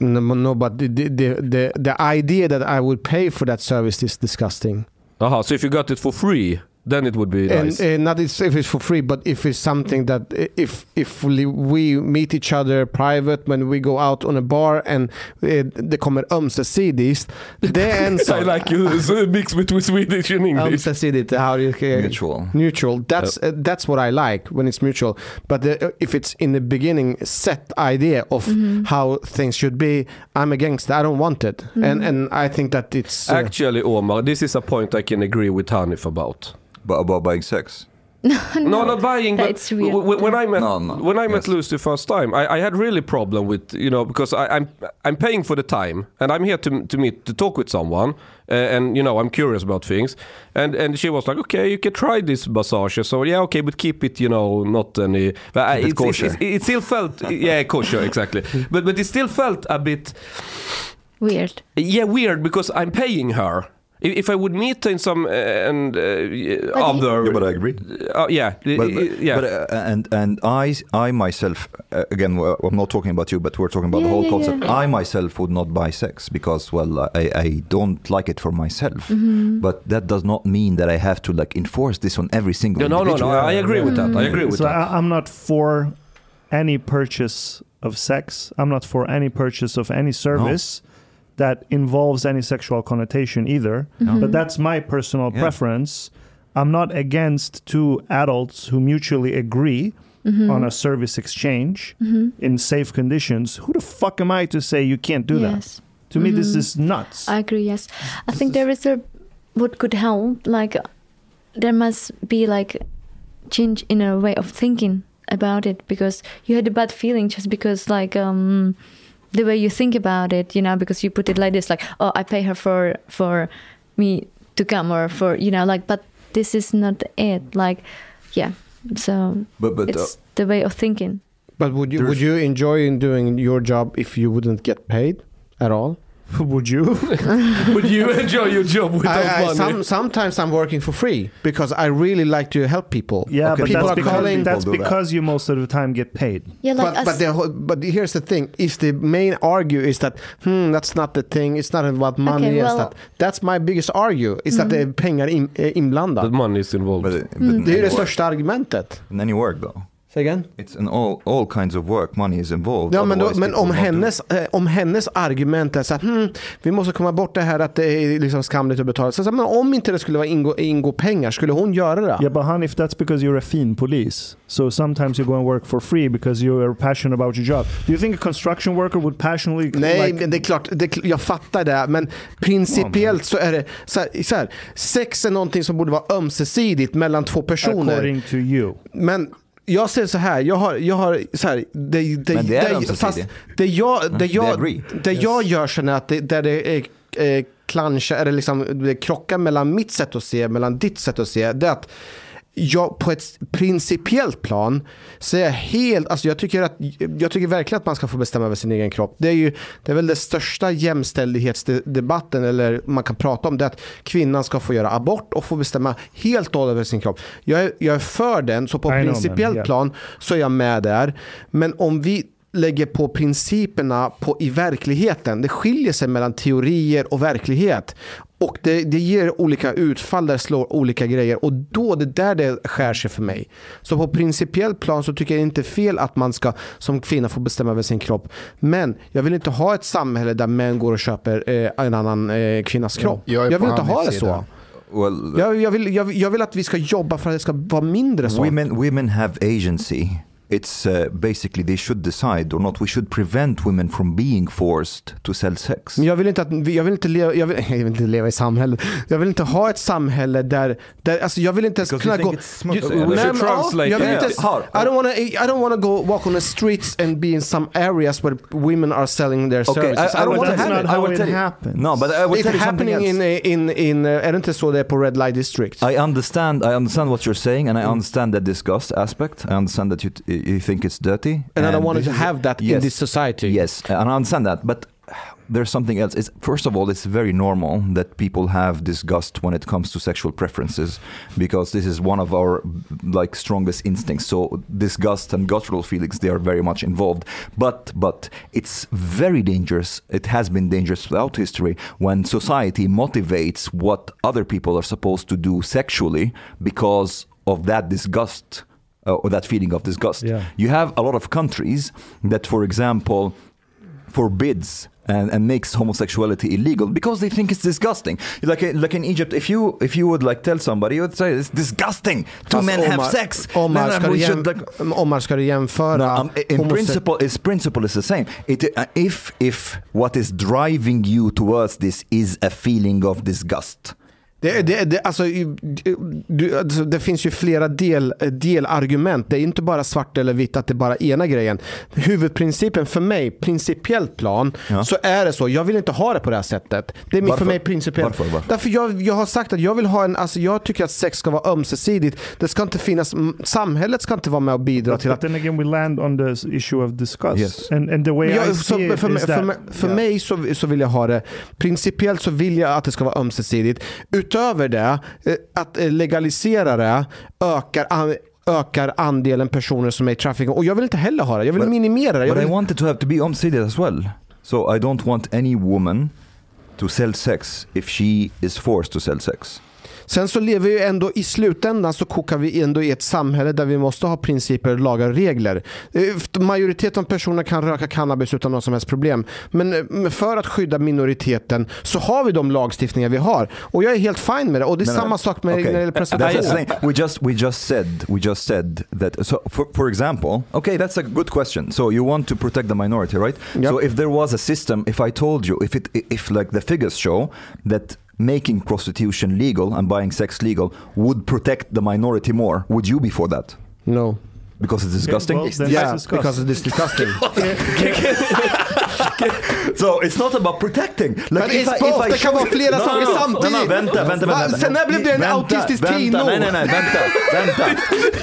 no, no, but the, the the the idea that I would pay for that service is disgusting. Aha, uh-huh, so if you got it for free, then it would be nice. And, uh, not if it's for free, but if it's something that if if we meet each other private when we go out on a bar and uh, det kommer ömsesidigt, then so I like you uh, mix between Swedish and English. Ömsesidigt, how do you uh, mutual? Mutual. That's yep. uh, that's what I like when it's mutual. But the, uh, if it's in the beginning set idea of mm-hmm. how things should be, I'm against. I don't want it, mm-hmm. and and I think that it's uh, actually Omar. This is a point I can agree with Hanif about. About buying sex? No, no, not buying. But it's real. W- when I met no, no. when I yes. met Lucy first time, I, I had really problem with, you know, because I, I'm I'm paying for the time and I'm here to to meet to talk with someone, uh, and you know I'm curious about things, and and she was like, okay, you can try this massage. So yeah, okay, but keep it, you know, not any. But I, it, it, it, it still felt yeah kosher exactly, but but it still felt a bit weird. Yeah, weird because I'm paying her. If I would meet in some uh, and uh, other, yeah, but I agree. Uh, yeah, but, but, yeah. But, uh, and and I I myself uh, again, I'm not talking about you, but we're talking about yeah, the whole yeah, concept. Yeah. I myself would not buy sex because, well, I, I don't like it for myself. Mm-hmm. But that does not mean that I have to like enforce this on every single. No, no, no, no. I agree with that. I agree with so that. I, I'm not for any purchase of sex. I'm not for any purchase of any service. No. That involves any sexual connotation either. Mm-hmm. But that's my personal yeah. preference. I'm not against two adults who mutually agree mm-hmm. on a service exchange mm-hmm. in safe conditions. Who the fuck am I to say you can't do yes. that? To mm-hmm. me, this is nuts. I agree, yes. I this think is there is a, what could help, like there must be like change in a way of thinking about it, because you had a bad feeling just because like, um, the way you think about it, you know, because you put it like this, like, oh, I pay her for for me to come, or for, you know, like, but this is not it, like, yeah. So but, but, it's uh, the way of thinking. But would you would you enjoy in doing your job if you wouldn't get paid at all? Would you? Would you enjoy your job without I, I, money? Some, sometimes I'm working for free because I really like to help people. Yeah, okay. But people that's are because, calling, that's people because that. You most of the time get paid. Yeah, like but, but, the, but here's the thing. If the main argue is that, hmm, that's not the thing, it's not about money. Okay, well, that. That's my biggest argue, is mm-hmm. that the pengar in, uh, inblandad. That money is involved. But, but mm. in det är det största argumentet. In any work though. Say again? It's an all, all kinds of work, money is involved. Ja, men, då, men om, hennes, eh, om hennes argument är så att hmm, vi måste komma bort det här att det är liksom skamligt att betala. Så, så, men om inte det skulle vara ingå, ingå pengar, skulle hon göra det? Yeah, but honey, if that's because you're a fin police, so sometimes you go and work for free because you're passionate about your job. Do you think a construction worker would passionately... Nej, like... men det är klart, det, jag fattar det, men principiellt så är det så här, så här, sex är någonting som borde vara ömsesidigt mellan två personer. According to you. Men... Jag ser så här, jag har jag har så här det det, det, det fast det jag det jag mm, det yes. jag gör sen är att det där det är eh, klanscher eller liksom det krockar mellan mitt sätt att se mellan ditt sätt att se det är att jag på ett principiellt plan så är jag helt alltså jag tycker att jag tycker verkligen att man ska få bestämma över sin egen kropp. Det är ju det är väl den största jämställdhetsdebatten eller man kan prata om det att kvinnan ska få göra abort och få bestämma helt och hållet över sin kropp. Jag är, jag är för den så på principiellt plan så är jag med där. Men om vi lägger på principerna på i verkligheten. Det skiljer sig mellan teorier och verklighet. Och det, det ger olika utfall där slår olika grejer. Och då det där det skär sig för mig. Så på principiell plan så tycker jag inte fel att man ska som kvinna få bestämma över sin kropp. Men jag vill inte ha ett samhälle där män går och köper eh, en annan eh, kvinnas kropp. Jag, jag vill inte ha det så. Well, jag, jag, vill, jag, jag vill att vi ska jobba för att det ska vara mindre så. Women, women have agency. It's uh, basically they should decide or not. We should prevent women from being forced to sell sex. Men jag vill inte att jag vill inte leva jag vill, jag vill inte leva i samhället. Jag vill inte ha ett samhälle där där alltså jag vill inte ens kunna gå just, uh, men, oh, jag vill inte ens, I don't want to I don't want to go walk on the streets and be in some areas where women are selling their okay, services. I, I, I don't want to happen. I will tell you. No, but I will tell you something else. in in in är det inte så det på Red Light District. I understand I understand what you're saying and I understand the disgust aspect. I understand that you t- you think it's dirty and, and I don't want to have that yes, in this society yes and I understand that but there's something else. It's, first of all, it's very normal that people have disgust when it comes to sexual preferences because this is one of our like strongest instincts. So disgust and guttural feelings, they are very much involved. But but it's very dangerous. It has been dangerous throughout history when society motivates what other people are supposed to do sexually because of that disgust Uh, or that feeling of disgust. Yeah. You have a lot of countries that, for example, forbids and, and makes homosexuality illegal because they think it's disgusting. Like like in Egypt, if you if you would like tell somebody, you would say it's disgusting. Two Fast men Omar, have sex. Omar, men, ska we should, jäm, like, Omar ska du jämföra? Um, in homose- principle, its principle is the same. It, uh, if if what is driving you towards this is a feeling of disgust. Det, det, det, alltså, det finns ju flera del, delargument. Det är inte bara svart eller vitt att det är bara ena grejen. Huvudprincipen för mig, principiellt plan, ja. Så är det så. Jag vill inte ha det på det här sättet. Det är varför? För mig principiellt. Varför? Varför? Därför jag, jag har sagt att jag vill ha en, alltså jag tycker att sex ska vara ömsesidigt. Det ska inte finnas, samhället ska inte vara med och bidra but, till but att... But then again we land on the issue of disgust. Yes. And, and the way jag, I så, see it för, is för, that... För, för yeah. mig så, så vill jag ha det. Principiellt så vill jag att det ska vara ömsesidigt. Utöver det, att legalisera det ökar, an, ökar andelen personer som är i trafficking. Och jag vill inte heller ha det. Jag vill but, minimera det. Jag but vill... I want it to have to be omsidigt as well. So I don't want any woman to sell sex if she is forced to sell sex. Sen så lever vi ju ändå i slutändan, så kokar vi ändå i ett samhälle där vi måste ha principer, lagar och regler. Majoriteten av personer kan röka cannabis utan något som helst problem. Men för att skydda minoriteten så har vi de lagstiftningar vi har. Och jag är helt fine med det. Och det är men, samma sak med okay. när det presentation. We just, we just said, we just said that, so for, for example, okay, that's a good question. So you want to protect the minority, right? Yep. So if there was a system, if I told you, if it, if like the figures show that making prostitution legal and buying sex legal would protect the minority more. Would you be for that? No. Because it's disgusting? It was, yeah, disgust. Because it's disgusting. So it's not about protecting. Like men if I, if I det kan vara flera no, saker no, samtidigt. No, no, vänta, vänta, vänta. Sen när blev det en vänta, autistisk tino? Nej, nej, nej, vänta, vänta,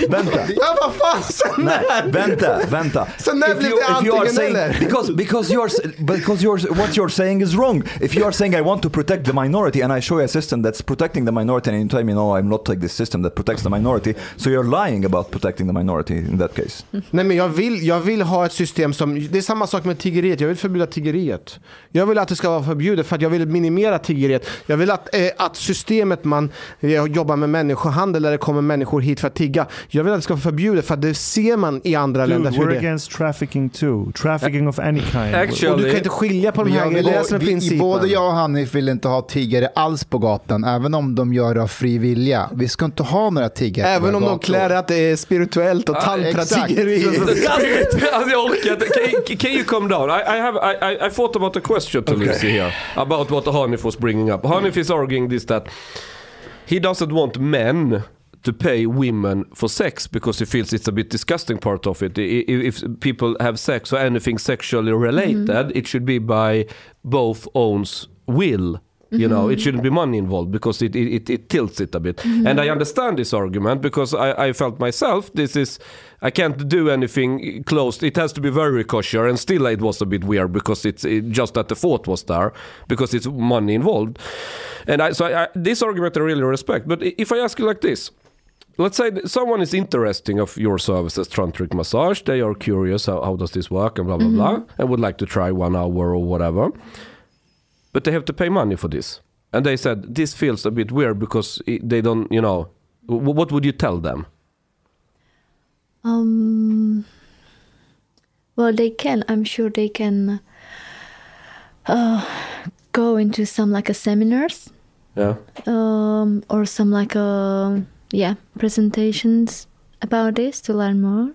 vänta. Ja, vad fan, sen när? Vänta, vänta. Sen när blev det antingen eller? Because, because, you're, because you're, what you're saying is wrong. If you are saying I want to protect the minority and I show you a system that's protecting the minority and in time you know I'm not like this system that protects the minority, so you're lying about protecting the minority in that case. Nej, men jag vill, jag vill ha ett system som, det är samma sak med tiggeriet, jag vill förbjuda tiggeriet. Jag vill att det ska vara förbjudet för att jag vill minimera tiggeriet. Jag vill att, eh, att systemet man eh, jobbar med människohandel där det kommer människor hit för att tigga. Jag vill att det ska vara förbjudet för att det ser man i andra Dude, länder. We're against trafficking too. Trafficking of any kind. Actually, och du kan inte skilja på de här grejerna. Både jag och Hanif vill inte ha tiggare alls på gatan, även om de gör det av fri vilja. Vi ska inte ha några tiggare. Även om de klär att det är spirituellt och ah, tantra tiggeri. can, can you come down? I, I have I, I, I thought about a question to okay. Lucy here about what Hanif was bringing up. Hanif is arguing this, that he doesn't want men to pay women for sex because he feels it's a bit disgusting part of it. If people have sex or anything sexually related, mm-hmm. it should be by both owns will. You mm-hmm. know, it shouldn't be money involved because it it, it tilts it a bit. Mm-hmm. And I understand this argument because I, I felt myself, this is, I can't do anything closed. It has to be very kosher. And still it was a bit weird because it's it, just that the thought was there because it's money involved. And I, so I, I, this argument I really respect. But if I ask you like this, let's say someone is interesting of your services, tantric massage. They are curious, how, how does this work and blah, blah, mm-hmm. blah. And would like to try one hour or whatever. But they have to pay money for this. And they said, this feels a bit weird because they don't, you know, w- what would you tell them? Um, well, they can, I'm sure they can uh, go into some like a seminars. Yeah. Um, or some like a, yeah, presentations about this to learn more.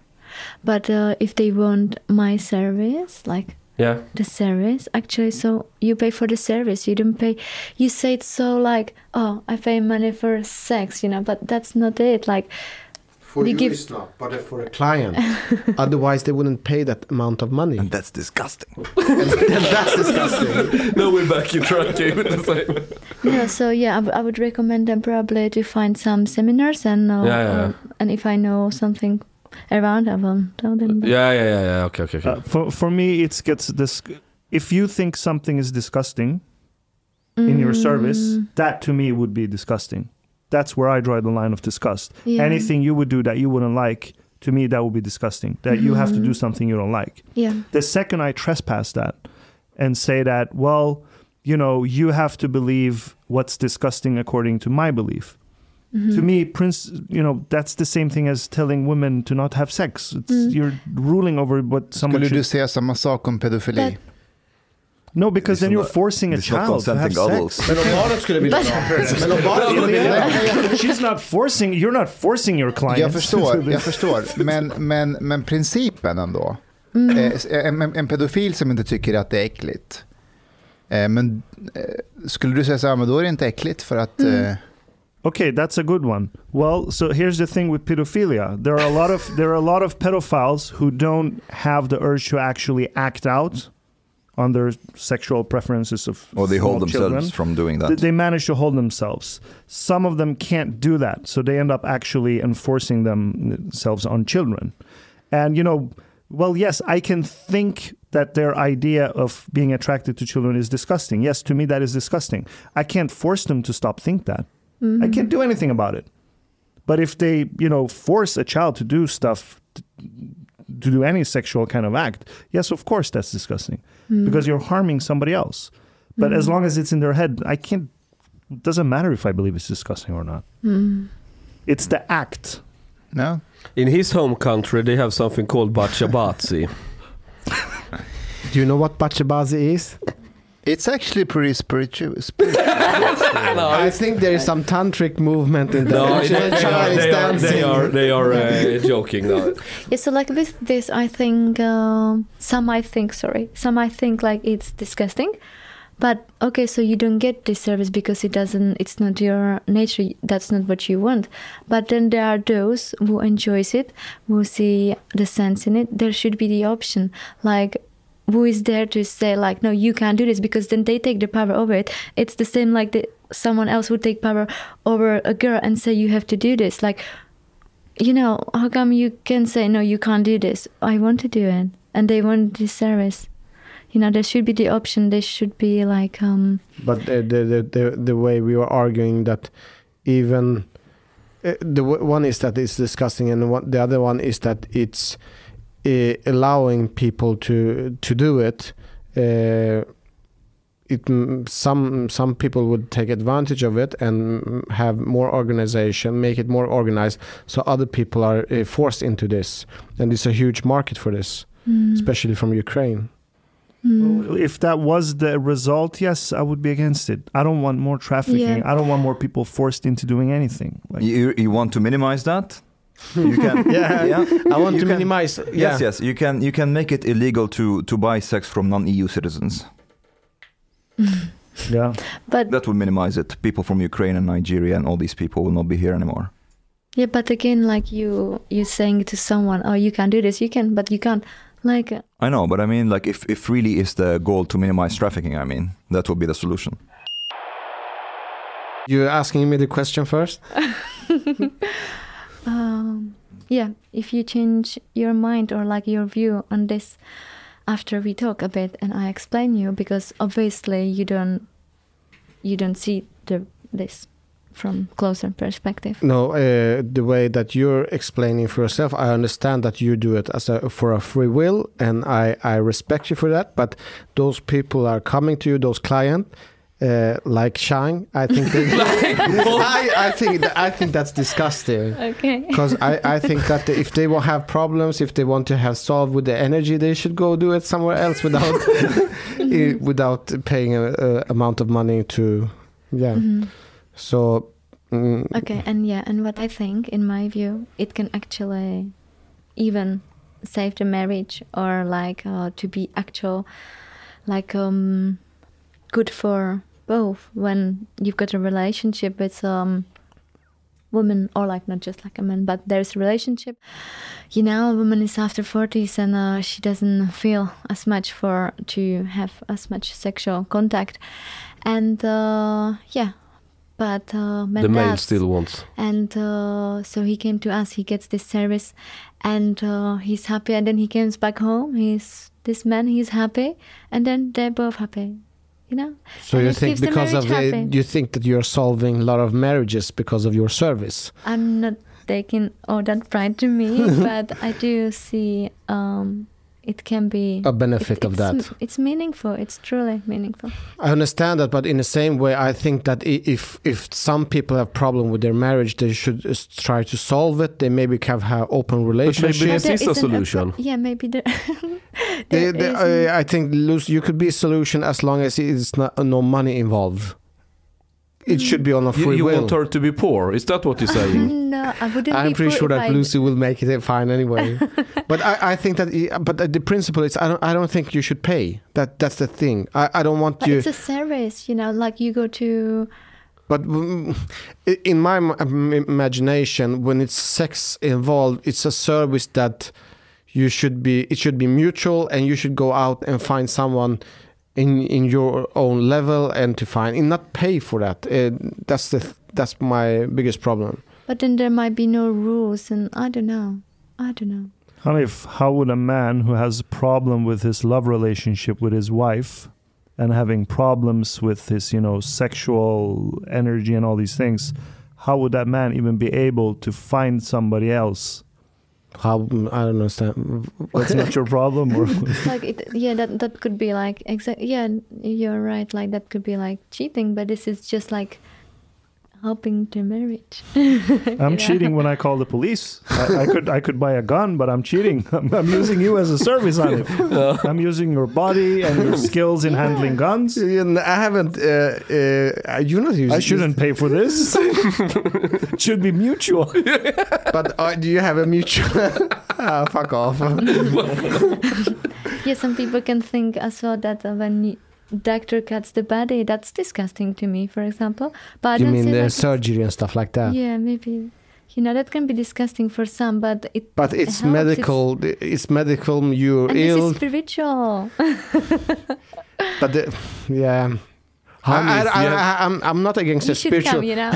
But uh, if they want my service, like, yeah. The service, actually, so you pay for the service. You don't pay. You say it's so like, oh, I pay money for sex, you know, but that's not it. Like, for you give... it's not, but for a client, otherwise they wouldn't pay that amount of money. And that's disgusting. and that's disgusting. No, we're back in Turkey with the same. Yeah, so yeah, I, w- I would recommend them probably to find some seminars and uh, yeah, yeah. Um, and if I know something. Around them, tell them. That. Yeah, yeah, yeah, yeah. Okay, okay. okay. Uh, for for me, it gets this. If you think something is disgusting mm. in your service, that to me would be disgusting. That's where I draw the line of disgust. Yeah. Anything you would do that you wouldn't like, to me, that would be disgusting. That mm. you have to do something you don't like. Yeah. The second I trespass that and say that, well, you know, you have to believe what's disgusting according to my belief. Mm-hmm. To me, prince, you know, that's the same thing as telling women to not have sex. It's, mm. You're ruling over what someone. Skulle du säga samma sak om pedofili? That... No, because then you're forcing a child to have sex. Men om barnet skulle vilja ha. She's not forcing. You're not forcing your client. Jag förstår. Jag förstår. Men men men principen ändå. Mm. En, en pedofil som inte tycker att det är äckligt. Men skulle du säga så här, men då är det inte äckligt för att. Mm. Okay, that's a good one. Well, so here's the thing with pedophilia. There are a lot of there are a lot of pedophiles who don't have the urge to actually act out on their sexual preferences of or they hold themselves children. From doing that. They manage to hold themselves. Some of them can't do that, so they end up actually enforcing themselves on children. And you know, well, yes, I can think that their idea of being attracted to children is disgusting. Yes, to me that is disgusting. I can't force them to stop think that. Mm-hmm. I can't do anything about it. But if they, you know, force a child to do stuff, to, to do any sexual kind of act, yes, of course, that's disgusting. Mm-hmm. Because you're harming somebody else. But mm-hmm. as long as it's in their head, I can't, it doesn't matter if I believe it's disgusting or not. Mm-hmm. It's the act. No. In his home country, they have something called bachabazi. Do you know what bachabazi is? It's actually pretty spiritual. spiritual. No, I think there is some tantric movement in that. No, it, they, child they, are, they are they are uh, joking now. Yeah, so like with this, I think um, some I think sorry, some I think like it's disgusting, but okay, so you don't get this service because it doesn't, it's not your nature. That's not what you want. But then there are those who enjoys it, who see the sense in it. There should be the option, like. Who is there to say like, no, you can't do this, because then they take the power over it. It's the same like the, someone else would take power over a girl and say you have to do this. Like, you know, how come you can say, no, you can't do this? I want to do it. And they want this service. You know, there should be the option. There should be like... Um, but the, the, the, the way we were arguing that even... Uh, the w- one is that it's disgusting, and one, the other one is that it's... Uh, allowing people to to do it, uh, it some some people would take advantage of it and have more organization, make it more organized, so other people are uh, forced into this, and it's a huge market for this, mm. especially from Ukraine. Mm. If that was the result, yes, I would be against it. I don't want more trafficking. Yeah. I don't want more people forced into doing anything. Like, you you want to minimize that? You can, yeah, yeah. I want you to can, minimize. Yeah. Yes, yes. You can, you can make it illegal to to buy sex from non-E U citizens. Yeah, but that would minimize it. People from Ukraine and Nigeria and all these people will not be here anymore. Yeah, but again, like you, you saying to someone, "Oh, you can do this. You can, but you can't." Like I know, but I mean, like if if really is the goal to minimize trafficking, I mean, that would be the solution. You're asking me the question first. Um, yeah, if you change your mind or like your view on this after we talk a bit and I explain you, because obviously you don't you don't see the, this from closer perspective. No, uh, the way that you're explaining for yourself, I understand that you do it as a, for a free will, and I, I respect you for that, but those people are coming to you, those clients, Uh, like Chang, I think. They, I, I think. I think that's disgusting. Okay. Because I, I think that the, if they will have problems, if they want to have solved with the energy, they should go do it somewhere else without, mm-hmm. without paying a, a amount of money to, yeah. Mm-hmm. So. Mm, okay, and yeah, and what I think, in my view, it can actually, even, save the marriage or like uh, to be actual, like um, good for. Both when you've got a relationship with um woman, or like not just like a man, but there's a relationship, you know, a woman is after forties and uh, she doesn't feel as much for to have as much sexual contact, and uh yeah but uh the male still wants, and uh so he came to us, he gets this service, and uh he's happy, and then he comes back home, he's this man, he's happy, and then they're both happy. You know? So and you think because the of the, happen. You think that you're solving a lot of marriages because of your service? I'm not taking all that pride to me, but I do see um, it can be a benefit it, of that. It's meaningful. It's truly meaningful. I understand that, but in the same way, I think that if if some people have problem with their marriage, they should try to solve it. They maybe can have open relationships. But maybe this is a solution. A pro- yeah, maybe there. There, there, uh, I think you could be a solution as long as it's not uh, no money involved. It should be on a free you, you will. You want her to be poor? Is that what you're saying? No, I wouldn't. I'm be pretty sure that I'd... Lucy will make it fine anyway. But I, I think that. But the principle is, I don't. I don't think you should pay. That that's the thing. I, I don't want but you. It's a service, you know. Like you go to But in my imagination, when it's sex involved, it's a service that you should be, it should be mutual, and you should go out and find someone in in your own level and to find and not pay for that. Uh, that's the th- that's my biggest problem. But then there might be no rules, and I don't know. I don't know. How if how would a man who has a problem with his love relationship with his wife and having problems with his, you know, sexual energy and all these things, how would that man even be able to find somebody else? How I don't understand. That's not your problem, or it's like it, yeah, that that could be like exactly. Yeah, you're right. Like that could be like cheating, but this is just like helping to marriage. I'm yeah. cheating when I call the police. I, I could I could buy a gun, but I'm cheating. I'm, I'm using you as a service, Hanif. No. I'm using your body and your skills in yeah. handling guns. I haven't. Uh, uh, you're not using. I shouldn't pay for this. It should be mutual. But uh, do you have a mutual? uh, fuck off. Yeah, some people can think as well that when you doctor cuts the body, that's disgusting to me, for example. But you mean the like surgery and stuff like that? Yeah, maybe. You know, that can be disgusting for some, but it But it's helps. medical. It's, it's medical. You're and ill. It's spiritual. But the, yeah. I, I, I, I, I'm, I'm not against you the spiritual. Come, you know?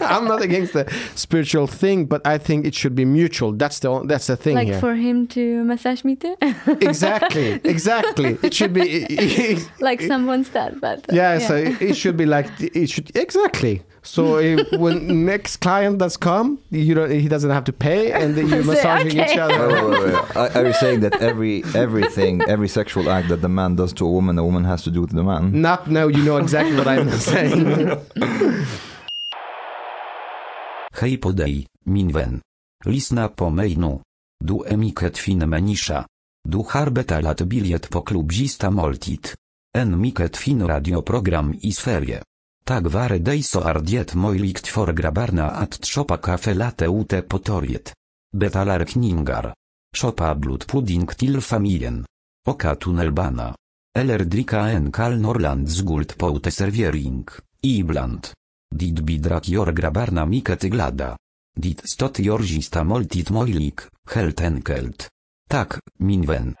I'm not against the spiritual thing, but I think it should be mutual. That's the that's the thing. Like here. For him to massage me too. exactly, exactly. It should be like someone's dad, but yeah, yeah. So it, it should be like it should exactly. So if, when next client does come, you don't, he doesn't have to pay, and then you're massaging okay. each other. Wait, wait, wait. Are, are you saying that every everything, every sexual act that the man does to a woman, a woman has to do to the man? Not no. You You know exactly what I'm saying. Hej podej, minwen. Lisna po mejnu. Du emiket fin manisza. Du harbeta lat biliet po klubzista moltit. En miket fin radioprogram i sferie. Tak ware dejso ardiet mojlikt for grabarna at chopa kafe late ute potoriet. Betalar kningar. Chopa blut pudding til familien. Oka tunelbana. Ellerdrika en Kal Norland z Guld Poute Serviering, Ibland. Dit bidrak jor grabarna miket glada. Dit stot jorzista moltit moilik, helt enkelt. Tak, minwen.